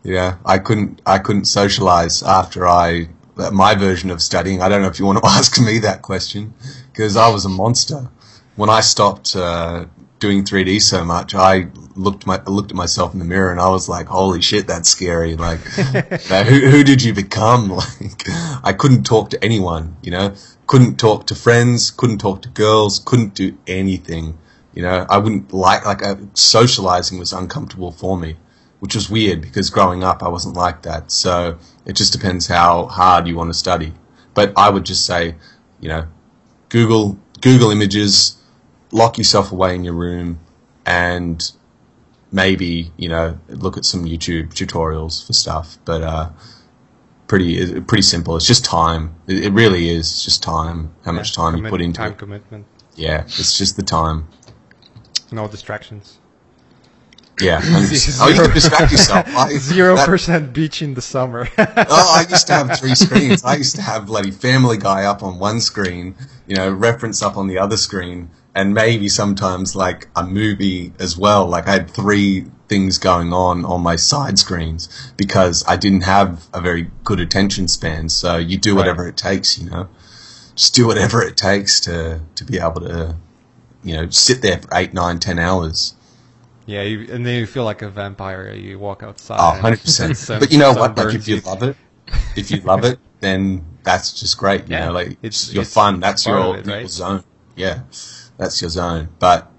Yeah, I couldn't. I couldn't socialize after I my version of studying. I don't know if you want to ask me that question because I was a monster. When I stopped uh, doing three D so much, I looked my looked at myself in the mirror and I was like, "Holy shit, that's scary!" Like, who who did you become? Like, I couldn't talk to anyone. You know, couldn't talk to friends. Couldn't talk to girls. Couldn't do anything. You know, I wouldn't like, like, uh, socializing was uncomfortable for me, which was weird because growing up I wasn't like that. So it just depends how hard you want to study. But I would just say, you know, Google, Google images, lock yourself away in your room, and maybe, you know, look at some YouTube tutorials for stuff. But, uh, pretty, pretty simple. It's just time. It, it really is. It's just time. How much time you put into it. Time commitment. Yeah. It's just the time. No distractions. Yeah. Oh, you can distract yourself. I, Zero that, percent beach in the summer. Oh, I used to have three screens. I used to have bloody Family Guy up on one screen, you know, Reference up on the other screen, and maybe sometimes like a movie as well. Like I had three things going on on my side screens because I didn't have a very good attention span. So you do whatever right. it takes, you know. Just do whatever it takes to, to be able to... You know, sit there for eight, nine, ten hours. Yeah, you, and then you feel like a vampire. You walk outside. Oh, one hundred percent. But you know what? Like, if you love it, if you love it, then that's just great. You yeah, know, like it's your it's fun. That's your, it, right? your zone. Yeah, that's your zone. But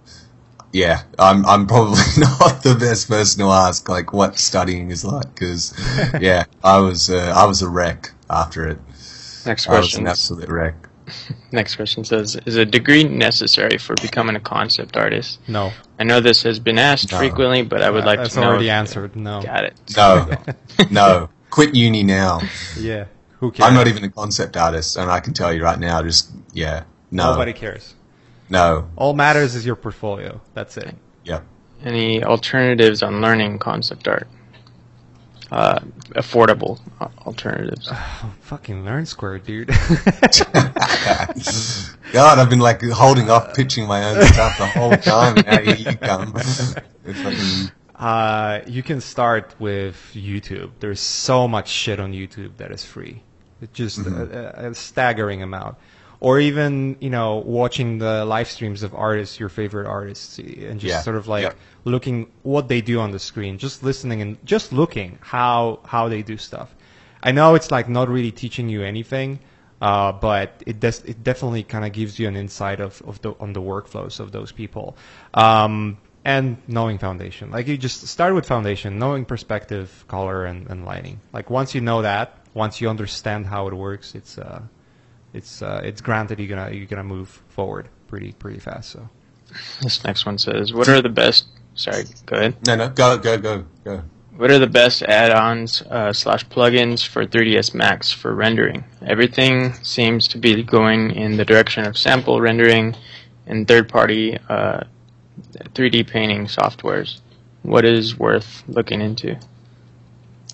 yeah, I'm I'm probably not the best person to ask like what studying is like because yeah, I was uh, I was a wreck after it. Next question. I was an absolute wreck. Next question says, is a degree necessary for becoming a concept artist? No. I know this has been asked no. frequently, but I would uh, like to know. That's already answered. No. Got it. No. No. Quit uni now. Yeah. Who cares? I'm not even a concept artist, and I can tell you right now, just, yeah, no. Nobody cares. No. All matters is your portfolio. That's it. Yeah. Any alternatives on learning concept art? Uh, affordable alternatives. Oh, fucking Learn Squared, dude. God, I've been like holding off pitching my own stuff the whole time. Now here you come. Fucking... Uh, you can start with YouTube. There's so much shit on YouTube that is free. It's just mm-hmm. a, a staggering amount. Or even, you know, watching the live streams of artists, your favorite artists, and just yeah. sort of like yeah. looking what they do on the screen, just listening and just looking how how they do stuff. I know it's like not really teaching you anything, uh, but it des- it definitely kind of gives you an insight of, of the on the workflows of those people, um, and knowing foundation. Like you just start with foundation, knowing perspective, color, and, and lighting. Like once you know that, once you understand how it works, it's. Uh, It's uh, it's granted you're gonna you're gonna move forward pretty pretty fast. So this next one says, "What are the best?" Sorry, go ahead. No, no, go go go go. What are the best add-ons uh, slash plugins for three D S Max for rendering? Everything seems to be going in the direction of sample rendering and third-party uh, three D painting softwares. What is worth looking into?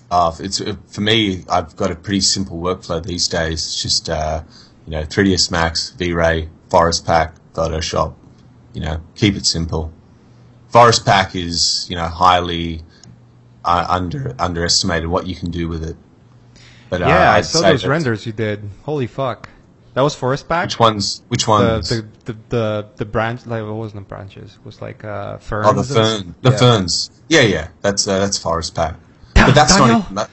Uh, it's for me. I've got a pretty simple workflow these days. It's just. Uh, You know, three D S Max, V-Ray, Forest Pack, Photoshop. You know, keep it simple. Forest Pack is, you know, highly uh, under underestimated what you can do with it. But, yeah, uh, I saw those renders you did. Holy fuck! That was Forest Pack. Which ones? Which ones? The the the, the, the branch. Like, what wasn't the branches? It was like uh, ferns. Oh, the fern. The yeah. ferns. Yeah, yeah. That's uh, that's Forest Pack. But that's Daniel? not. That,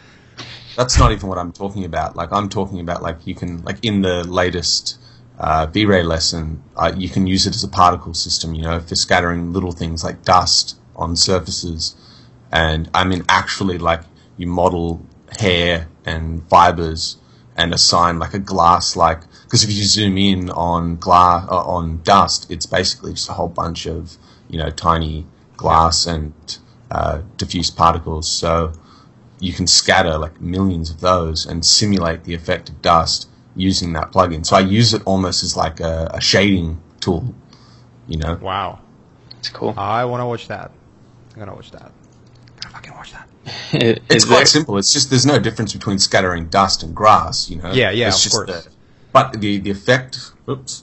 That's not even what I'm talking about. Like I'm talking about, like you can, like in the latest uh, V-Ray lesson, uh, you can use it as a particle system, you know, for scattering little things like dust on surfaces. And I mean, actually, like, you model hair and fibers and assign like a glass, like, because if you zoom in on glass, uh, on dust, it's basically just a whole bunch of, you know, tiny glass and uh, diffuse particles. So you can scatter like millions of those and simulate the effect of dust using that plugin. So I use it almost as like a, a shading tool, you know. Wow, it's cool. I want to watch that. I'm gonna watch that. I fucking watch that. It, it's quite there... simple. It's just there's no difference between scattering dust and grass, you know. Yeah, yeah, it's of just course. The, but the the effect. Oops.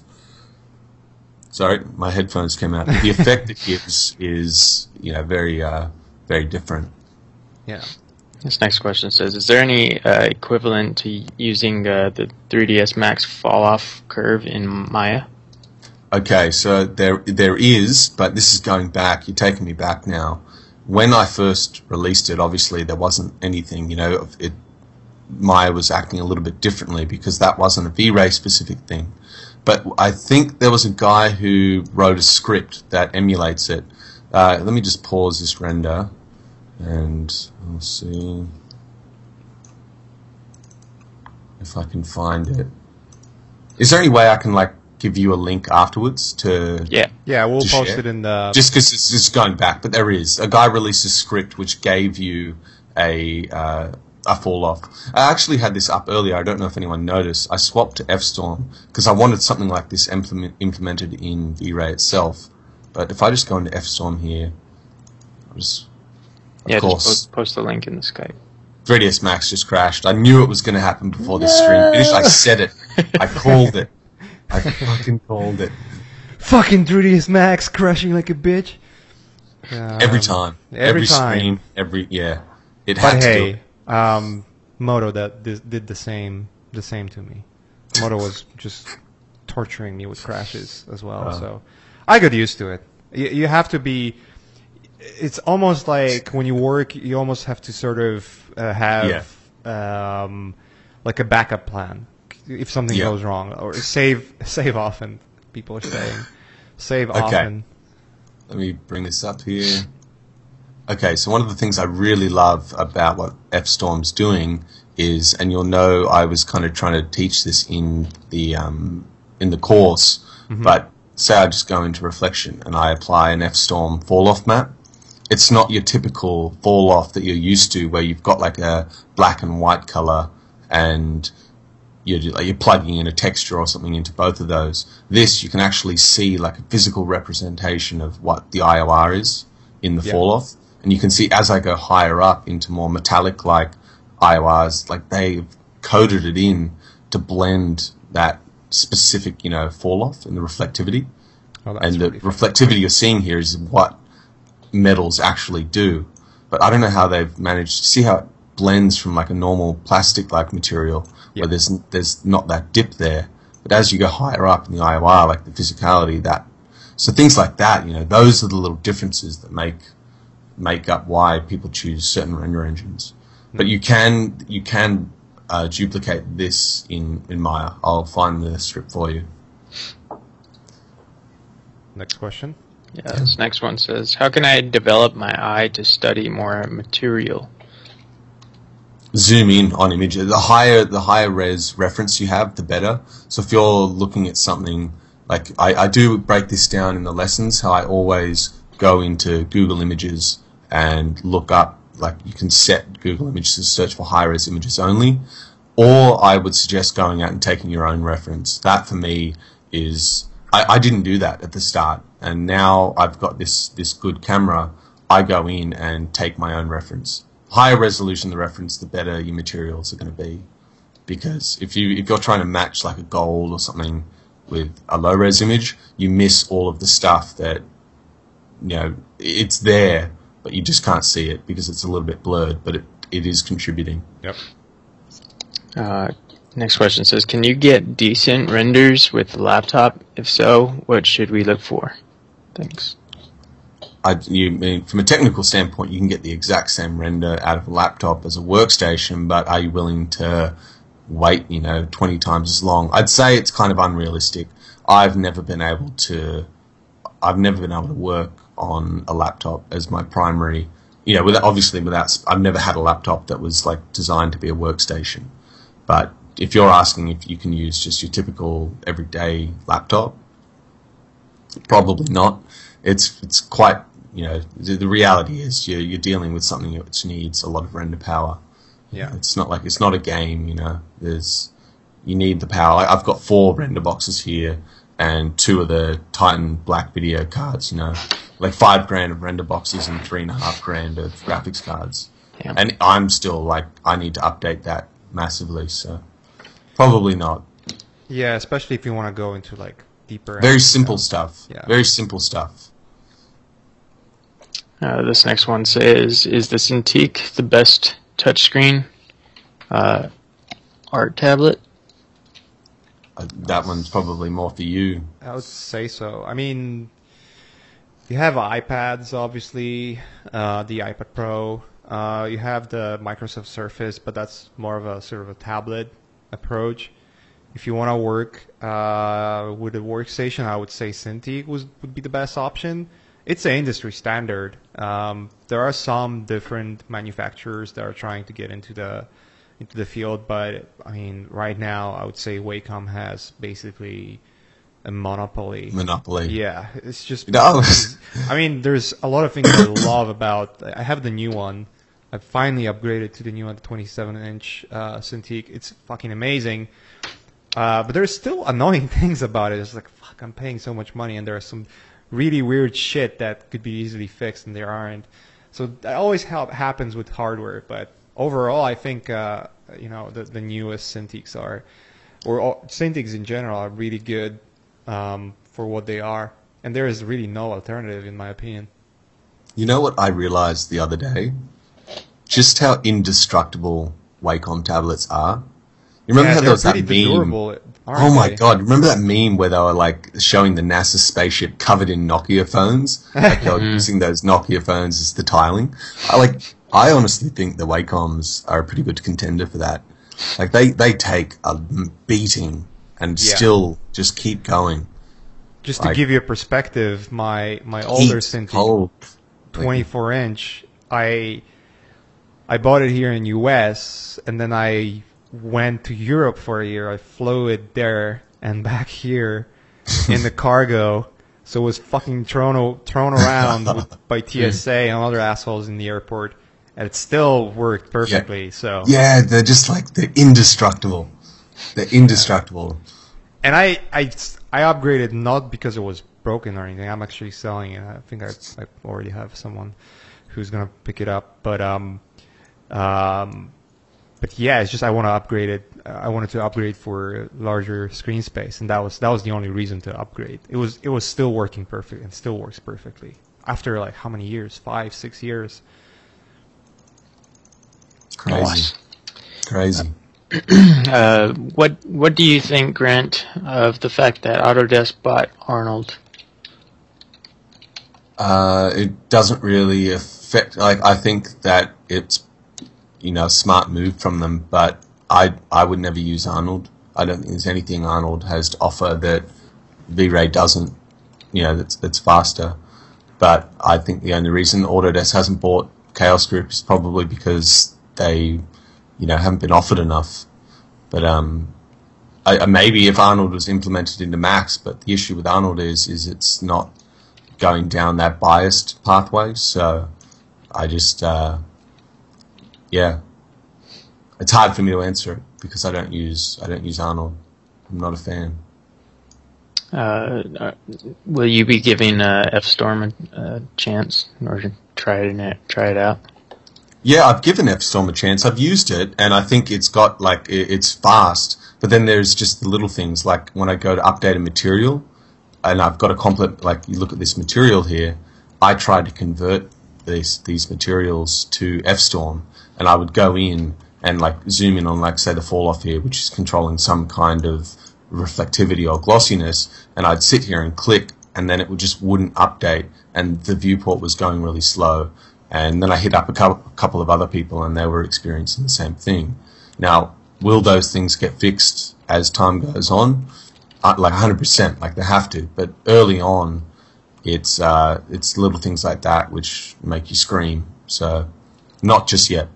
Sorry, my headphones came out. The effect it gives is, you know, very uh, very different. Yeah. This next question says, is there any uh, equivalent to using uh, the three D S Max fall-off curve in Maya? Okay, so there there is, but this is going back. You're taking me back now. When I first released it, obviously there wasn't anything, you know, it, Maya was acting a little bit differently because that wasn't a V-Ray specific thing. But I think there was a guy who wrote a script that emulates it. Uh, let me just pause this render and I'll see if I can find it. Is there any way I can, like, give you a link afterwards to yeah yeah we'll post share. It in the just because it's, it's going back, but there is a guy released a script which gave you a uh, a fall off. I actually had this up earlier. I don't know if anyone noticed. I swapped to F-Storm because I wanted something like this implement, implemented in V-Ray itself. But if I just go into F-Storm here, I'll just of yeah course, just post, post the link in the Skype. three D S Max just crashed. I knew it was going to happen before this stream finished. I said it. I called it. I fucking called it. Fucking three D S Max crashing like a bitch. Um, every time. Every, every time. Stream, every, yeah. It but had hey, to do it. Um, Modo that did the same the same to me. Modo was just torturing me with crashes as well. Oh. So I got used to it. You, you have to be... It's almost like when you work, you almost have to sort of uh, have yeah. um, like a backup plan. If something yeah. goes wrong, or save save often, people are saying. Save okay. often. Let me bring this up here. Okay, so one of the things I really love about what F-Storm's doing is, and you'll know I was kind of trying to teach this in the um, in the course, mm-hmm. but say I just go into reflection and I apply an F-Storm fall-off map. It's not your typical fall-off that you're used to where you've got like a black and white color and... You're, you're plugging in a texture or something into both of those. This, you can actually see like a physical representation of what the I O R is in the yep. fall-off. And you can see as I go higher up into more metallic-like I O Rs, like they've coded it in to blend that specific, you know, fall-off and the reflectivity. Oh, and the really reflectivity you're seeing here is what metals actually do. But I don't know how they've managed to see how it blends from like a normal plastic-like material. Yep. Where there's there's not that dip there, but as you go higher up in the I O R, like the physicality that, so things like that, you know, those are the little differences that make make up why people choose certain render engines. Mm-hmm. But you can you can uh, duplicate this in in Maya. I'll find the script for you. Next question. Yeah, this next one says, how can I develop my eye to study more material? Zoom in on images. The higher the higher res reference you have, the better. So if you're looking at something, like I, I do break this down in the lessons, how I always go into Google Images and look up, like you can set Google Images to search for high res images only, or I would suggest going out and taking your own reference. That for me is, I, I didn't do that at the start, and now I've got this, this good camera, I go in and take my own reference. Higher resolution the reference, the better your materials are going to be, because if you if you're trying to match like a gold or something with a low res image, you miss all of the stuff that, you know, it's there but you just can't see it because it's a little bit blurred, but it it is contributing. Yep. Uh, next question says, can you get decent renders with the laptop? If so, what should we look for? Thanks. I, you mean, from a technical standpoint, you can get the exact same render out of a laptop as a workstation, but are you willing to wait, you know, twenty times as long. I'd say it's kind of unrealistic. I've never been able to, I've never been able to work on a laptop as my primary, you know, with, obviously without, I've never had a laptop that was like designed to be a workstation. But if you're asking if you can use just your typical everyday laptop, probably not. It's it's quite, you know, the, the reality is you're, you're dealing with something which needs a lot of render power. Yeah, it's not like, it's not a game, you know. There's, you need the power. I've got four render boxes here and two of the Titan Black video cards, you know, like five grand of render boxes and three and a half grand of graphics cards. Damn. And I'm still like, I need to update that massively, so probably not. Yeah, especially if you want to go into like deeper. Very simple stuff. stuff. Yeah. Very simple stuff. Uh, this next one says, is the Cintiq the best touchscreen uh, art tablet? Uh, that one's probably more for you. I would say so. I mean, you have iPads, obviously, uh, the iPad Pro. Uh, you have the Microsoft Surface, but that's more of a sort of a tablet approach. If you want to work uh, with a workstation, I would say Cintiq was, would be the best option. It's an industry standard. Um, there are some different manufacturers that are trying to get into the into the field, but I mean, right now, I would say Wacom has basically a monopoly. Monopoly. Yeah, it's just. No. I mean, there's a lot of things I love about. I have the new one. I finally upgraded to the new one, the twenty-seven inch uh, Cintiq. It's fucking amazing. Uh, but there's still annoying things about it. It's like, fuck, I'm paying so much money, and there are some really weird shit that could be easily fixed, and there aren't. So that always help happens with hardware. But overall, I think uh, you know the, the newest Cintiqs are, or all, Cintiqs in general are really good um, for what they are, and there is really no alternative in my opinion. You know what I realized the other day? Just how indestructible Wacom tablets are. You remember yeah, how there was that meme? Durable, oh my they? god! Remember that meme where they were like showing the NASA spaceship covered in Nokia phones? Like they were using those Nokia phones as the tiling. I like. I honestly think the Wacoms are a pretty good contender for that. Like they, they take a beating and yeah. still just keep going. Just like, to give you a perspective, my my older Cintiq, twenty-four inch. I I bought it here in U S and then I went to Europe for a year. I flew it there and back here in the cargo, so it was fucking thrown thrown around with, by T S A and other assholes in the airport, and it still worked perfectly. Yeah. So yeah, they're just like they're indestructible. They're indestructible. Yeah. And I, I I upgraded not because it was broken or anything. I'm actually selling it. I think I I already have someone who's gonna pick it up, but um um. But yeah, it's just I want to upgrade it. I wanted to upgrade for larger screen space, and that was that was the only reason to upgrade. It was it was still working perfect, and still works perfectly after like how many years? Five, six years. Crazy, crazy. Uh, what what do you think, Grant, of the fact that Autodesk bought Arnold? Uh, it doesn't really affect. Like I think that it's. You know, smart move from them, but I I would never use Arnold. I don't think there's anything Arnold has to offer that V-Ray doesn't. You know, that's that's faster. But I think the only reason Autodesk hasn't bought Chaos Group is probably because they, you know, haven't been offered enough. But um, I, maybe if Arnold was implemented into Max, but the issue with Arnold is is it's not going down that biased pathway. So I just. Uh, Yeah, it's hard for me to answer it because I don't use I don't use Arnold. I'm not a fan. Uh, will you be giving uh, F-Storm a, a chance or try it try it out? Yeah, I've given F-Storm a chance. I've used it, and I think it's got like it's fast. But then there's just the little things like when I go to update a material, and I've got a complement. Like you look at this material here, I try to convert these these materials to F-Storm. And I would go in and like zoom in on like say the fall off here, which is controlling some kind of reflectivity or glossiness, and I'd sit here and click, and then it would just wouldn't update, and the viewport was going really slow. And then I hit up a couple of other people, and they were experiencing the same thing. Now will those things get fixed as time goes on? Uh, like one hundred percent, like they have to. But early on, it's uh, it's little things like that which make you scream. So not just yet.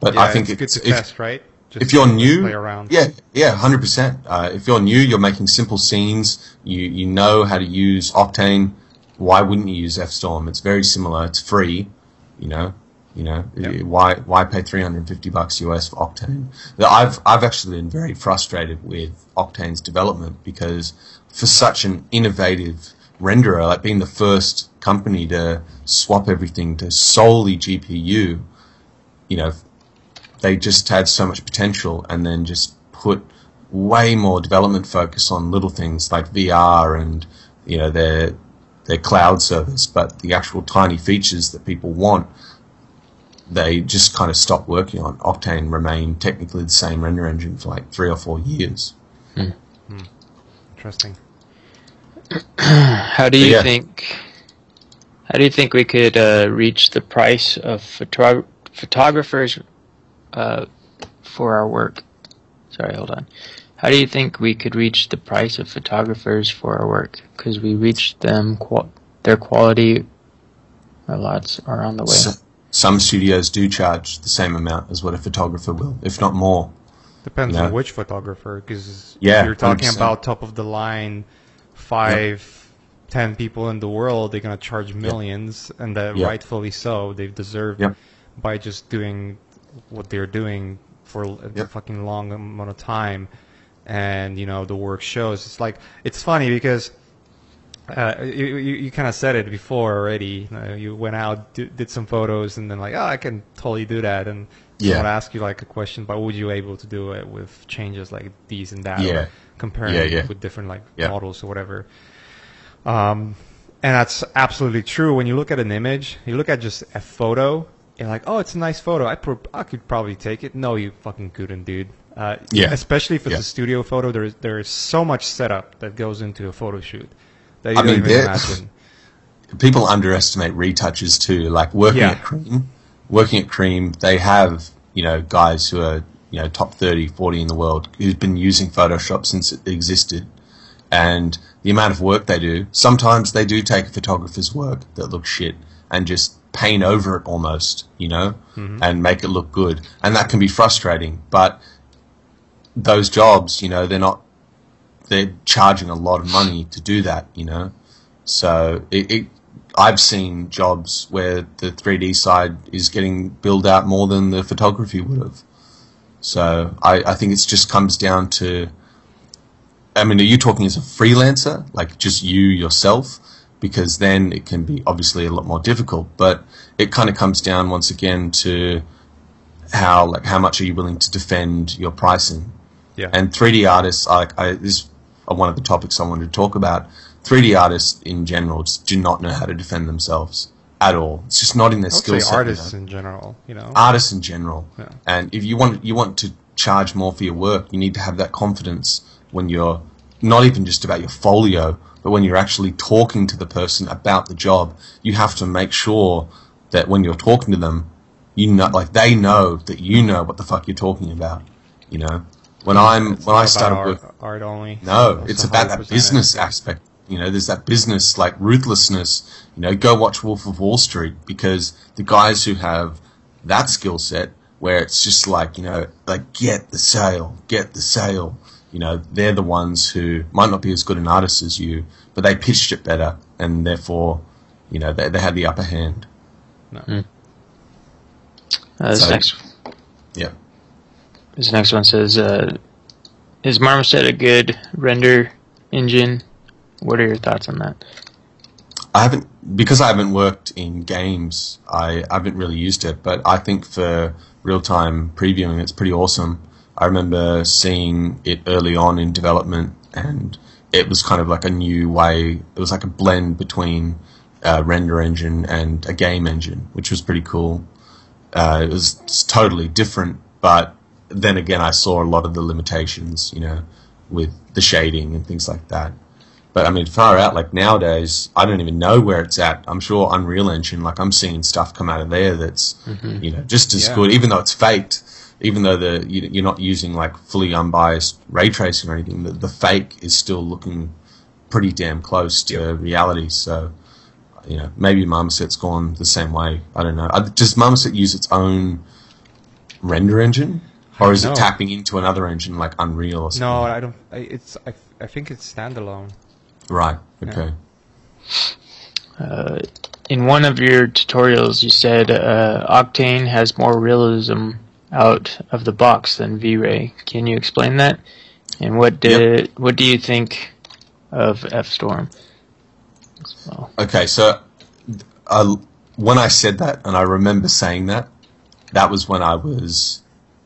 But yeah, I think it's good to test, right? Just if you're new, yeah, yeah, one hundred percent. Uh, if you're new, you're making simple scenes, you, you know how to use Octane, why wouldn't you use F-Storm? It's very similar. It's free, you know. You know, yep. why why pay three hundred fifty bucks U S for Octane? I've I've actually been very frustrated with Octane's development because for such an innovative renderer, like being the first company to swap everything to solely G P U, you know, they just had so much potential and then just put way more development focus on little things like V R and, you know, their their cloud service, but the actual tiny features that people want, they just kind of stopped working on. Octane remained technically the same render engine for like three or four years. Hmm. Hmm. Interesting. How do you yeah. think? How do you think we could uh, reach the price of photo photographers uh, for our work? Sorry, hold on. How do you think we could reach the price of photographers for our work? Because we reached them, qual their quality. Our lots are on the way. So some studios do charge the same amount as what a photographer will, if not more. Depends you know? on which photographer, because yeah, you're talking one hundred percent. About top of the line, five, yep. ten people in the world, they're going to charge millions, yep. and that yep. rightfully so. They've deserved yep. by just doing what they're doing for a yep. fucking long amount of time. And, you know, the work shows. It's like, it's funny because... Uh, you you, you kind of said it before already. You know, you went out, do, did some photos, and then like, oh, I can totally do that. And yeah. someone asked you like a question, but would you able to do it with changes like these and that? Yeah. Or comparing yeah, yeah. it with different like yeah. models or whatever. Um, and that's absolutely true. When you look at an image, you look at just a photo, you're like, oh, it's a nice photo. I pro I could probably take it. No, you fucking couldn't, dude. Uh, yeah. Especially if it's yeah. a studio photo, there is there is so much setup that goes into a photo shoot. That you I mean, even people underestimate retouches too. Like working yeah. at Cream, working at Cream, they have you know guys who are you know top thirty, forty in the world who've been using Photoshop since it existed, and the amount of work they do. Sometimes they do take a photographer's work that looks shit and just paint over it almost, you know, mm-hmm. and make it look good, and that can be frustrating. But those jobs, you know, they're not. They're charging a lot of money to do that, you know. So it, it, I've seen jobs where the three D side is getting billed out more than the photography would have. So I, I think it just comes down to, I mean, are you talking as a freelancer, like just you yourself? Because then it can be obviously a lot more difficult. But it kind of comes down once again to how, like, how much are you willing to defend your pricing? Yeah. And three D artists, I, I, this are one of the topics I wanted to talk about. three D artists in general just do not know how to defend themselves at all. It's just not in their skill set. Artists you know. in general, you know. Artists in general. Yeah. And if you want you want to charge more for your work, you need to have that confidence when you're not even just about your folio, but when you're actually talking to the person about the job. You have to make sure that when you're talking to them, you know, like they know that you know what the fuck you're talking about, you know. When I'm it's when I started art, work, art only. No, so it's about that business aspect. You know, there's that business like ruthlessness. You know, go watch Wolf of Wall Street because the guys who have that skill set, where it's just like you know, like get the sale, get the sale. You know, they're the ones who might not be as good an artist as you, but they pitched it better, and therefore, you know, they they had the upper hand. No. Mm. Uh, this so, next. Yeah. This next one says, uh, is Marmoset a good render engine? What are your thoughts on that? I haven't, because I haven't worked in games, I, I haven't really used it, but I think for real-time previewing, it's pretty awesome. I remember seeing it early on in development, and it was kind of like a new way, it was like a blend between a render engine and a game engine, which was pretty cool. Uh, it was it's totally different, but then again, I saw a lot of the limitations, you know, with the shading and things like that. But I mean, far out, like nowadays, I don't even know where it's at. I'm sure Unreal Engine, like I'm seeing stuff come out of there that's, mm-hmm. you know, just as yeah. good, even though it's faked. even though the you, you're not using like fully unbiased ray tracing or anything, the, the fake is still looking pretty damn close to yep. reality. So, you know, maybe Marmoset's gone the same way. I don't know. Does Marmoset use its own render engine, or is it tapping into another engine like Unreal or something? No, I don't. It's I, I think it's standalone. Right. Okay. Yeah. Uh, in one of your tutorials, you said uh, Octane has more realism out of the box than V-Ray. Can you explain that? And what did yep. what do you think of F-Storm? Well, okay, so uh, when I said that, and I remember saying that, that was when I was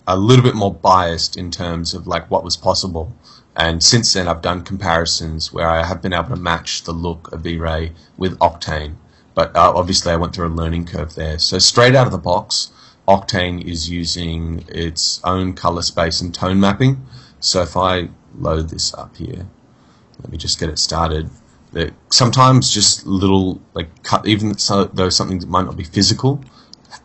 a little bit more biased in terms of like what was possible. And since then, I've done comparisons where I have been able to match the look of V-Ray with Octane. But uh, obviously, I went through a learning curve there. So straight out of the box, Octane is using its own color space and tone mapping. So if I load this up here, let me just get it started. The, sometimes just little, like cut, even so, though something that might not be physical,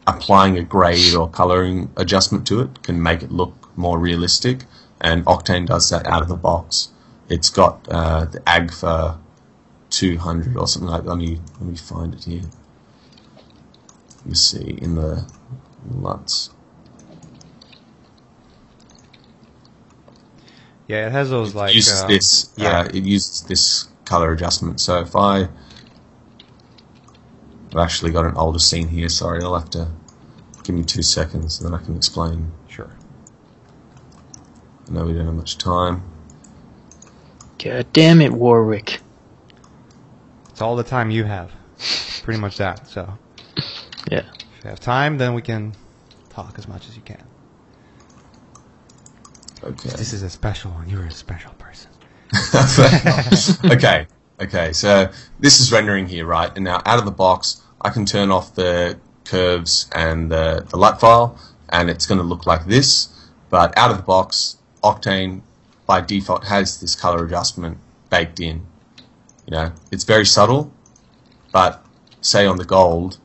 applying a grade or coloring adjustment to it can make it look more realistic. And Octane does that out of the box. It's got uh, the A G F A two hundred or something like that. Let me, let me find it here. You see, in the L U Ts. Yeah, it has those, like... It uses, uh, this, yeah. uh, it uses this color adjustment. So if I... I've actually got an older scene here. Sorry, I'll have to... Give me two seconds, and then I can explain. Sure. No, we don't have much time. God damn it, Warwick. It's all the time you have. Pretty much that, so. Yeah. If you have time, then we can talk as much as you can. Okay. This is a special one. You're a special person. Okay. Okay, so this is rendering here, right? And now out of the box, I can turn off the curves and the, the L U T file, and it's going to look like this. But out of the box, Octane, by default, has this color adjustment baked in. You know, it's very subtle, but say on the gold,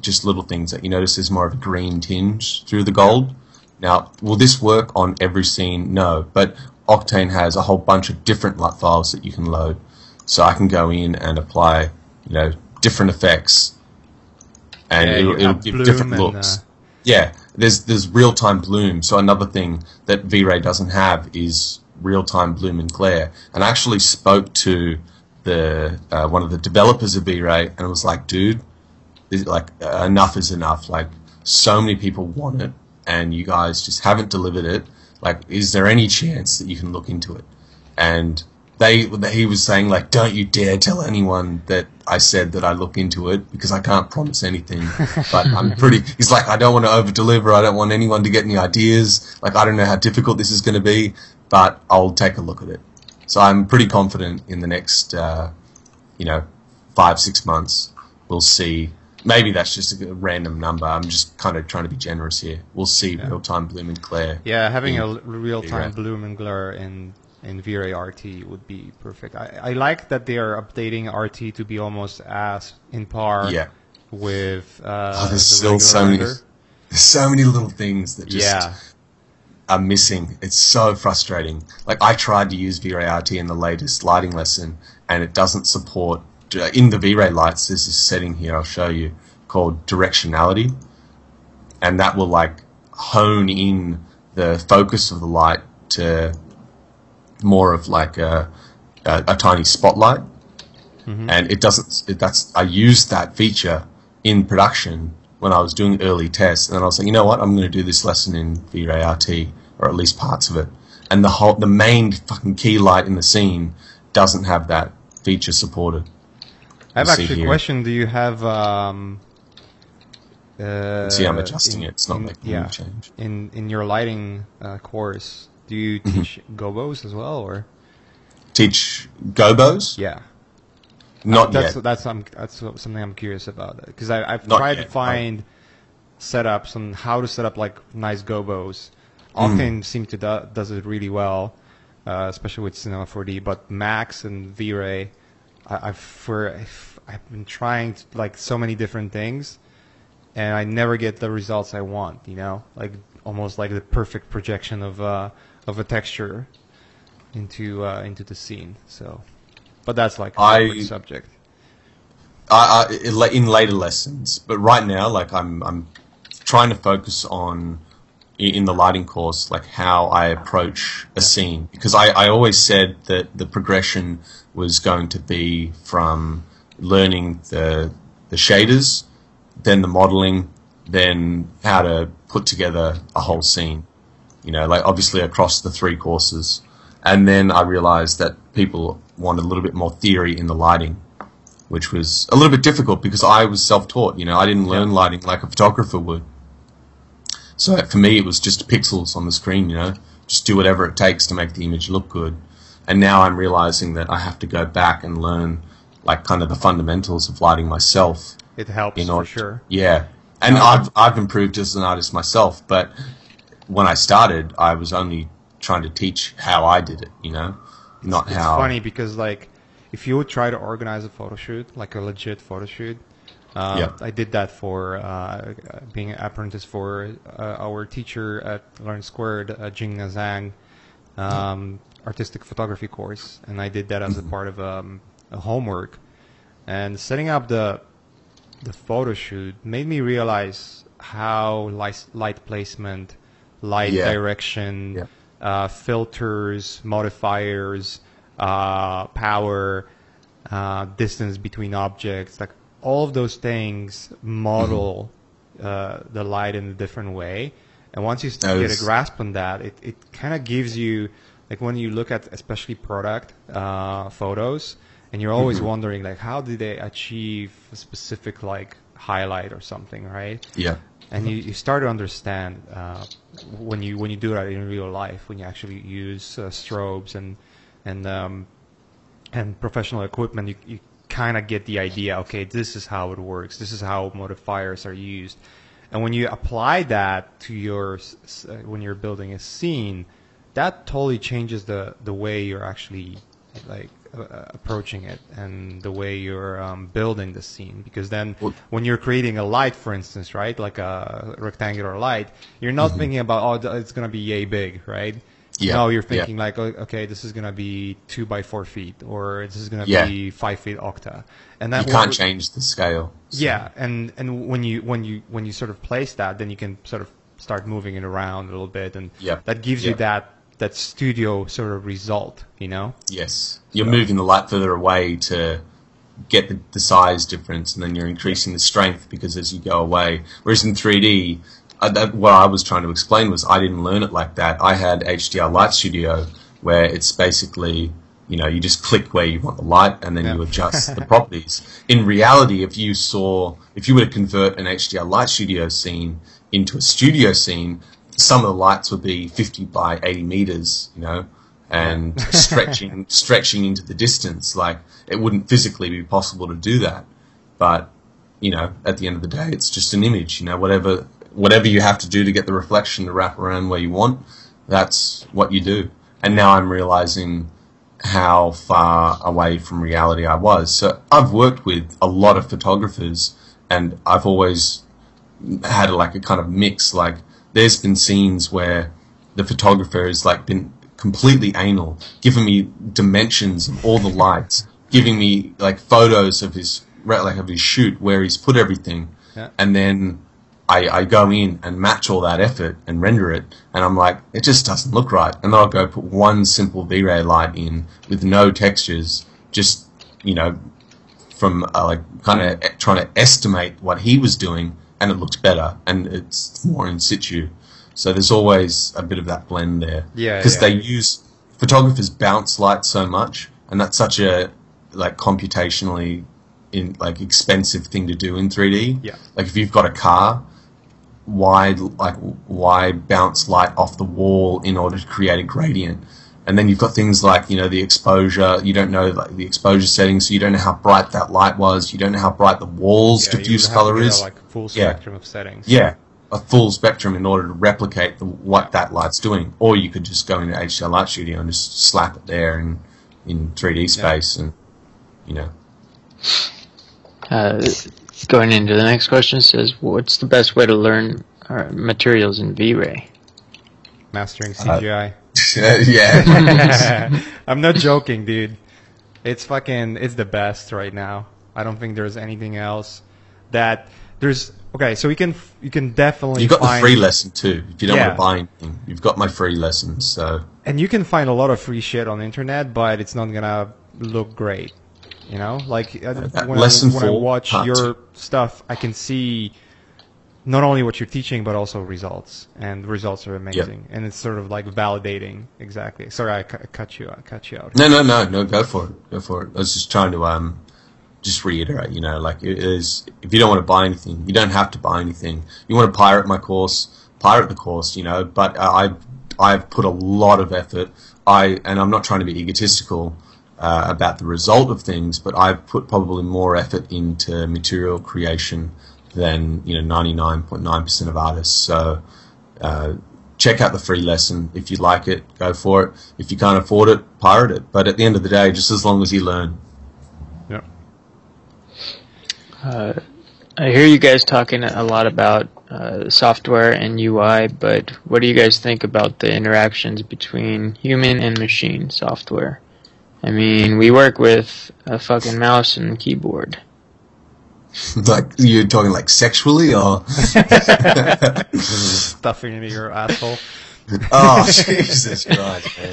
just little things that you notice is more of a green tinge through the gold. Now, will this work on every scene? No, but Octane has a whole bunch of different L U T files that you can load. So I can go in and apply, you know, different effects, and yeah, it'll, it'll give different looks. And, uh... Yeah. There's there's real-time bloom. So another thing that V-Ray doesn't have is real-time bloom and glare. And I actually spoke to the uh, one of the developers of V-Ray, and I was like, dude, this, like uh, enough is enough. Like, so many people want it, and you guys just haven't delivered it. Like, is there any chance that you can look into it? And they he was saying, like, don't you dare tell anyone that I said that I look into it, because I can't promise anything. But I'm pretty... He's like, I don't want to over-deliver. I don't want anyone to get any ideas. Like, I don't know how difficult this is going to be, but I'll take a look at it. So I'm pretty confident in the next, uh, you know, five, six months, we'll see. Maybe that's just a random number. I'm just kind of trying to be generous here. We'll see yeah. real-time bloom and glare. Yeah, having a real-time bloom and glare in... in V-Ray R T would be perfect. I, I like that they are updating R T to be almost as in par yeah. with uh, oh, there's the still so many, there's so many little things that just yeah. are missing. It's so frustrating. Like, I tried to use V-Ray R T in the latest lighting lesson, and it doesn't support... In the V-Ray lights, there's this setting here I'll show you called directionality, and that will, like, hone in the focus of the light to... more of like a, a, a tiny spotlight, mm-hmm. and it doesn't. It, that's I used that feature in production when I was doing early tests, and I was like, you know what, I'm going to do this lesson in V-Ray R T, or at least parts of it. And the whole, the main fucking key light in the scene doesn't have that feature supported. I have actually a question. Do you have? Um, uh, see, I'm adjusting in, it. It's not in, making yeah, any change in in your lighting uh, course. Do you teach mm-hmm. gobos as well, or teach gobos? Yeah, not um, that's, yet. That's um, that's something I'm curious about, because I've not tried yet. to find oh. setups on how to set up like nice gobos. Octane mm. seems to do, does it really well, uh, especially with Cinema four D. But Max and V-Ray, I, I've for I've, I've been trying to, like so many different things, and I never get the results I want. You know, like almost like the perfect projection of uh, of a texture into uh, into the scene. So, but that's like a separate subject. I, I in later lessons, but right now, like I'm I'm trying to focus on in the lighting course, like how I approach a scene, because I, I always said that the progression was going to be from learning the the shaders, then the modeling, then how to put together a whole scene, you know, like obviously across the three courses. And then I realized that people wanted a little bit more theory in the lighting, which was a little bit difficult because I was self-taught, you know, I didn't learn lighting like a photographer would. So for me, it was just pixels on the screen, you know, just do whatever it takes to make the image look good. And now I'm realizing that I have to go back and learn, like, kind of the fundamentals of lighting myself. It helps, for sure. Yeah. And I've I've improved as an artist myself, but when I started, I was only trying to teach how I did it, you know, not it's, how... It's funny because, like, if you would try to organize a photo shoot, like a legit photo shoot, Uh, yep. I did that for uh, being an apprentice for uh, our teacher at Learn Squared, uh, Jingna Zhang, um, artistic photography course, and I did that as mm-hmm. a part of um, a homework. And setting up the the photo shoot made me realize how light, light placement, light yeah. direction, yeah. Uh, filters, modifiers, uh, power, uh, distance between objects, like. All of those things model mm-hmm. uh, the light in a different way. And once you start was... get a grasp on that, it, it kind of gives you, like when you look at especially product uh, photos, and you're always mm-hmm. wondering, like, how do they achieve a specific, like, highlight or something, right? Yeah. And you, you start to understand uh, when you when you do that in real life, when you actually use uh, strobes and and um, and professional equipment, you, you kind of get the idea, okay, this is how it works, this is how modifiers are used. And when you apply that to your, when you're building a scene, that totally changes the, the way you're actually like uh, approaching it and the way you're um, building the scene. Because then when you're creating a light, for instance, right, like a rectangular light, you're not mm-hmm. thinking about, oh, it's going to be yay big, right? Yeah. No, you're thinking yeah. like, okay, this is going to be two by four feet, or this is going to yeah. be five feet octa, and that you can't change the scale. So. Yeah, and, and when you when you when you sort of place that, then you can sort of start moving it around a little bit, and yeah. that gives yeah. you that that studio sort of result, you know? Yes, you're so. moving the light further away to get the, the size difference, and then you're increasing the strength because as you go away. Whereas in three D. Uh, that, what I was trying to explain was I didn't learn it like that. I had H D R Light Studio where it's basically, you know, you just click where you want the light and then yeah. you adjust the properties. In reality, if you saw, if you were to convert an H D R Light Studio scene into a studio scene, some of the lights would be fifty by eighty meters, you know, and stretching stretching into the distance. Like, it wouldn't physically be possible to do that. But, you know, at the end of the day, it's just an image, you know, whatever... whatever you have to do to get the reflection to wrap around where you want, that's what you do. And now I'm realizing how far away from reality I was. So I've worked with a lot of photographers, and I've always had like a kind of mix. Like, there's been scenes where the photographer has like been completely anal, giving me dimensions of all the lights, giving me like photos of his like of his shoot where he's put everything, yeah. and then. I, I go in and match all that effort and render it, and I'm like, it just doesn't look right. And then I'll go put one simple V-Ray light in with no textures, just, you know, from uh, like kind of trying to estimate what he was doing, and it looks better, and it's more in situ. So there's always a bit of that blend there. Yeah. Because yeah. they use, photographers bounce light so much, and that's such a, like, computationally in like expensive thing to do in three D. Yeah. Like, if you've got a car, why like why bounce light off the wall in order to create a gradient? And then you've got things like, you know, the exposure. You don't know like the exposure settings, so you don't know how bright that light was. You don't know how bright the wall's yeah, diffuse color is. Like a full spectrum yeah. of settings. Yeah, a full spectrum in order to replicate the, what that light's doing. Or you could just go into H D R Light Studio and just slap it there in in three D space, yeah. and you know. Uh, Going into the next question, says, what's the best way to learn uh, materials in V-Ray? Mastering C G I. Uh, yeah. I'm not joking, dude. It's fucking, it's the best right now. I don't think there's anything else that there's. Okay, so you can you can definitely. You've got find, the free lesson too. If you don't yeah. want to buy anything, you've got my free lesson. So. And you can find a lot of free shit on the internet, but it's not gonna look great. You know, like yeah, when, I, when I watch part. your stuff, I can see not only what you're teaching, but also results, and results are amazing. Yep. And it's sort of like validating. Exactly. Sorry, I cut you. I cut you out. No, no, no, no. Go for it. Go for it. I was just trying to um. Just reiterate, you know, like it is. If you don't want to buy anything, you don't have to buy anything. You want to pirate my course, pirate the course, you know. But I, I've put a lot of effort. I and I'm not trying to be egotistical uh, about the result of things, but I've put probably more effort into material creation than you know ninety-nine point nine percent of artists. So uh, check out the free lesson if you like it, go for it. If you can't afford it, pirate it. But at the end of the day, just as long as you learn. Uh, I hear you guys talking a lot about uh, software and U I, but what do you guys think about the interactions between human and machine software? I mean, we work with a fucking mouse and keyboard. Like, you're talking like sexually or? Stuffing into your asshole. Oh, Jesus Christ, man.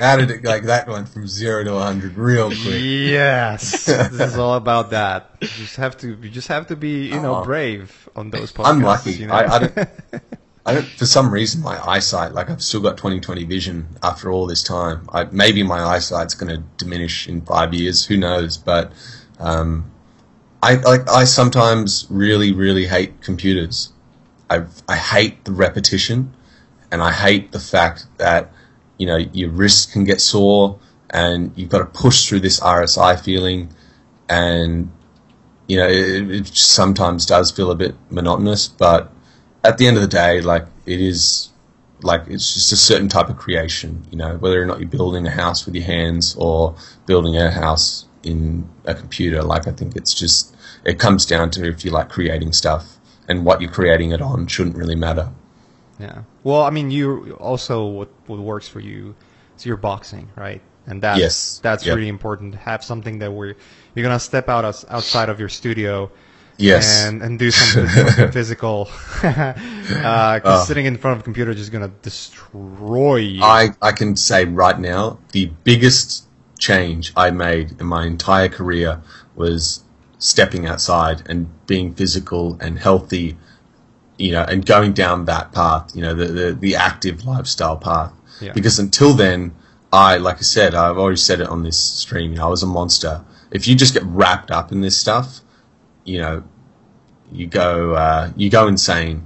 How did it, like, that went from zero to one hundred real quick. Yes. This is all about that. You just have to, you just have to be, you know, oh, brave on those podcasts. I'm lucky. You know? I, I, don't, I don't, for some reason, my eyesight, like, I've still got twenty twenty vision after all this time. I, maybe my eyesight's going to diminish in five years. Who knows? But um, I, like, I sometimes really, really hate computers. I, I hate the repetition. And I hate the fact that, you know, your wrists can get sore and you've got to push through this R S I feeling and, you know, it, it sometimes does feel a bit monotonous, but at the end of the day, like, it is, like, it's just a certain type of creation, you know, whether or not you're building a house with your hands or building a house in a computer, like, I think it's just, it comes down to if you like creating stuff and what you're creating it on shouldn't really matter. Yeah. Well, I mean, you also what, what works for you is your boxing, right? And that's yes. that's yep. really important to have something that we're you're gonna step out as, outside of your studio, yes, and, and do something physical. uh, 'cause oh. sitting in front of a computer is just gonna destroy you. I I can say right now the biggest change I made in my entire career was stepping outside and being physical and healthy. You know, and going down that path, you know, the the, the active lifestyle path. Yeah. Because until then, I, like I said, I've already said it on this stream, you know, I was a monster. If you just get wrapped up in this stuff, you know, you go uh, you go insane,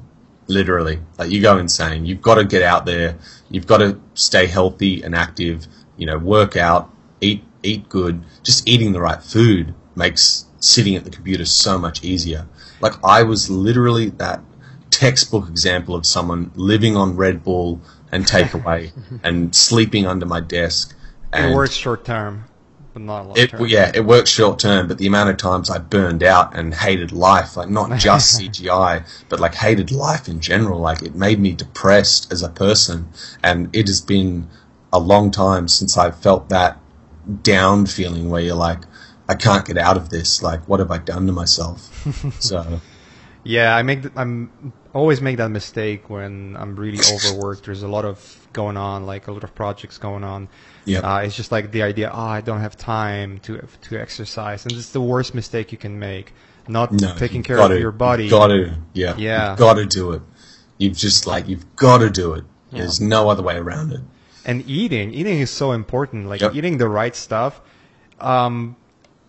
literally. Like, you go insane. You've got to get out there. You've got to stay healthy and active. You know, work out, eat eat good. Just eating the right food makes sitting at the computer so much easier. Like, I was literally that textbook example of someone living on Red Bull and takeaway and sleeping under my desk. And it works short term, but not long term. Yeah, it works short term, but the amount of times I burned out and hated life, like not just C G I, but like hated life in general. Like it made me depressed as a person, and it has been a long time since I've felt that down feeling where you're like, I can't get out of this. Like, what have I done to myself? So. Yeah, I make th- I'm always make that mistake when I'm really overworked. There's a lot of going on, like a lot of projects going on. Yeah, uh, it's just like the idea. Oh, I don't have time to to exercise, and it's the worst mistake you can make. Not no, taking care gotta, of your body. Got to, yeah, yeah, got to do it. You've just like you've got to do it. Yeah. There's no other way around it. And eating, eating is so important. Like yep. eating the right stuff. Um,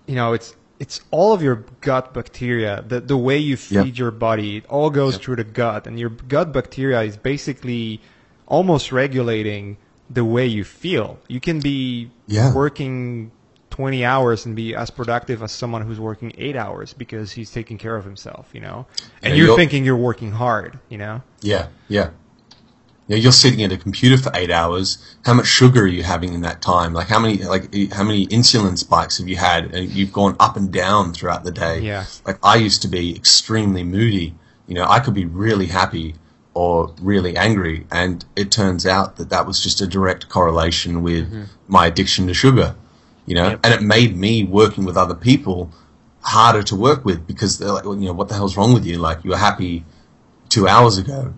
you know, it's. It's all of your gut bacteria, the the way you feed yep. your body, it all goes yep. through the gut. And your gut bacteria is basically almost regulating the way you feel. You can be yeah. working twenty hours and be as productive as someone who's working eight hours because he's taking care of himself, you know? And yeah, you're, you're thinking you're working hard, you know? Yeah, yeah. You know, you're sitting at a computer for eight hours. How much sugar are you having in that time? Like how many, like how many insulin spikes have you had? And you've gone up and down throughout the day. Yeah. Like I used to be extremely moody. You know, I could be really happy or really angry. And it turns out that that was just a direct correlation with mm-hmm. my addiction to sugar, you know. Yep. And it made me, working with other people, harder to work with, because they're like, well, you know, what the hell's wrong with you? Like, you were happy two hours ago.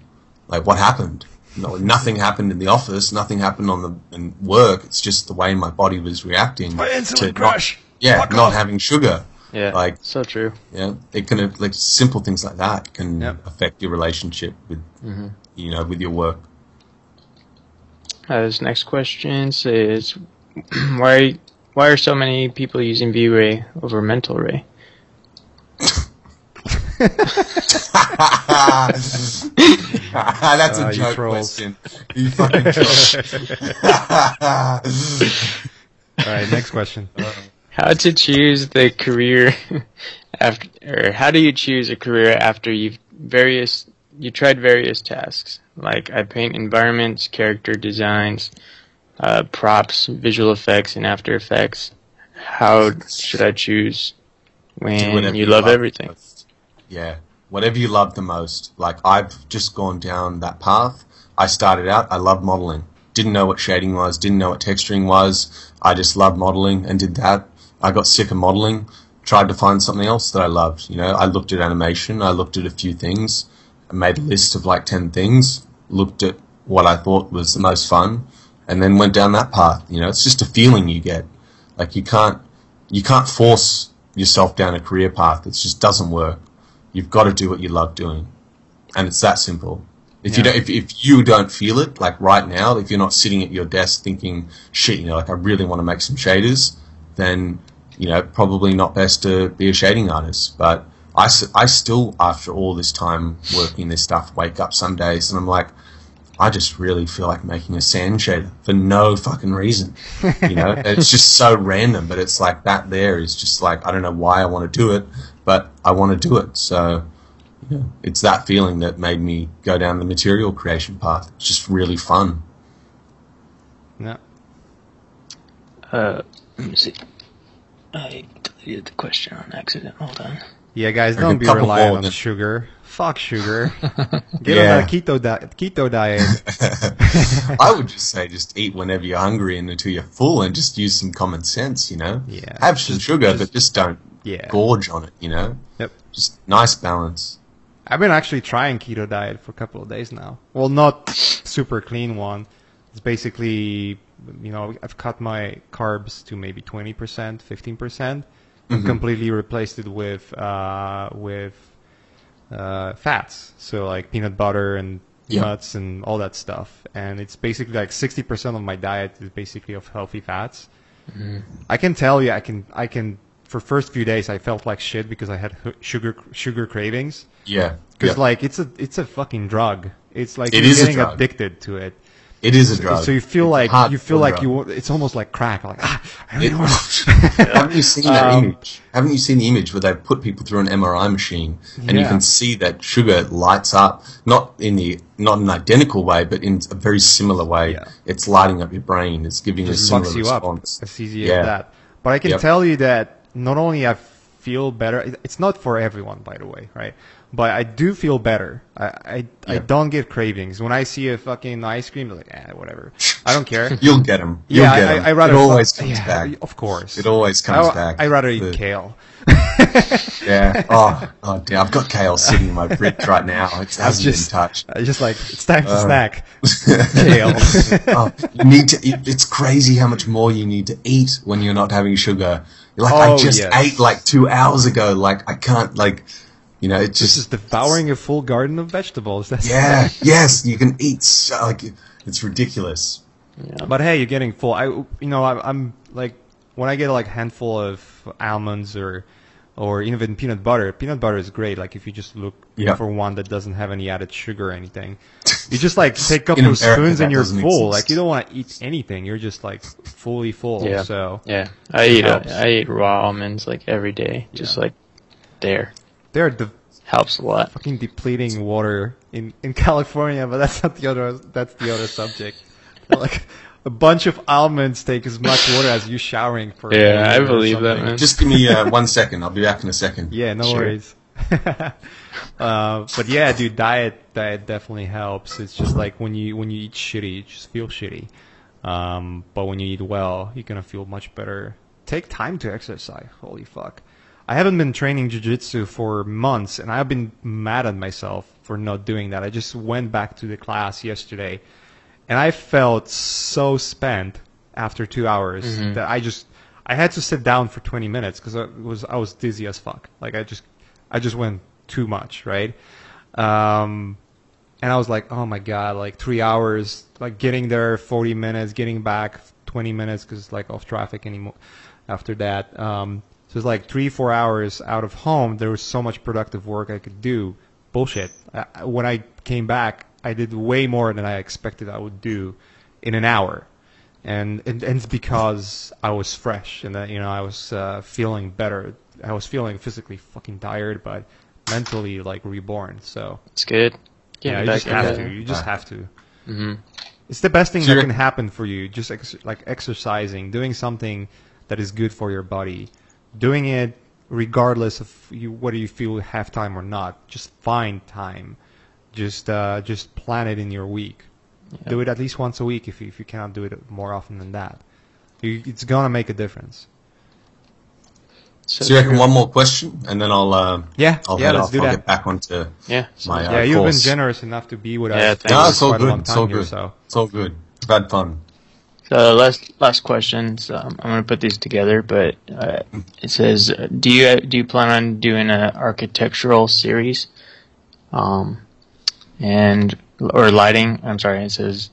Like, what happened? No, nothing happened in the office. Nothing happened on the in work. It's just the way my body was reacting. My insulin crush. Not, yeah, Fuck not off. having sugar. Yeah, like, so true. Yeah, it can have, like, simple things like that can yep. affect your relationship with mm-hmm. you know, with your work. Uh, this next question says, why why are so many people using V-Ray over Mental Ray? That's uh, a joke question. You fucking trolls. All right, next question. How to choose the career after, or how do you choose a career after you've various you tried various tasks? Like, I paint environments, character designs, uh, props, visual effects, and After Effects. How should I choose when you love everything? Yeah, whatever you love the most. Like, I've just gone down that path. I started out, I loved modeling. Didn't know what shading was, didn't know what texturing was. I just loved modeling and did that. I got sick of modeling, tried to find something else that I loved. You know, I looked at animation, I looked at a few things, I made a list of like ten things, looked at what I thought was the most fun, and then went down that path. You know, it's just a feeling you get. Like, you can't, you can't force yourself down a career path. It just doesn't work. You've got to do what you love doing, and it's that simple. If yeah. you don't, if, if you don't feel it, like right now, if you're not sitting at your desk thinking, shit, you know, like, I really want to make some shaders, then, you know, probably not best to be a shading artist. But I, I still, after all this time working this stuff, wake up some days and I'm like, I just really feel like making a sand shader for no fucking reason. You know, it's just so random, but it's like that there is just like, I don't know why I want to do it, but I want to do it. So, you know, it's that feeling that made me go down the material creation path. It's just really fun. Yeah. Uh, let me see. I deleted the question on accident. Hold on. Yeah, guys, don't be reliant on then. sugar. Fuck sugar. Get yeah. on that keto, di- keto diet. I would just say just eat whenever you're hungry and until you're full, and just use some common sense, you know? Yeah. Have some just, sugar, just, but just don't yeah. gorge on it, you know? Yep. Just nice balance. I've been actually trying keto diet for a couple of days now. Well, not super clean one. It's basically, you know, I've cut my carbs to maybe twenty percent, fifteen percent, and mm-hmm. completely replaced it with, uh, with, uh fats, so like peanut butter and yeah. nuts and all that stuff. And it's basically like sixty percent of my diet is basically of healthy fats. Mm-hmm. I can tell you, I can I can for first few days I felt like shit because I had sugar sugar cravings. Yeah, because yeah. like it's a it's a fucking drug. It's like it you're is getting addicted to it. It is a drug. So you feel it's like you feel like drug. you. It's almost like crack. Like, ah, I don't know. Haven't you seen that um, image? Haven't you seen the image where they put people through an M R I machine, and yeah. you can see that sugar lights up, not in the not in an identical way, but in a very similar way. Yeah. It's lighting up your brain. It's giving it just a similar fucks you response. Up. It's easy yeah. as that. But I can yep. tell you that not only I feel better. It's not for everyone, by the way, right? But I do feel better. I I, yeah. I don't get cravings. When I see a fucking ice cream, I'm like, eh, whatever. I don't care. You'll get them. You'll yeah, get I, them. I, I rather it always fuck, comes yeah, back. Of course. It always comes I, back. I rather eat the, kale. yeah. Oh, oh, dear. I've got kale sitting in my fridge right now. It hasn't just, been touched. I just like, it's time to uh, snack. Kale. oh, you need to eat. It's crazy how much more you need to eat when you're not having sugar. Like, oh, I just yes. ate like two hours ago. Like, I can't, like... You know, it's just, just devouring a full garden of vegetables. That's yeah, yes, you can eat. So, like, it's ridiculous. Yeah. But hey, you're getting full. I, you know, I'm, I'm like when I get like a handful of almonds or, or even peanut butter. Peanut butter is great. Like if you just look yeah. for one that doesn't have any added sugar or anything, you just like take a couple of spoons and you're full. Exist. Like you don't want to eat anything. You're just like fully full. Yeah. So yeah, I eat a, I eat raw almonds like every day. Just yeah. like there. They're de- helps a lot. Fucking depleting water in, in California, but that's not the other. That's the other subject. Like a bunch of almonds take as much water as you showering for. Yeah, I believe that, man. Just give me uh, one second. I'll be back in a second. Yeah, no sure. worries. uh, but yeah, dude, diet diet definitely helps. It's just like when you when you eat shitty, you just feel shitty. Um, but when you eat well, you're gonna feel much better. Take time to exercise. Holy fuck! I haven't been training jiu-jitsu for months, and I've been mad at myself for not doing that. I just went back to the class yesterday, and I felt so spent after two hours mm-hmm. that I just I had to sit down for twenty minutes because I was I was dizzy as fuck. Like I just I just went too much, right? Um, and I was like, oh my god, like three hours, like getting there forty minutes, getting back twenty minutes because it's like off traffic anymore. After that. Um, So it's like three, four hours out of home. There was so much productive work I could do. Bullshit. I, when I came back, I did way more than I expected I would do in an hour, and and, and it's because I was fresh and that, you know, I was uh, feeling better. I was feeling physically fucking tired, but mentally like reborn. So it's good. Yeah, you, know, you just have to. You just have to. Mm-hmm. It's the best thing so that can happen for you. Just ex- like exercising, doing something that is good for your body. Doing it regardless of you, whether you feel have time or not. Just find time. Just uh, just plan it in your week. Yeah. Do it at least once a week if you, if you cannot do it more often than that. You, it's going to make a difference. So, so you reckon one more question and then I'll, uh, yeah, I'll yeah, head let's off. Do I'll that. Get back onto yeah. my yeah, uh, course. Yeah, you've been generous enough to be with yeah, us. No, it's all quite good. A long time it's all good. Here, so. It's all good. It's bad fun. So last last questions. Um, I'm gonna put these together, but uh, it says, do you do you plan on doing an architectural series, um, and or lighting? I'm sorry. It says,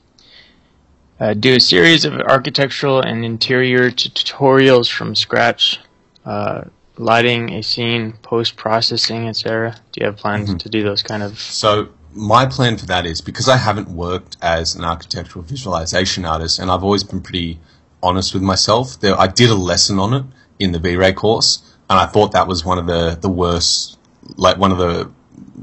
uh, do a series of architectural and interior t- tutorials from scratch, uh, lighting a scene, post processing, et cetera. Do you have plans mm-hmm. to do those kind of? So. My plan for that is, because I haven't worked as an architectural visualization artist, and I've always been pretty honest with myself, there, I did a lesson on it in the V-Ray course, and I thought that was one of the, the worst, like one of the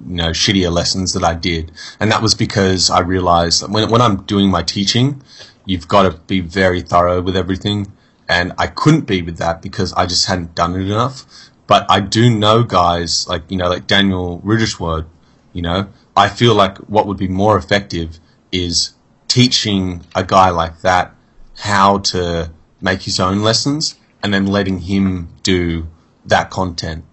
you know shittier lessons that I did. And that was because I realized that when, when I'm doing my teaching, you've got to be very thorough with everything, and I couldn't be with that because I just hadn't done it enough. But I do know guys like, you know, like Daniel Ridishward, you know, I feel like what would be more effective is teaching a guy like that how to make his own lessons and then letting him do that content,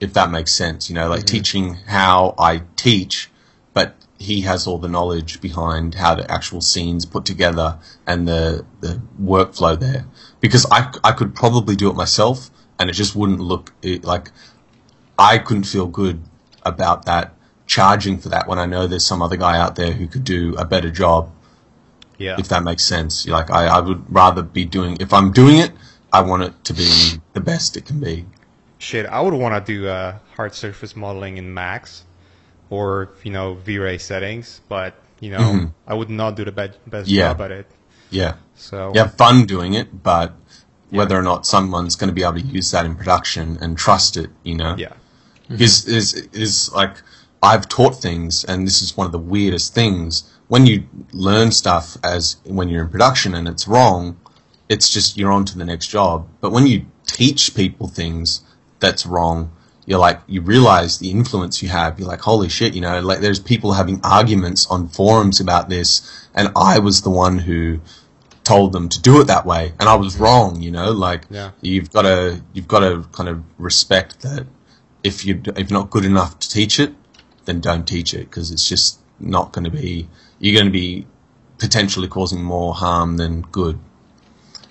if that makes sense. You know, like mm-hmm. teaching how I teach, but he has all the knowledge behind how the actual scenes put together and the, the workflow there. Because I, I could probably do it myself and it just wouldn't look it, like I couldn't feel good about that. Charging for that when I know there's some other guy out there who could do a better job, yeah. If that makes sense. Like I, I would rather be doing. If I'm doing it, I want it to be the best it can be. Shit, I would want to do uh, hard surface modeling in Max, or you know V-Ray settings, but you know mm-hmm. I would not do the be- best yeah. job at it. Yeah. So yeah, fun doing it, but yeah. whether or not someone's going to be able to use that in production and trust it, you know. Yeah. Is mm-hmm. is is like. I've taught things, and this is one of the weirdest things. When you learn stuff as when you're in production and it's wrong, it's just you're on to the next job. But when you teach people things that's wrong, you're like you realize the influence you have. You're like, holy shit, you know, like there's people having arguments on forums about this, and I was the one who told them to do it that way, and I was wrong. You know, like yeah. you've got to you've got to kind of respect that if you if not good enough to teach it. Then don't teach it because it's just not going to be. You're going to be potentially causing more harm than good.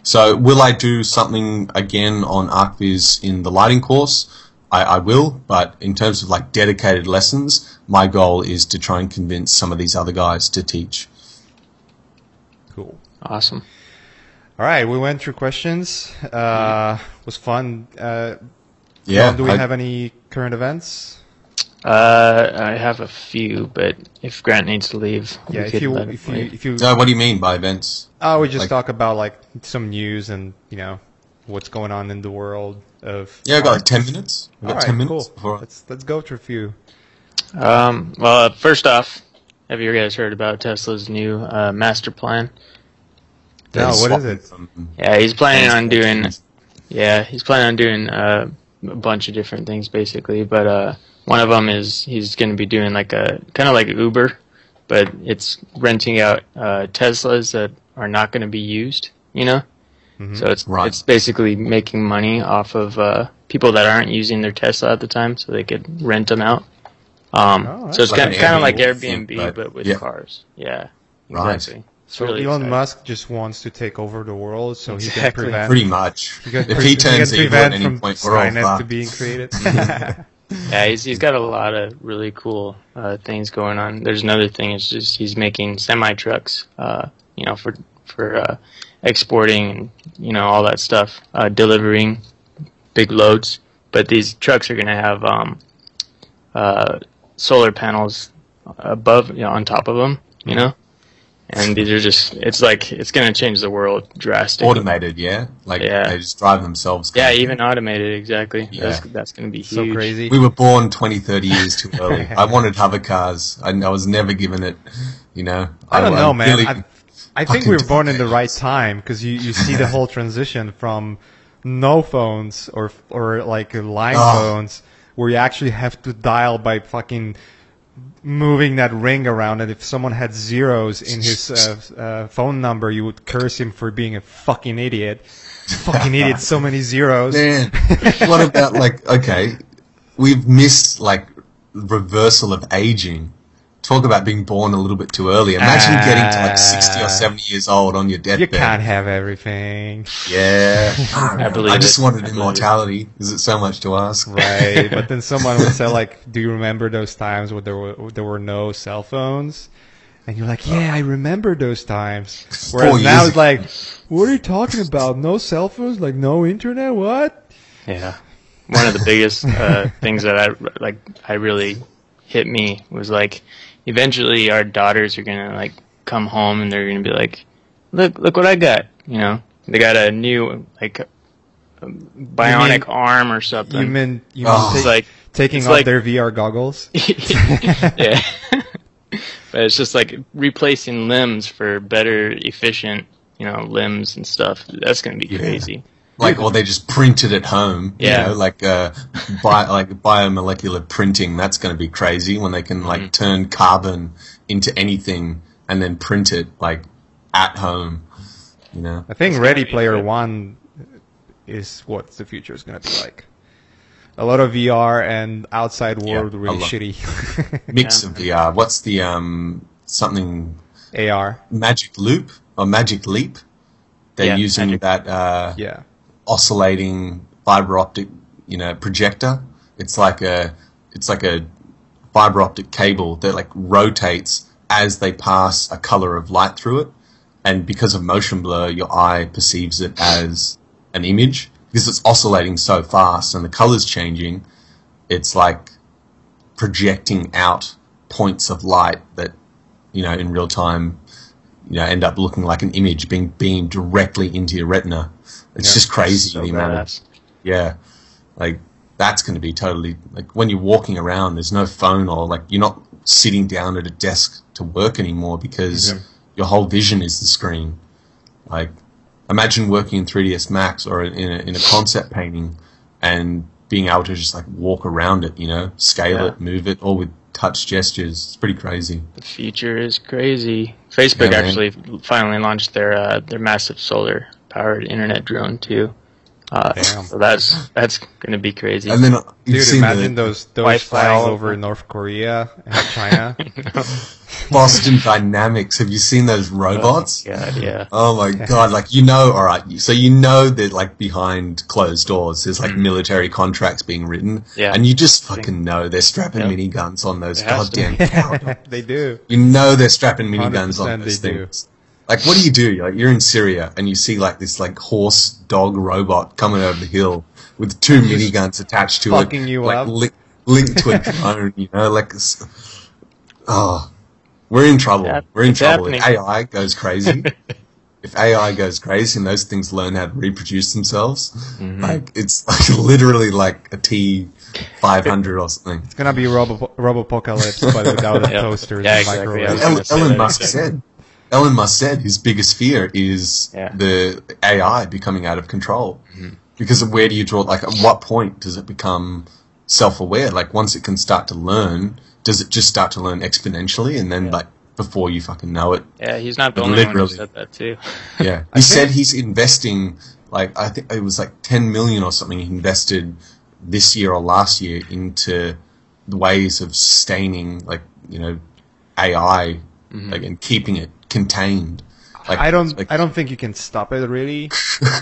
So, will I do something again on ArcViz in the lighting course? I, I will, but in terms of like dedicated lessons, my goal is to try and convince some of these other guys to teach. Cool, awesome. All right, we went through questions. Uh, it was fun. Uh, yeah. Ron, do we I, have any current events? Uh, I have a few, but if Grant needs to leave, yeah. We if, could you, let if, you, if you, so what do you mean by events? Oh, we just like, talk about like some news and you know what's going on in the world of. Yeah, I got like ten minutes. All got right, ten minutes. Cool. Before. Let's let's go through a few. Um. Well, uh, first off, have you guys heard about Tesla's new uh, master plan? No. What is it? Yeah, he's planning on doing. Yeah, he's planning on doing uh, a bunch of different things, basically, but uh. One of them is he's going to be doing like a kind of like Uber, but it's renting out uh, Teslas that are not going to be used, you know? Mm-hmm. So it's right. It's basically making money off of uh, people that aren't using their Tesla at the time, so they could rent them out. Um, oh, so it's like kind, kind of like Airbnb, right. but with yeah. cars. Yeah, exactly. Right. It's so really Elon exciting. Musk just wants to take over the world, so exactly. he can prevent pretty much. He can, if he turns he can prevent at any point, we're all fucked. To being created. Yeah, he's he's got a lot of really cool uh, things going on. There's another thing. It's just he's making semi trucks, uh, you know, for for uh, exporting and you know all that stuff, uh, delivering big loads. But these trucks are going to have um, uh, solar panels above, you know, on top of them, you mm-hmm. know. And these are just—it's like it's going to change the world drastically. Automated, yeah, like yeah. they just drive themselves. Yeah, of. Even automated, exactly. Yeah. That's, that's going to be so huge. Crazy. We were born twenty, thirty years too early. I wanted hover cars. I, I was never given it. You know, I, I don't know, I man. Really I, I think we were born in the right time because you, you see the whole transition from no phones or or like line oh. phones where you actually have to dial by fucking. Moving that ring around, and if someone had zeros in his uh, uh, phone number, you would curse him for being a fucking idiot. Fucking idiot, so many zeros. Man, what about like, okay, we've missed like reversal of aging. Talk about being born a little bit too early. Imagine uh, getting to like sixty or seventy years old on your deathbed. You can't have everything. Yeah. I, believe I just it. wanted I immortality. Is it so much to ask? Right. But then someone would say like, do you remember those times when there were, there were no cell phones? And you're like, yeah, I remember those times. Whereas now it's like, what are you talking about? No cell phones? Like no internet? What? Yeah. One of the biggest uh, things that I, like, I really hit me was like, eventually our daughters are going to like come home and they're going to be like, look, look what I got. You know, they got a new like a bionic mean, arm or something. You mean, you oh. mean it's like, taking it's off like, their V R goggles? Yeah. But it's just like replacing limbs for better, efficient, you know, limbs and stuff. That's going to be yeah. crazy. Like, or they just print it at home. Yeah. You know, like, uh, bi- like biomolecular printing. That's going to be crazy when they can, like, mm-hmm. turn carbon into anything and then print it, like, at home. You know? I think Ready Player One is what the future is going to be like. A lot of V R and outside world yeah, really shitty. Mix yeah. of V R. What's the, um, something? A R. Magic Loop or Magic Leap? They're yeah, using magic. that, uh, yeah. oscillating fiber optic, you know, projector. It's like a, it's like a fiber optic cable that like rotates as they pass a color of light through it, and because of motion blur, your eye perceives it as an image because it's oscillating so fast and the color's changing. It's like projecting out points of light that, you know, in real time, you know, end up looking like an image being beamed directly into your retina. It's yeah, just crazy. So the amount of, yeah. Like, that's going to be totally... Like, when you're walking around, there's no phone or, like, you're not sitting down at a desk to work anymore because yeah. your whole vision is the screen. Like, imagine working in three D S Max or in a, in a concept painting and being able to just, like, walk around it, you know, scale yeah. it, move it, all with touch gestures. It's pretty crazy. The future is crazy. Facebook yeah, actually finally launched their uh, their massive solar... powered internet drone too, uh, Damn. so that's that's gonna be crazy. And then uh, dude, imagine the those those flying over North Korea and China. Boston Dynamics. Have you seen those robots? Oh my god, yeah. Oh my god! Like you know, all right. So you know that like behind closed doors, there's like mm-hmm. military contracts being written, yeah. and you just fucking know they're strapping yep. miniguns on those goddamn. They do. You know they're strapping miniguns on those things. Do. Like, what do you do? Like, you're in Syria, and you see, like, this, like, horse-dog robot coming over the hill with two miniguns attached to fucking it. You like, up. Li- linked to a drone, you know? Like, oh, we're in trouble. That, we're in trouble. Happening. If A I goes crazy, if A I goes crazy and those things learn how to reproduce themselves, mm-hmm. like, it's like literally like a T five hundred or something. It's going to be Robo- Robopocalypse, but without the toasters yeah, and exactly. microwaves. Ellen, Ellen Musk said... Elon Musk said his biggest fear is yeah. the A I becoming out of control. Mm-hmm. Because where do you draw, like, at what point does it become self-aware? Like, once it can start to learn, does it just start to learn exponentially, and then, yeah. like, before you fucking know it? Yeah, he's not the only one who said that, too. yeah. He said he's investing, like, I think it was like ten million dollars or something he invested this year or last year into the ways of sustaining, like, you know, A I, mm-hmm. like, and keeping it contained. Like, I don't. Like, I don't think you can stop it really.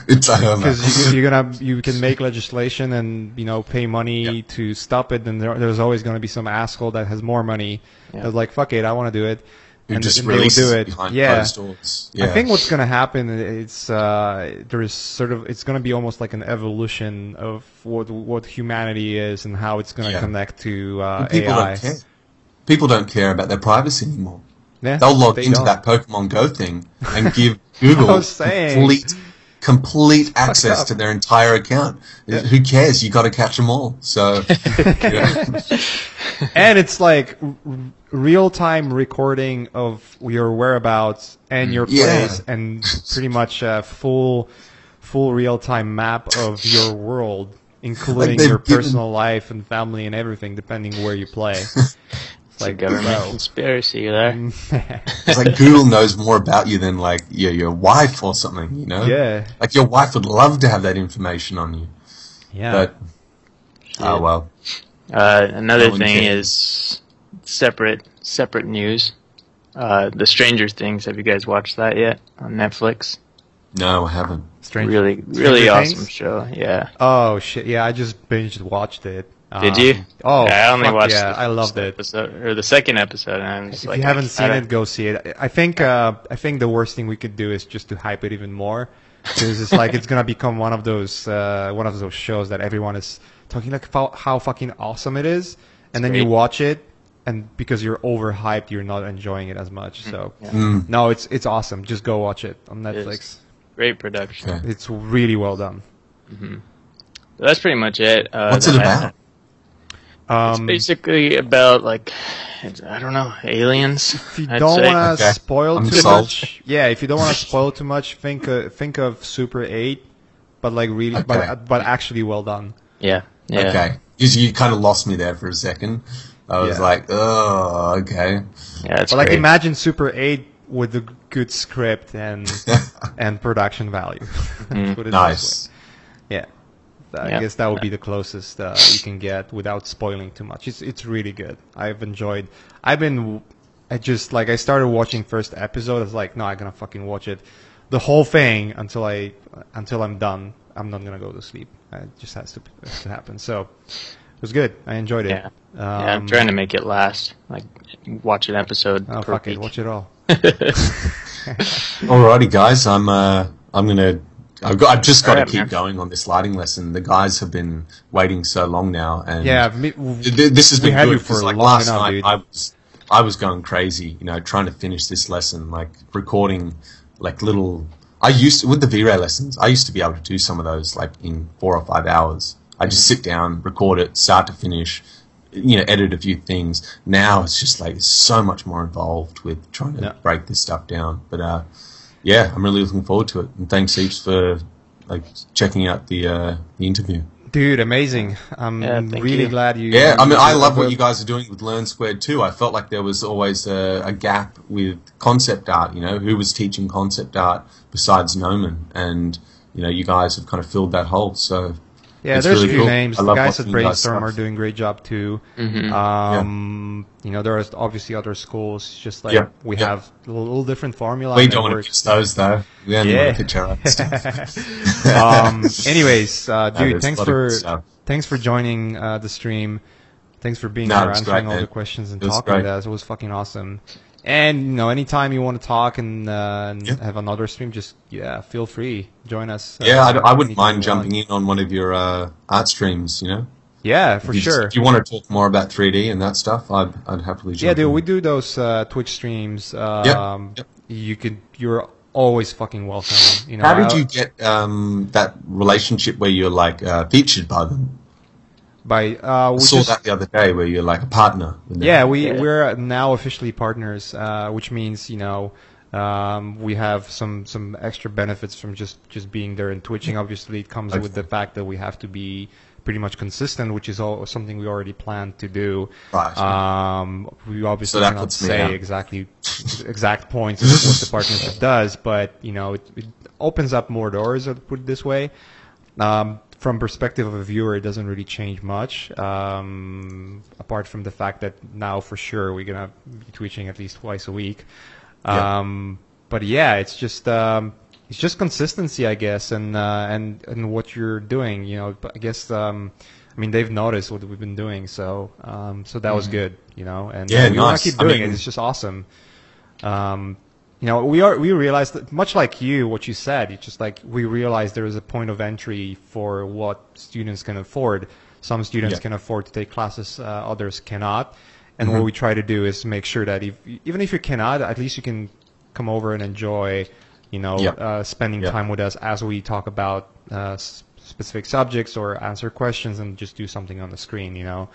It's because you, you're gonna. You can make legislation and you know pay money yep. to stop it, and there, there's always going to be some asshole that has more money yeah. that's like, fuck it, I want to do it, and, and just and release they will do it. Behind yeah. closed doors. Yeah. I think what's going to happen is uh, there is sort of it's going to be almost like an evolution of what what humanity is and how it's going to yeah. connect to uh, people A I. Don't care. People don't care about their privacy anymore. Yeah, They'll log they into don't. that Pokemon Go thing and give Google complete, complete access to their entire account. Yeah. Who cares? You got to catch them all. So, and it's like real-time recording of your whereabouts and your place, yeah. and pretty much a full, full real-time map of your world, including like your given... personal life and family and everything, depending where you play. It's like government well. conspiracy there. It's like Google knows more about you than like your your wife or something, you know? Yeah. Like your wife would love to have that information on you. Yeah. But oh well. Uh, another no thing is separate separate news. Uh, the Stranger Things. Have you guys watched that yet on Netflix? No, I haven't. Stranger really really Stranger awesome Things? show. Yeah. Oh shit! Yeah, I just binged watched it. Did you? Um, oh, yeah, I only fuck, watched. Yeah, the I loved it. Episode, or the second episode. And I'm just if like, you haven't I, seen I it, go see it. I think. Uh, I think the worst thing we could do is just to hype it even more, because it's like it's gonna become one of those uh, one of those shows that everyone is talking like about how fucking awesome it is, and it's then great. you watch it, and because you're overhyped, you're not enjoying it as much. So yeah. mm. no, it's it's awesome. Just go watch it on Netflix. It's great production. Okay. It's really well done. Mm-hmm. So that's pretty much it. Uh, What's it about? I, It's basically about, like, it's, I don't know, aliens. If you I'd don't want to okay. spoil I'm too solved. much, yeah. If you don't want to spoil too much, think uh, think of Super eight, but like really, okay. but but actually well done. Yeah. yeah. Okay. You, you kind of lost me there for a second. I was yeah. like, oh, okay. Yeah, it's but great. Like imagine Super eight with a good script and and production value. Mm. Nice. Yeah. I yep. guess that would be the closest uh, you can get without spoiling too much. It's it's really good. I've enjoyed. I've been. I just like I started watching first episode. I was like, no, I'm gonna fucking watch it, the whole thing until I until I'm done. I'm not gonna go to sleep. It just has to, has to happen. So it was good. I enjoyed it. Yeah. Um, yeah, I'm trying to make it last. Like watch an episode. Oh per fuck week. it, watch it all. Alrighty, guys. I'm uh I'm gonna. I've, got, I've just got right, to keep man. going on this lighting lesson. The guys have been waiting so long now, and yeah, me, th- this has been good because, like, last enough, night dude. I was I was going crazy, you know, trying to finish this lesson, like recording, like little. I used to, with the V-Ray lessons, I used to be able to do some of those like in four or five hours. I just sit down, record it, start to finish, you know, edit a few things. Now it's just like so much more involved with trying to yeah. break this stuff down, but. uh Yeah, I'm really looking forward to it. And thanks, heaps, for like checking out the uh, the interview. Dude, amazing! I'm yeah, really you. glad you. Yeah, I mean, I love what you guys are doing with Learn Squared too. I felt like there was always a, a gap with concept art. You know, who was teaching concept art besides Gnomon? And you know, you guys have kind of filled that hole. So yeah, there's really a few cool. names. The guys at Brainstorm are doing a great job too. Mm-hmm. Um, yeah. You know, there are obviously other schools. Just like yeah. we yeah. have a little different formula. We don't want to pitch those though. We only yeah. want to pitch our own stuff. um, anyways, uh, dude, no, thanks for thanks for joining uh, the stream. Thanks for being no, here, answering all the questions and talking to us. It was fucking awesome. And you know, anytime you want to talk and, uh, and yeah. have another stream, just yeah, feel free, join us. Uh, yeah, I, I wouldn't mind jumping in on one of your uh, art streams. You know. Yeah, for if you, sure. If you want to talk more about three D and that stuff, I'd I'd happily jump. Yeah, dude, in. we do those uh, Twitch streams. Uh, yeah. Um, yeah. You could. You're always fucking welcome. You know. How did I, you get um, that relationship where you're like uh, featured by them? By, uh, we I saw just, that the other day where you're like a partner. Yeah, we, yeah, we're now officially partners, uh, which means, you know, Um, we have some, some extra benefits from just, just being there and twitching. Obviously, it comes with the fact that we have to be pretty much consistent, which is all something we already planned to do. Right. Um, we obviously so cannot say me, exactly exact points of what the partnership does, but you know, it, it opens up more doors. I'll put it this way. Um, from perspective of a viewer, it doesn't really change much, um, apart from the fact that now for sure we're gonna be twitching at least twice a week. Um, yeah. But yeah, it's just. Um, It's just consistency, I guess, and uh, and and what you're doing, you know. I guess, um, I mean, they've noticed what we've been doing, so um, so that mm-hmm. was good, you know. And yeah, we nice. want to keep doing I mean, it. It's just awesome. Um, you know, we are we realized that much like you, what you said, it's just like we realized there is a point of entry for what students can afford. Some students yeah. can afford to take classes, uh, others cannot. And mm-hmm. what we try to do is make sure that if, even if you cannot, at least you can come over and enjoy. You know, yep. uh, spending yep. time with us as we talk about uh, s- specific subjects or answer questions and just do something on the screen, you know.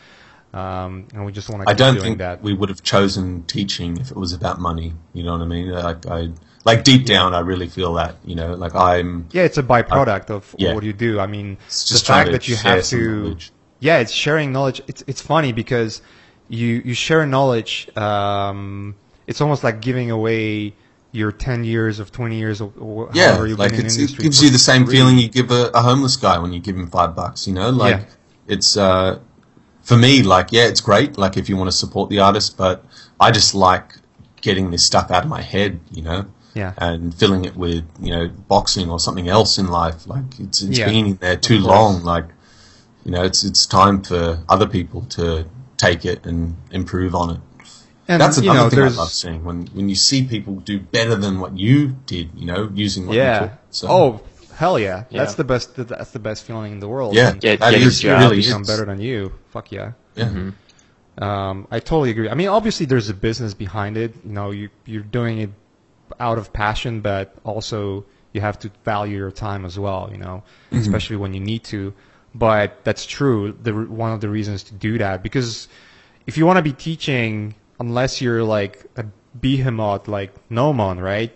Um, and we just want to keep doing that. I don't think that we would have chosen teaching if it was about money, you know what I mean? Like, I, like deep down, I really feel that, you know, like I'm... Yeah, it's a byproduct I, of yeah. what you do. I mean, it's the fact that you have to... Knowledge. Yeah, it's sharing knowledge. It's it's funny because you, you share knowledge. Um, it's almost like giving away... your ten years of twenty years of however yeah, you've like been in industry. It gives you the same feeling you give a, a homeless guy when you give him five bucks, you know? Like, yeah. it's, uh, for me, like, yeah, it's great, like, if you want to support the artist, but I just like getting this stuff out of my head, you know? Yeah. And filling it with, you know, boxing or something else in life. Like, it's, it's yeah, been in there too long. Like, you know, it's, it's time for other people to take it and improve on it. And, that's another you know, thing I love seeing, when, when you see people do better than what you did, you know, using what yeah. you did. So. Oh, hell yeah. yeah. That's the best That's the best feeling in the world. Yeah, yeah that is. You really become better than you. Fuck yeah. yeah. Mm-hmm. Um, I totally agree. I mean, obviously there's a business behind it. You know, you, you're doing it out of passion, but also you have to value your time as well, you know, mm-hmm. especially when you need to. But that's true, the, one of the reasons to do that, because if you want to be teaching... Unless you're like a behemoth like Gnomon, right?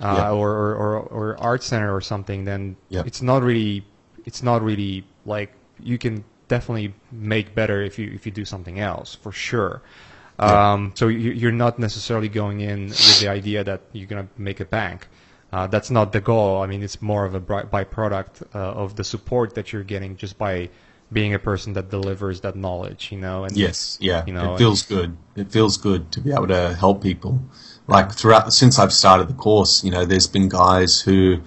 Uh, yeah. or, or, or, or Art Center or something, then yeah. it's not really it's not really like you can definitely make better if you if you do something else for sure. Yeah. Um, so you, you're not necessarily going in with the idea that you're gonna make a bank. Uh, that's not the goal. I mean, it's more of a byproduct uh, of the support that you're getting just by. Being a person that delivers that knowledge, you know, and yes, yeah, you know, it feels good. It feels good to be able to help people. Like throughout, since I've started the course, you know, there's been guys who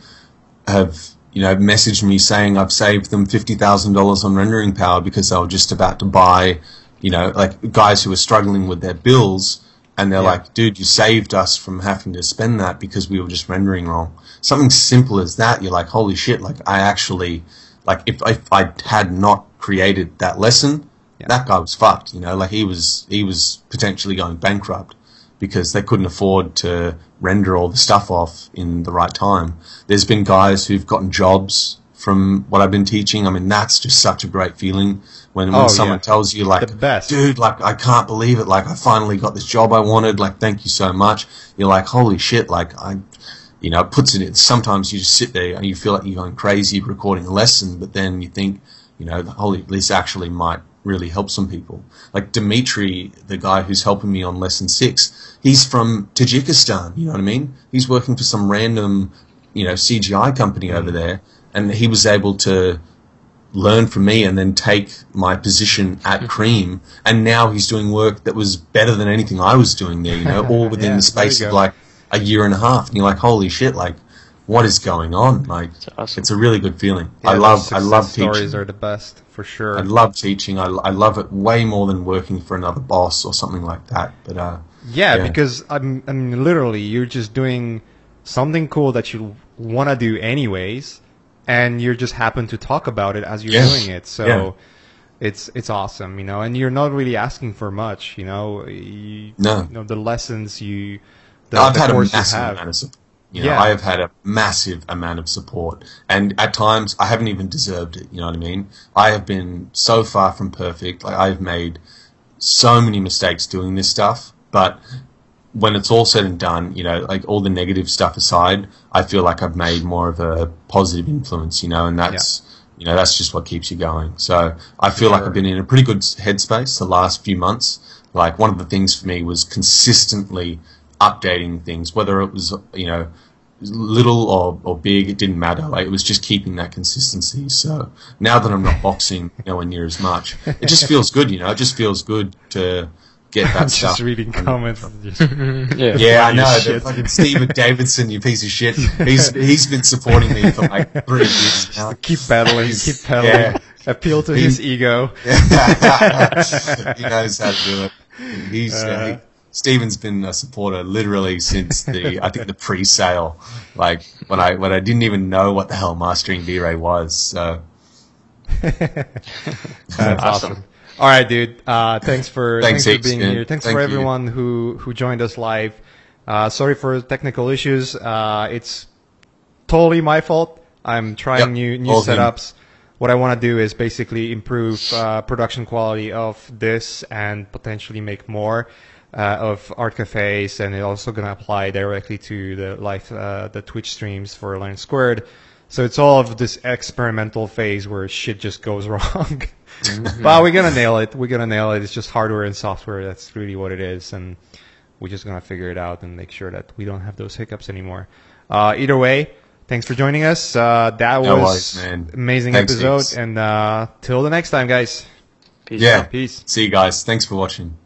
have, you know, messaged me saying I've saved them fifty thousand dollars on rendering power because they were just about to buy, you know, like guys who were struggling with their bills, and they're yeah. like, "Dude, you saved us from having to spend that because we were just rendering wrong." Something simple as that, you're like, "Holy shit!" Like I actually. Like, if, if I had not created that lesson, yeah. that guy was fucked, you know? Like, he was he was potentially going bankrupt because they couldn't afford to render all the stuff off in the right time. There's been guys who've gotten jobs from what I've been teaching. I mean, that's just such a great feeling when, when oh, someone yeah. tells you, like, dude, like, I can't believe it. Like, I finally got this job I wanted. Like, thank you so much. You're like, holy shit, like, I... You know, it puts it in. Sometimes you just sit there and you feel like you're going crazy recording a lesson, but then you think, you know, the holy, this actually might really help some people. Like Dimitri, the guy who's helping me on lesson six, he's from Tajikistan, you know what I mean? He's working for some random, you know, C G I company over there, and he was able to learn from me and then take my position at Cream, and now he's doing work that was better than anything I was doing there, you know, all within yeah, the space of like, a year and a half, and you're like, holy shit! Like, what is going on? Like, it's, awesome. It's a really good feeling. Yeah, I love, I love teaching. Stories are the best for sure. I love teaching. I, I love it way more than working for another boss or something like that. But uh, yeah, yeah, because I'm, I mean, literally, you're just doing something cool that you want to do anyways, and you just happen to talk about it as you're yes. doing it. So. Yeah. It's it's awesome, you know, and you're not really asking for much, you know. You, no, you know, the lessons you. The, I've the had a massive amount of support. You know, yeah. I have had a massive amount of support. And at times, I haven't even deserved it, you know what I mean? I have been so far from perfect. Like I've made so many mistakes doing this stuff. But when it's all said and done, you know, like all the negative stuff aside, I feel like I've made more of a positive influence, you know, and that's, yeah. you know, that's just what keeps you going. So I feel sure. like I've been in a pretty good headspace the last few months. Like one of the things for me was consistently updating things, whether it was, you know, little or, or big, it didn't matter. Like, it was just keeping that consistency. So now that I'm not boxing nowhere near as much, it just feels good, you know, it just feels good to get that I'm stuff. Just reading comments. yeah, yeah I know. The fucking Steven Davidson, you piece of shit. He's he's been supporting me for like three years now. Keep battling, keep battling. Yeah. Appeal to he, his ego. Yeah. He knows how to do it. He's uh, uh, he, Steven's been a supporter literally since the I think the pre-sale, like when I when I didn't even know what the hell Mastering V-Ray was. So that's awesome. All right, dude. Uh, thanks for thanks, thanks for being yeah. here. Thanks Thank for everyone you. who who joined us live. Uh, sorry for technical issues. Uh, it's totally my fault. I'm trying yep, new new setups. Him. What I want to do is basically improve uh, production quality of this and potentially make more. Uh, of art cafes, and it's also going to apply directly to the live, uh, the Twitch streams for Learn Squared. So it's all of this experimental phase where shit just goes wrong. mm-hmm. But we're going to nail it. We're going to nail it. It's just hardware and software. That's really what it is. And we're just going to figure it out and make sure that we don't have those hiccups anymore. Uh, either way, thanks for joining us. Uh, that no was an amazing thanks, episode. Thanks. And uh, till the next time, guys. Peace. Yeah. Peace. See you guys. Thanks for watching.